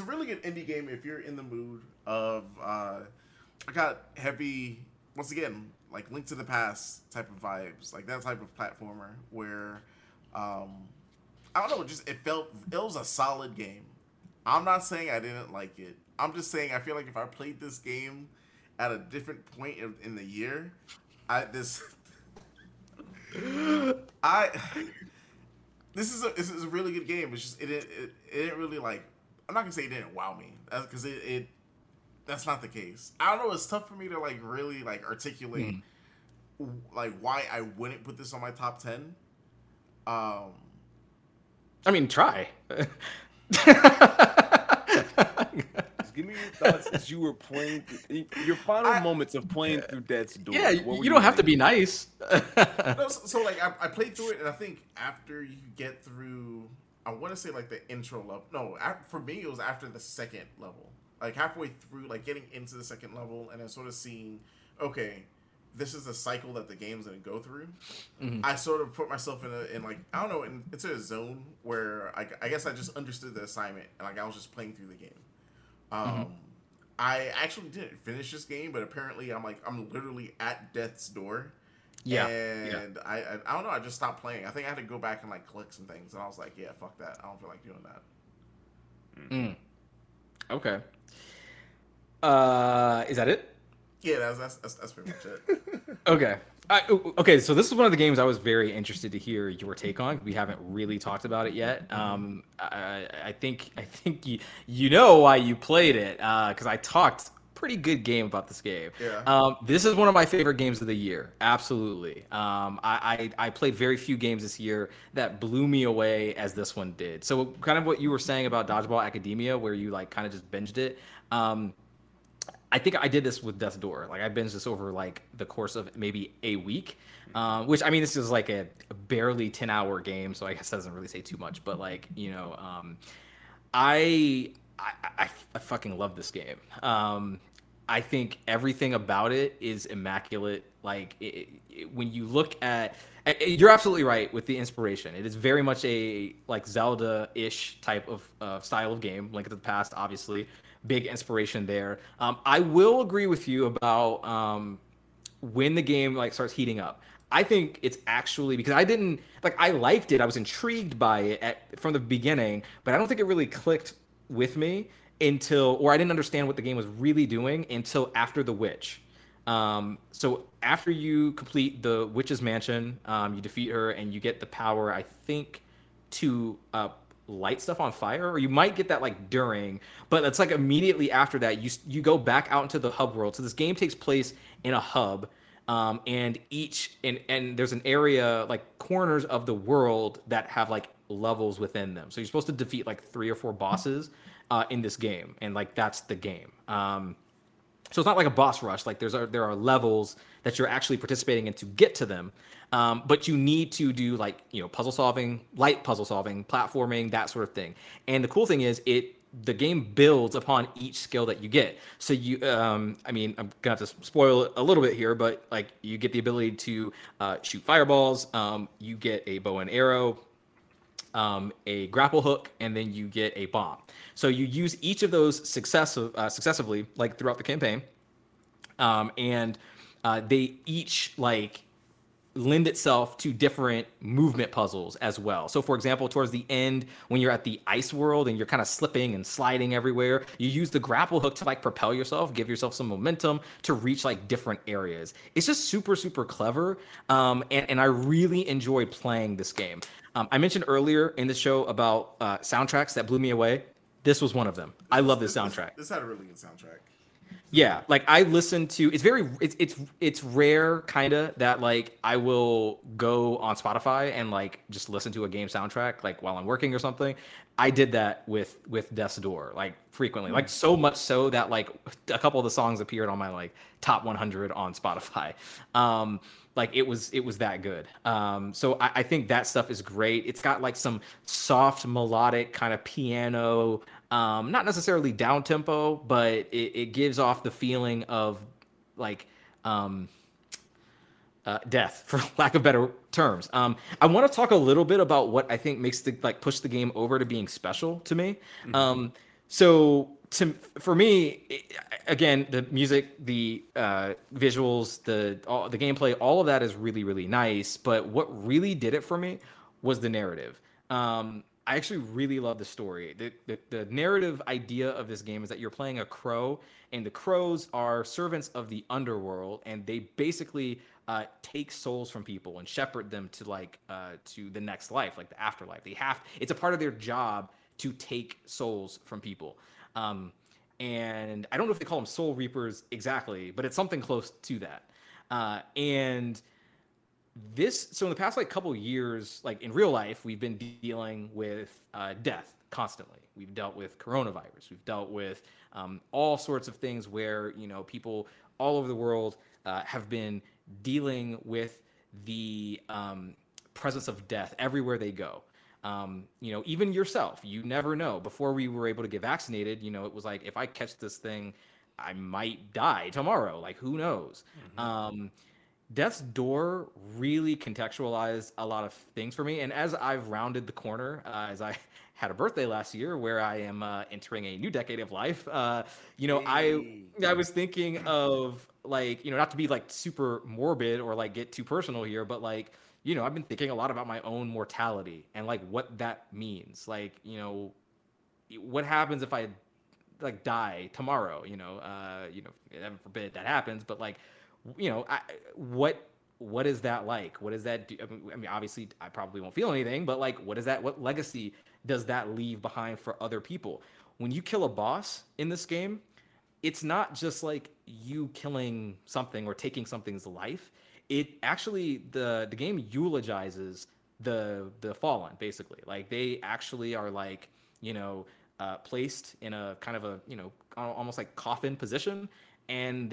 really good indie game if you're in the mood of I got heavy, once again, like Link to the Past type of vibes, like that type of platformer where I don't know, just it was a solid game. I'm not saying I didn't like it. I'm just saying I feel like if I played this game at a different point in the year, this is a really good game. It's just it didn't really, like, I'm not gonna say it didn't wow me, because that's not the case. I don't know. It's tough for me to like really like articulate like why I wouldn't put this on my top 10. I mean, try. Just give me your thoughts as you were playing your final moments of playing through Death's Door. Yeah, you don't have to be nice. No, so like I played through it, and I think after you get through, I want to say like the intro level. No, for me it was after the second level, like halfway through, like getting into the second level, and then sort of seeing, okay, this is the cycle that the game's gonna go through. Mm-hmm. I sort of put myself into a zone where I guess I just understood the assignment, and like I was just playing through the game. I actually didn't finish this game, but apparently I'm literally at Death's Door. Yeah. And yeah. I don't know. I just stopped playing. I think I had to go back and like collect some things, and I was like, yeah, fuck that. I don't feel like doing that. Mm. Okay. Is that it? Yeah, that's pretty much it. Okay. Okay, so this is one of the games I was very interested to hear your take on. We haven't really talked about it yet. I think you know why you played it, because I talked pretty good game about this game. Yeah. This is one of my favorite games of the year. Absolutely. I played very few games this year that blew me away as this one did. So kind of what you were saying about Dodgeball Academia, where you like kind of just binged it. I think I did this with Death's Door. Like I binged this over like the course of maybe a week, which I mean, this is like a barely 10-hour game, so I guess that doesn't really say too much. But like, you know, I fucking love this game. I think everything about it is immaculate. Like when you look at, you're absolutely right with the inspiration. It is very much a like Zelda-ish type of style of game. Link to the Past, obviously. Big inspiration there. I will agree with you about when the game like starts heating up. I think it's actually, because I didn't like, I liked it. I was intrigued by it from the beginning, but I don't think it really clicked with me or I didn't understand what the game was really doing until after The Witch. So after you complete the Witch's Mansion, you defeat her and you get the power, I think, to light stuff on fire, or you might get that like during, but it's like immediately after that you go back out into the hub world. So this game takes place in a hub, and there's an area, like corners of the world that have like levels within them, so you're supposed to defeat like 3 or 4 bosses in this game, and like that's the game. So it's not like a boss rush. Like there are levels that you're actually participating in to get to them, but you need to do like, you know, puzzle solving, light puzzle solving, platforming, that sort of thing. And the cool thing is the game builds upon each skill that you get. So you, I mean, I'm gonna have to spoil it a little bit here, but like you get the ability to shoot fireballs. You get a bow and arrow, a grapple hook, and then you get a bomb. So you use each of those successively, like throughout the campaign, and they each like lend itself to different movement puzzles as well. So for example, towards the end, when you're at the ice world and you're kind of slipping and sliding everywhere, you use the grapple hook to like propel yourself, give yourself some momentum to reach like different areas. It's just super, super clever. And I really enjoyed playing this game. I mentioned earlier in the show about soundtracks that blew me away. This was one of them. I love this soundtrack. This had a really good soundtrack. Yeah, like I listen to, it's rare kinda that like I will go on Spotify and like just listen to a game soundtrack like while I'm working or something. I did that with Death's Door like frequently, like so much so that like a couple of the songs appeared on my like top 100 on Spotify. Like it was that good. So I think that stuff is great. It's got like some soft melodic kind of piano. Not necessarily down tempo, but it gives off the feeling of like death, for lack of better terms. I want to talk a little bit about what I think makes the like push the game over to being special to me. Mm-hmm. For me, again, the music, the visuals, the gameplay, all of that is really, really nice. But what really did it for me was the narrative. I actually really love the story. The narrative idea of this game is that you're playing a crow, and the crows are servants of the underworld, and they basically take souls from people and shepherd them to like to the next life, like the afterlife. It's a part of their job to take souls from people. And I don't know if they call them soul reapers exactly, but it's something close to that. So in the past like couple years, like in real life, we've been dealing with death constantly. We've dealt with coronavirus. We've dealt with all sorts of things where, you know, people all over the world have been dealing with the presence of death everywhere they go. You know, even yourself, you never know. Before we were able to get vaccinated, you know, it was like, if I catch this thing, I might die tomorrow. Like, who knows? Mm-hmm. Death's Door really contextualized a lot of things for me. And as I've rounded the corner, as I had a birthday last year where I am entering a new decade of life, you know, I was thinking of like, you know, not to be like super morbid or like get too personal here, but like, you know, I've been thinking a lot about my own mortality and like what that means. Like, you know, what happens if I like die tomorrow? You know, heaven forbid that happens, but like, you know, what is that like? What does that do? I mean, obviously, I probably won't feel anything, but like, what legacy does that leave behind for other people? When you kill a boss in this game, it's not just like you killing something or taking something's life. It actually, the game eulogizes the fallen, basically. Like, they actually are like, you know, placed in a kind of a, you know, almost like coffin position, and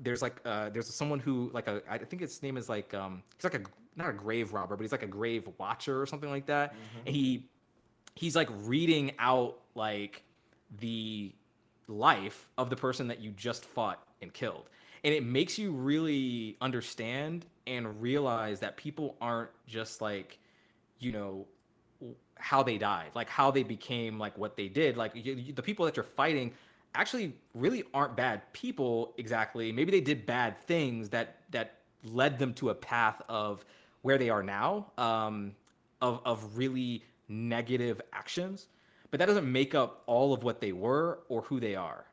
there's like there's someone who like I think his name is like he's like not a grave robber, but he's like a grave watcher or something like that. Mm-hmm. And he's like reading out like the life of the person that you just fought and killed, and it makes you really understand and realize that people aren't just like, you know, how they died, like how they became like what they did. Like the people that you're fighting actually really aren't bad people exactly. Maybe they did bad things that led them to a path of where they are now, of really negative actions, but that doesn't make up all of what they were or who they are.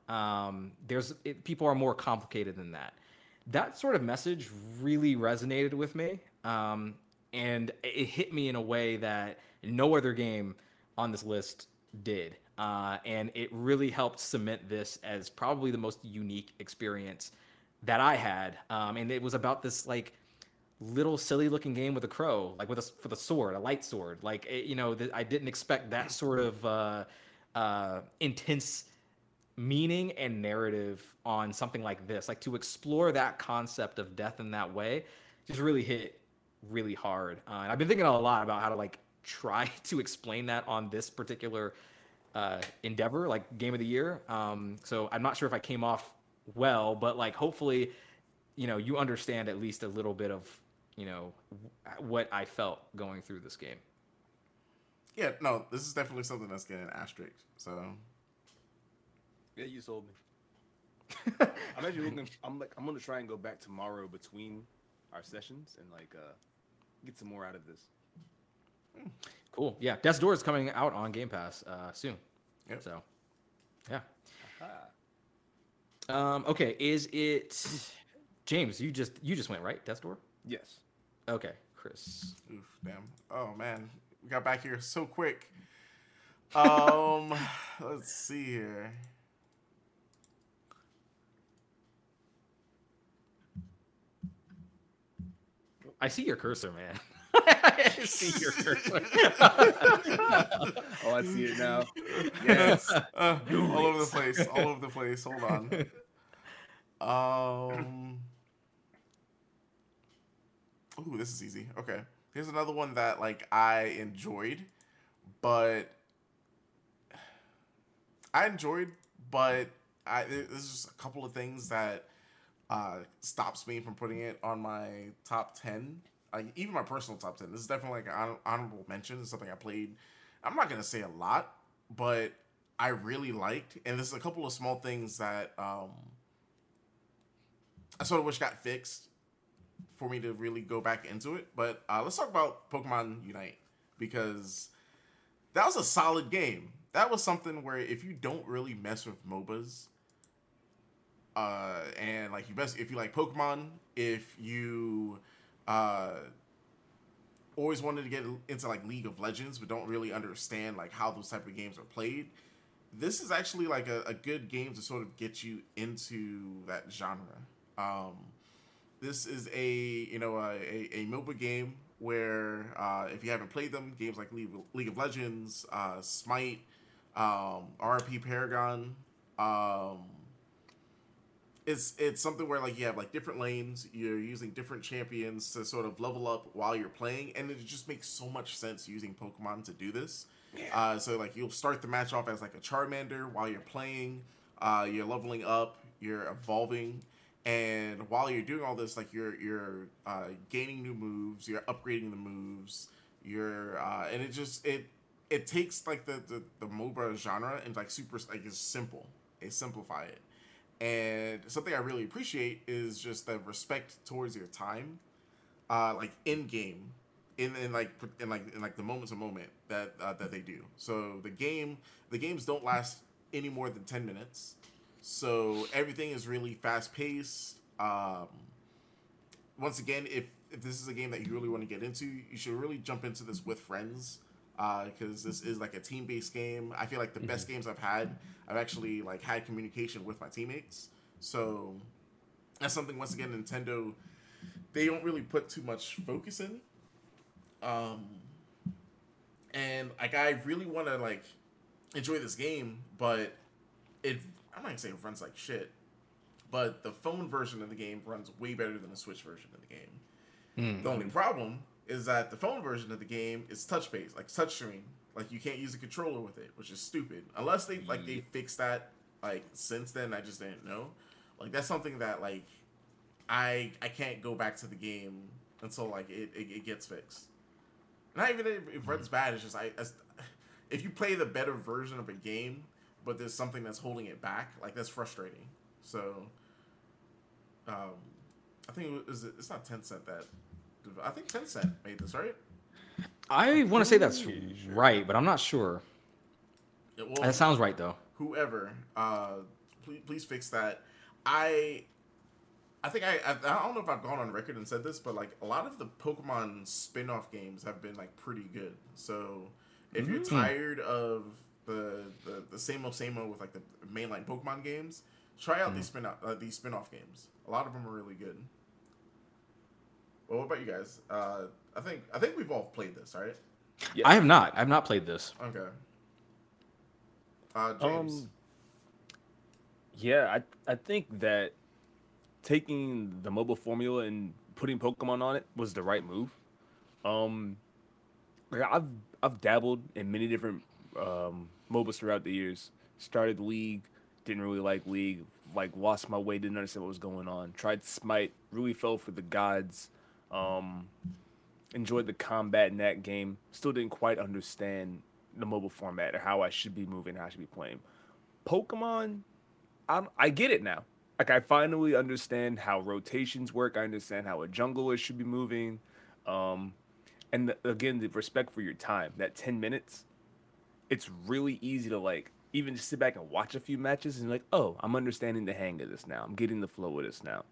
People are more complicated than that. That sort of message really resonated with me, and it hit me in a way that no other game on this list did. And it really helped cement this as probably the most unique experience that I had. And it was about this like little silly looking game with a crow, like with a sword, a light sword. Like, it, you know, I didn't expect that sort of intense meaning and narrative on something like this. Like, to explore that concept of death in that way just really hit really hard. And I've been thinking a lot about how to like try to explain that on this particular endeavor, like game of the year. So I'm not sure if I came off well, but like hopefully, you know, you understand at least a little bit of, you know, what I felt going through this game. Yeah, no, this is definitely something that's getting an asterisk. So yeah, you sold me. I'm actually looking. I'm gonna try and go back tomorrow between our sessions and like get some more out of this. Cool. Yeah, Death's Door is coming out on Game Pass soon. Yep. So, yeah. Okay, is it James? You just went right, Death's Door. Yes. Okay, Chris. Oof, damn. Oh man, we got back here so quick. Let's see here. I see your cursor, man. I see your cursor. Oh, I see it now. Yes. All over the place. All over the place. Hold on. Ooh, this is easy. Okay. Here's another one that like I enjoyed, but there's just a couple of things that stops me from putting it on my top 10, like even my personal top 10. This is definitely like an honorable mention. It's something I played. I'm not gonna say a lot, but I really liked. And there's a couple of small things that I sort of wish got fixed for me to really go back into it. But let's talk about Pokemon Unite, because that was a solid game. That was something where if you don't really mess with MOBAs, and like you best if you like Pokemon, if you always wanted to get into like League of Legends but don't really understand like how those type of games are played, this is actually like a good game to sort of get you into that genre. This is a MOBA game where if you haven't played them, games like League of Legends, Smite, RIP Paragon, it's something where like you have like different lanes, you're using different champions to sort of level up while you're playing, and it just makes so much sense using Pokemon to do this. Yeah. So like you'll start the match off as like a Charmander while you're playing, you're leveling up, you're evolving. And while you're doing all this, like you're gaining new moves, you're upgrading the moves, and it just it takes like the MOBA genre and like super like it's simple. They simplify it. And something I really appreciate is just the respect towards your time, like in game, in like the moment to moment that that they do. So the games don't last any more than 10 minutes. So everything is really fast-paced. Once again, if this is a game that you really want to get into, you should really jump into this with friends, because this is like a team-based game. I feel like the best games I've had, I've actually like had communication with my teammates. So that's something, once again, Nintendo, they don't really put too much focus in. And like I really want to like enjoy this game, but I'm not gonna say it runs like shit, but the phone version of the game runs way better than the Switch version of the game. Mm. The only problem is that the phone version of the game is touch-based, like touch screen. Like you can't use a controller with it, which is stupid. Unless they fixed that like since then, I just didn't know. Like that's something that like I can't go back to the game until like it gets fixed. Not even if it runs bad, it's just if you play the better version of a game, but there's something that's holding it back, like that's frustrating. So, I think it's not Tencent that. I think Tencent made this, right? I want to say that's right, but I'm not sure. Yeah, well, that sounds right though. Whoever, please fix that. I think I don't know if I've gone on record and said this, but like a lot of the Pokemon spin-off games have been like pretty good. So if you're tired of the same old with like the mainline Pokemon games, try out these spin-off games. A lot of them are really good. Well, what about you guys? I think we've all played this, right? Yeah. I've not played this. Okay. James. Yeah, I think that taking the mobile formula and putting Pokemon on it was the right move. I've dabbled in many different MOBAs throughout the years. Started League, didn't really like League, like lost my way, didn't understand what was going on. Tried Smite, really fell for the gods. Enjoyed the combat in that game. Still didn't quite understand the mobile format or how I should be moving, how I should be playing. Pokemon, I get it now. Like I finally understand how rotations work. I understand how a jungler should be moving. And again, the respect for your time. That 10 minutes. It's really easy to like even just sit back and watch a few matches and like, oh, I'm understanding the hang of this now. I'm getting the flow of this now.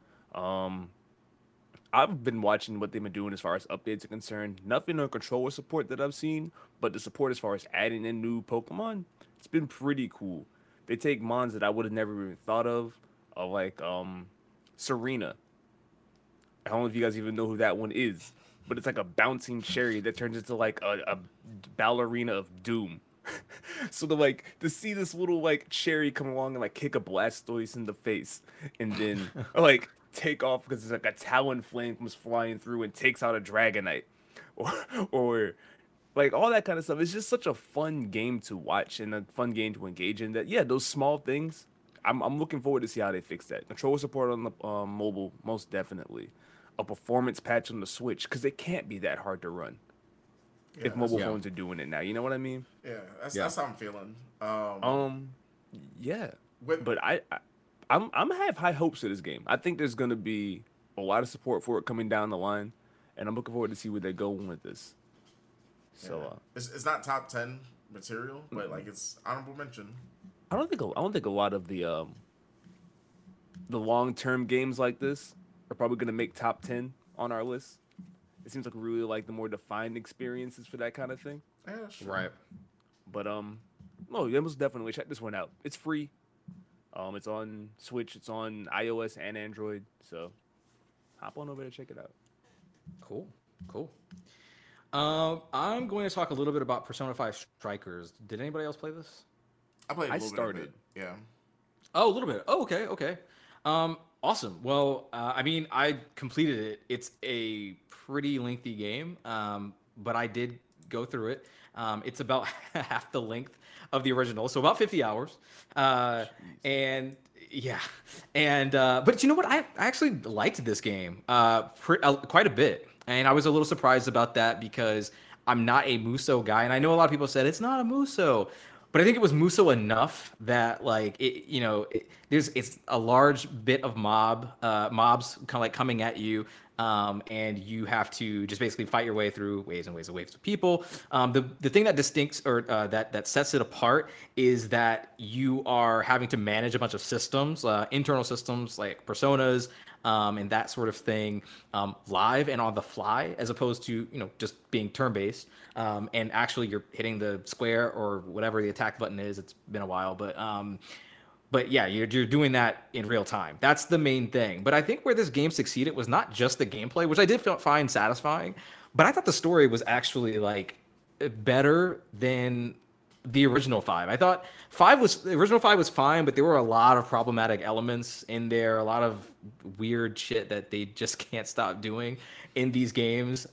I've been watching what they've been doing as far as updates are concerned. Nothing on controller support that I've seen, but the support as far as adding in new Pokemon, it's been pretty cool. They take mons that I would have never even thought of, like Serena. I don't know if you guys even know who that one is, but it's like a bouncing chariot that turns into like a ballerina of doom. So to like to see this little like cherry come along and like kick a Blastoise in the face and then like take off because it's like a Talonflame comes flying through and takes out a Dragonite or like all that kind of stuff. It's just such a fun game to watch and a fun game to engage in. That yeah, those small things. I'm looking forward to see how they fix that. Controller support on the mobile, most definitely. A performance patch on the Switch because it can't be that hard to run. Yeah, if mobile phones are doing it now, you know what I mean? Yeah, that's how I'm feeling. But I have high hopes of this game. I think there's gonna be a lot of support for it coming down the line, and I'm looking forward to see where they're going with this. So yeah. It's not top 10 material, but like it's honorable mention. I don't think a lot of the long-term games like this are probably gonna make top 10 on our list. It seems like we really like the more defined experiences for that kind of thing. Yeah, sure. Right. But no, you must definitely check this one out. It's free. It's on Switch. It's on iOS and Android. So hop on over there and check it out. Cool. I'm going to talk a little bit about Persona 5 Strikers. Did anybody else play this? I played a little bit. Yeah. Oh, a little bit. Oh, okay. Awesome. Well, I completed it. It's a pretty lengthy game, but I did go through it. It's about half the length of the original, so about 50 hours. But you know what? I actually liked this game quite a bit, and I was a little surprised about that because I'm not a Musou guy, and I know a lot of people said it's not a Musou. But I think it was Musou enough that like it's a large bit of mobs kind of like coming at you, and you have to just basically fight your way through waves and waves and waves of people. The thing that distincts or that sets it apart is that you are having to manage a bunch of systems, internal systems like personas, and that sort of thing, live and on the fly, as opposed to just being turn-based. And actually, you're hitting the square or whatever the attack button is. It's been a while, but yeah, you're doing that in real time. That's the main thing. But I think where this game succeeded was not just the gameplay, which I did find satisfying, but I thought the story was actually like better than the original 5. I thought the original five was fine, but there were a lot of problematic elements in there, a lot of weird shit that they just can't stop doing in these games.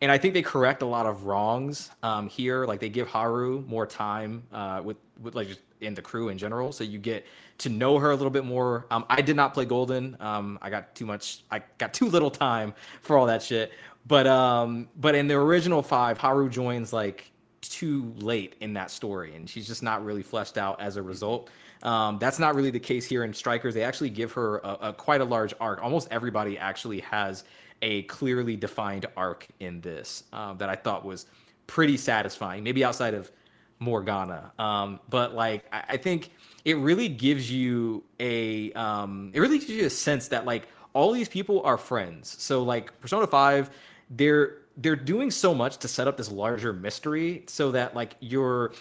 And I think they correct a lot of wrongs here. Like they give Haru more time with like just in the crew in general, so you get to know her a little bit more. I did not play Golden. I got too little time for all that shit. But in the original 5, Haru joins like too late in that story, and she's just not really fleshed out as a result. That's not really the case here in Strikers. They actually give her a quite a large arc. Almost everybody actually has a clearly defined arc in this that I thought was pretty satisfying, maybe outside of Morgana. But like I think it really gives you a sense that like all these people are friends. So like Persona 5, they're doing so much to set up this larger mystery so that like you're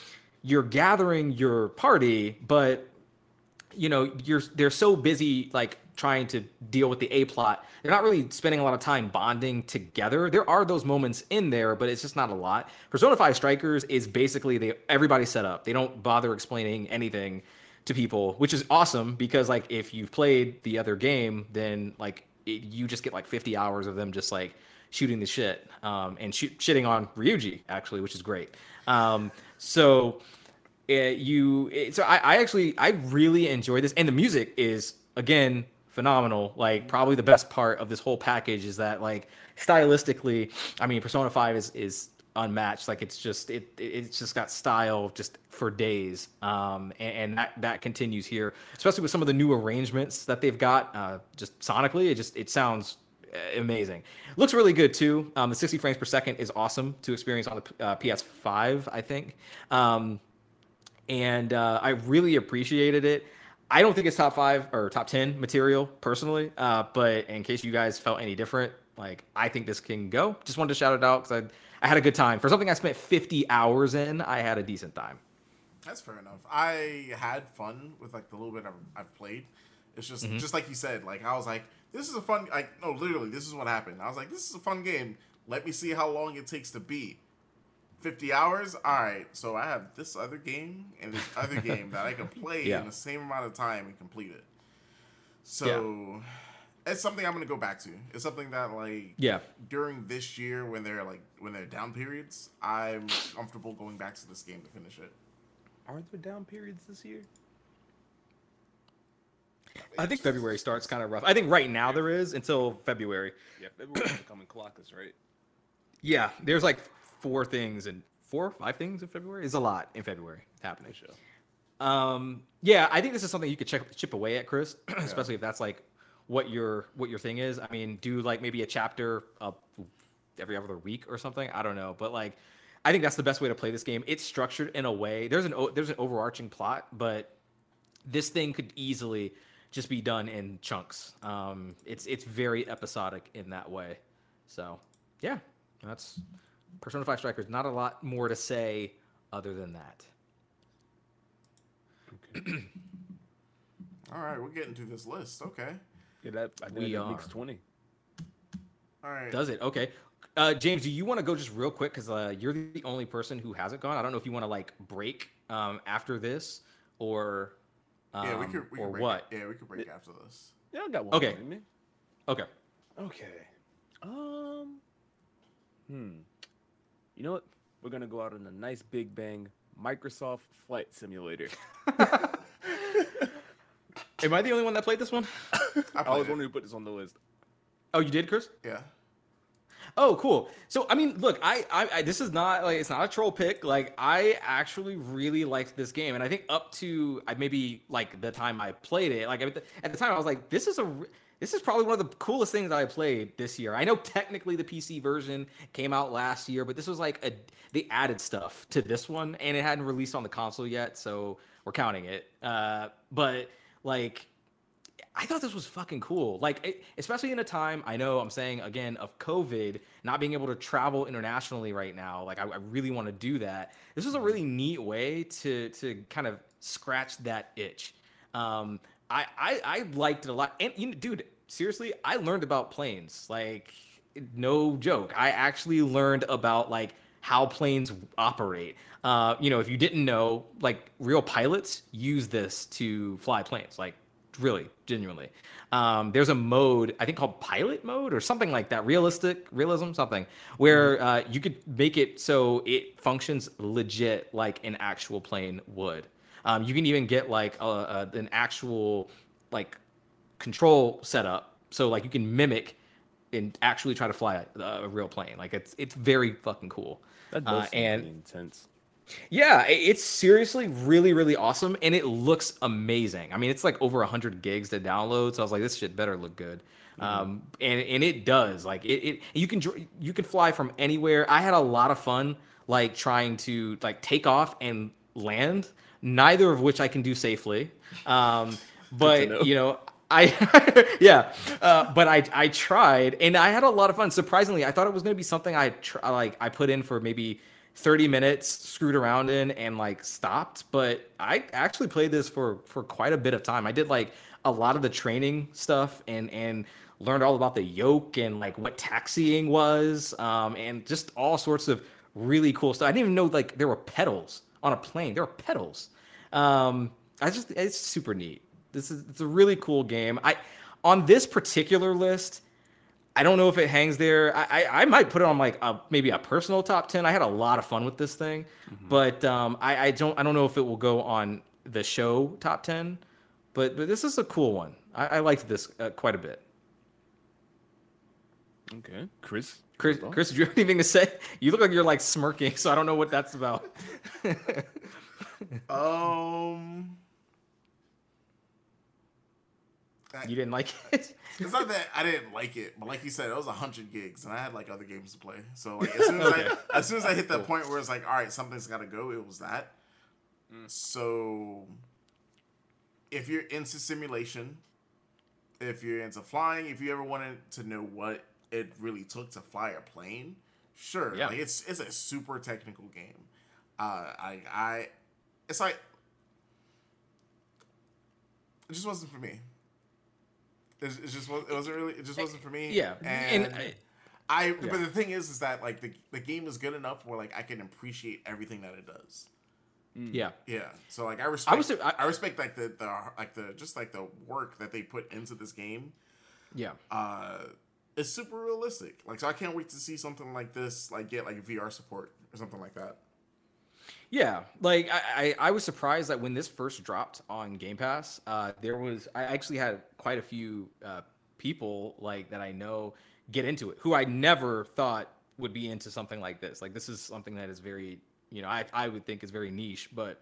gathering your party, but they're so busy like trying to deal with the A plot. They're not really spending a lot of time bonding together. There are those moments in there, but it's just not a lot. Persona 5 Strikers is basically everybody's set up. They don't bother explaining anything to people, which is awesome because like if you've played the other game, then like you just get like 50 hours of them just like shooting the shit and shitting on Ryuji actually, which is great. I really enjoy this, and the music is again phenomenal. Like probably the best part of this whole package is that like stylistically, I mean, Persona 5 is unmatched. Like it's just got style just for days, and that continues here, especially with some of the new arrangements that they've got. Just sonically, it sounds amazing. Looks really good too. The 60 frames per second is awesome to experience on the PS5, I think. I really appreciated it. I don't think it's top 5 or top 10 material personally, but in case you guys felt any different, like I think this can go. Just wanted to shout it out because I had a good time. For something I spent 50 hours in, I had a decent time. That's fair enough. I had fun with like the little bit I've played. It's just like you said, like I was like, this is a fun, like, no, literally, this is what happened. I was like, this is a fun game. Let me see how long it takes to beat. 50 hours? Alright, so I have this other game and this other game that I can play in the same amount of time and complete it. So, it's something I'm going to go back to. It's something that, like, during this year when they're, like, when they're down periods, I'm comfortable going back to this game to finish it. Aren't there down periods this year? I think February starts kind of rough. I think right now there is until February. Yeah, February's becoming clockless, right? Yeah, there's, like, four or five things in February. It's a lot in February happening. Sure. Yeah, I think this is something you could chip away at, Chris, especially if that's like what your thing is. I mean, do like maybe a chapter every other week or something. I don't know, but like I think that's the best way to play this game. It's structured in a way. There's an overarching plot, but this thing could easily just be done in chunks. It's very episodic in that way. So yeah, that's Persona 5 Strikers, not a lot more to say other than that. Okay. All right, we're getting to this list. Okay. Yeah, that makes 20. All right. Does it? Okay. James, do you want to go just real quick? Because you're the only person who hasn't gone. I don't know if you want to, like, break after this or yeah, we can break what. Yeah, we can break after this. Yeah, I got one. Okay. You know what? We're going to go out on a nice big bang. Microsoft Flight Simulator. Am I the only one that played this one? I was wondering who put this on the list. Oh, you did, Chris? Yeah. Oh, cool. So, I mean, look, I this is not, like, it's not a troll pick. Like, I actually really liked this game. And I think up to maybe, like, the time I played it, like, at the time I was like, this is probably one of the coolest things that I played this year. I know technically the PC version came out last year, but this was like they added stuff to this one, and it hadn't released on the console yet, so we're counting it. But like, I thought this was fucking cool. Like, especially in a time, I know I'm saying again, of COVID, not being able to travel internationally right now. Like, I really want to do that. This was a really neat way to kind of scratch that itch. I liked it a lot. And, you know, dude, seriously, I learned about planes. Like, no joke. I actually learned about, like, how planes operate. You know, if you didn't know, like, real pilots use this to fly planes. Like, really, genuinely. There's a mode, I think called pilot mode or something like that. Realism, something. Where you could make it so it functions legit like an actual plane would. You can even get like an actual like control setup, so like you can mimic and actually try to fly a real plane. Like it's very fucking cool. That does seem really intense. Yeah, it's seriously really really awesome, and it looks amazing. I mean, it's like over 100 gigs to download, so I was like, this shit better look good. Mm-hmm. And it does. Like it you can fly from anywhere. I had a lot of fun like trying to like take off and land. Neither of which I can do safely, but know. You know, I but I tried, and I had a lot of fun. Surprisingly, I thought it was going to be something I put in for maybe 30 minutes, screwed around in, and like stopped. But I actually played this for quite a bit of time. I did like a lot of the training stuff and learned all about the yoke and like what taxiing was, and just all sorts of really cool stuff. I didn't even know like there were pedals. On a plane, there are pedals. It's super neat. It's a really cool game. On this particular list, I don't know if it hangs there. I might put it on like maybe a personal top 10. I had a lot of fun with this thing, mm-hmm. but I don't know if it will go on the show top 10. But this is a cool one. I liked this quite a bit. Okay, Chris, do you have anything to say? You look like you're like smirking, so I don't know what that's about. You didn't like it? It's not that I didn't like it, but like you said, it was 100 gigs, and I had like other games to play. So like as soon as I hit that point where it's like, all right, something's got to go, it was that. So if you're into simulation, if you're into flying, if you ever wanted to know what it really took to fly a plane, sure. Yeah. Like it's a super technical game. It's like, it just wasn't for me. It just wasn't. It wasn't really. It just wasn't for me. Yeah, and But the thing is that like the game is good enough where like I can appreciate everything that it does. Yeah. Yeah. So like I respect like the work that they put into this game. Yeah. It's super realistic. Like, so I can't wait to see something like this like get like VR support or something like that. Yeah, like I was surprised that when this first dropped on Game Pass, I actually had quite a few people like that I know get into it who I never thought would be into something like this. Like, this is something that is very, you know, I would think is very niche, but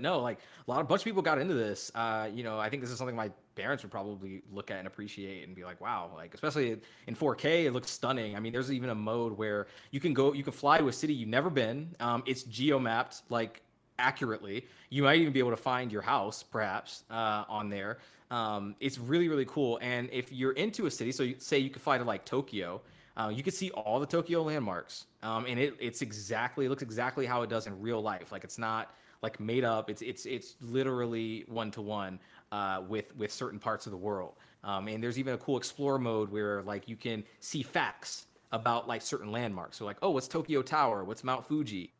no, like a bunch of people got into this. You know, I think this is something my parents would probably look at and appreciate and be like, wow, like especially in 4K, it looks stunning. I mean, there's even a mode where you can fly to a city you've never been. It's geo-mapped like accurately. You might even be able to find your house perhaps on there. It's really, really cool. And if you're into a city, so say you could fly to like Tokyo, you can see all the Tokyo landmarks. And it looks exactly how it does in real life. Like, it's not like made up. It's literally one-to-one with certain parts of the world. And there's even a cool explore mode where like you can see facts about like certain landmarks. So like, oh, what's Tokyo Tower? What's Mount Fuji?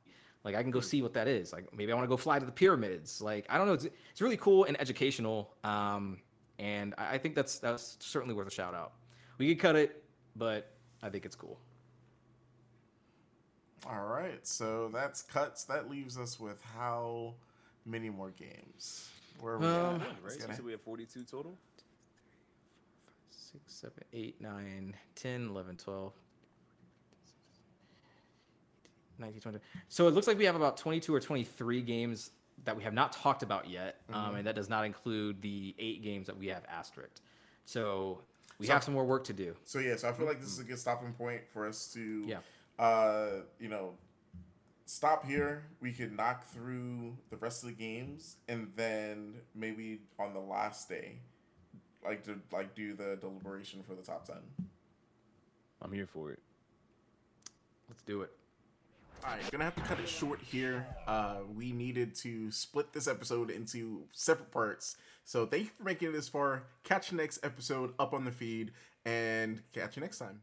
Like, I can go see what that is. Like, maybe I want to go fly to the pyramids. Like, I don't know. It's really cool and educational. And I think that's certainly worth a shout out. We could cut it, but I think it's cool. All right, so that's cuts. That leaves us with how many more games? Where are we at? Right? So we have 42 total? 6, 7, 8, 9, 10, 11, 12, 19, 20. So it looks like we have about 22 or 23 games that we have not talked about yet, and that does not include the 8 games that we have asterisked. So we have some more work to do. So, yeah, so I feel like this is a good stopping point for us to... Yeah. You know, stop here. We could knock through the rest of the games, and then maybe on the last day, like do the deliberation for the top 10. I'm here for it. Let's do it. All right, gonna have to cut it short here. We needed to split this episode into separate parts. So thank you for making it this far. Catch the next episode up on the feed, and catch you next time.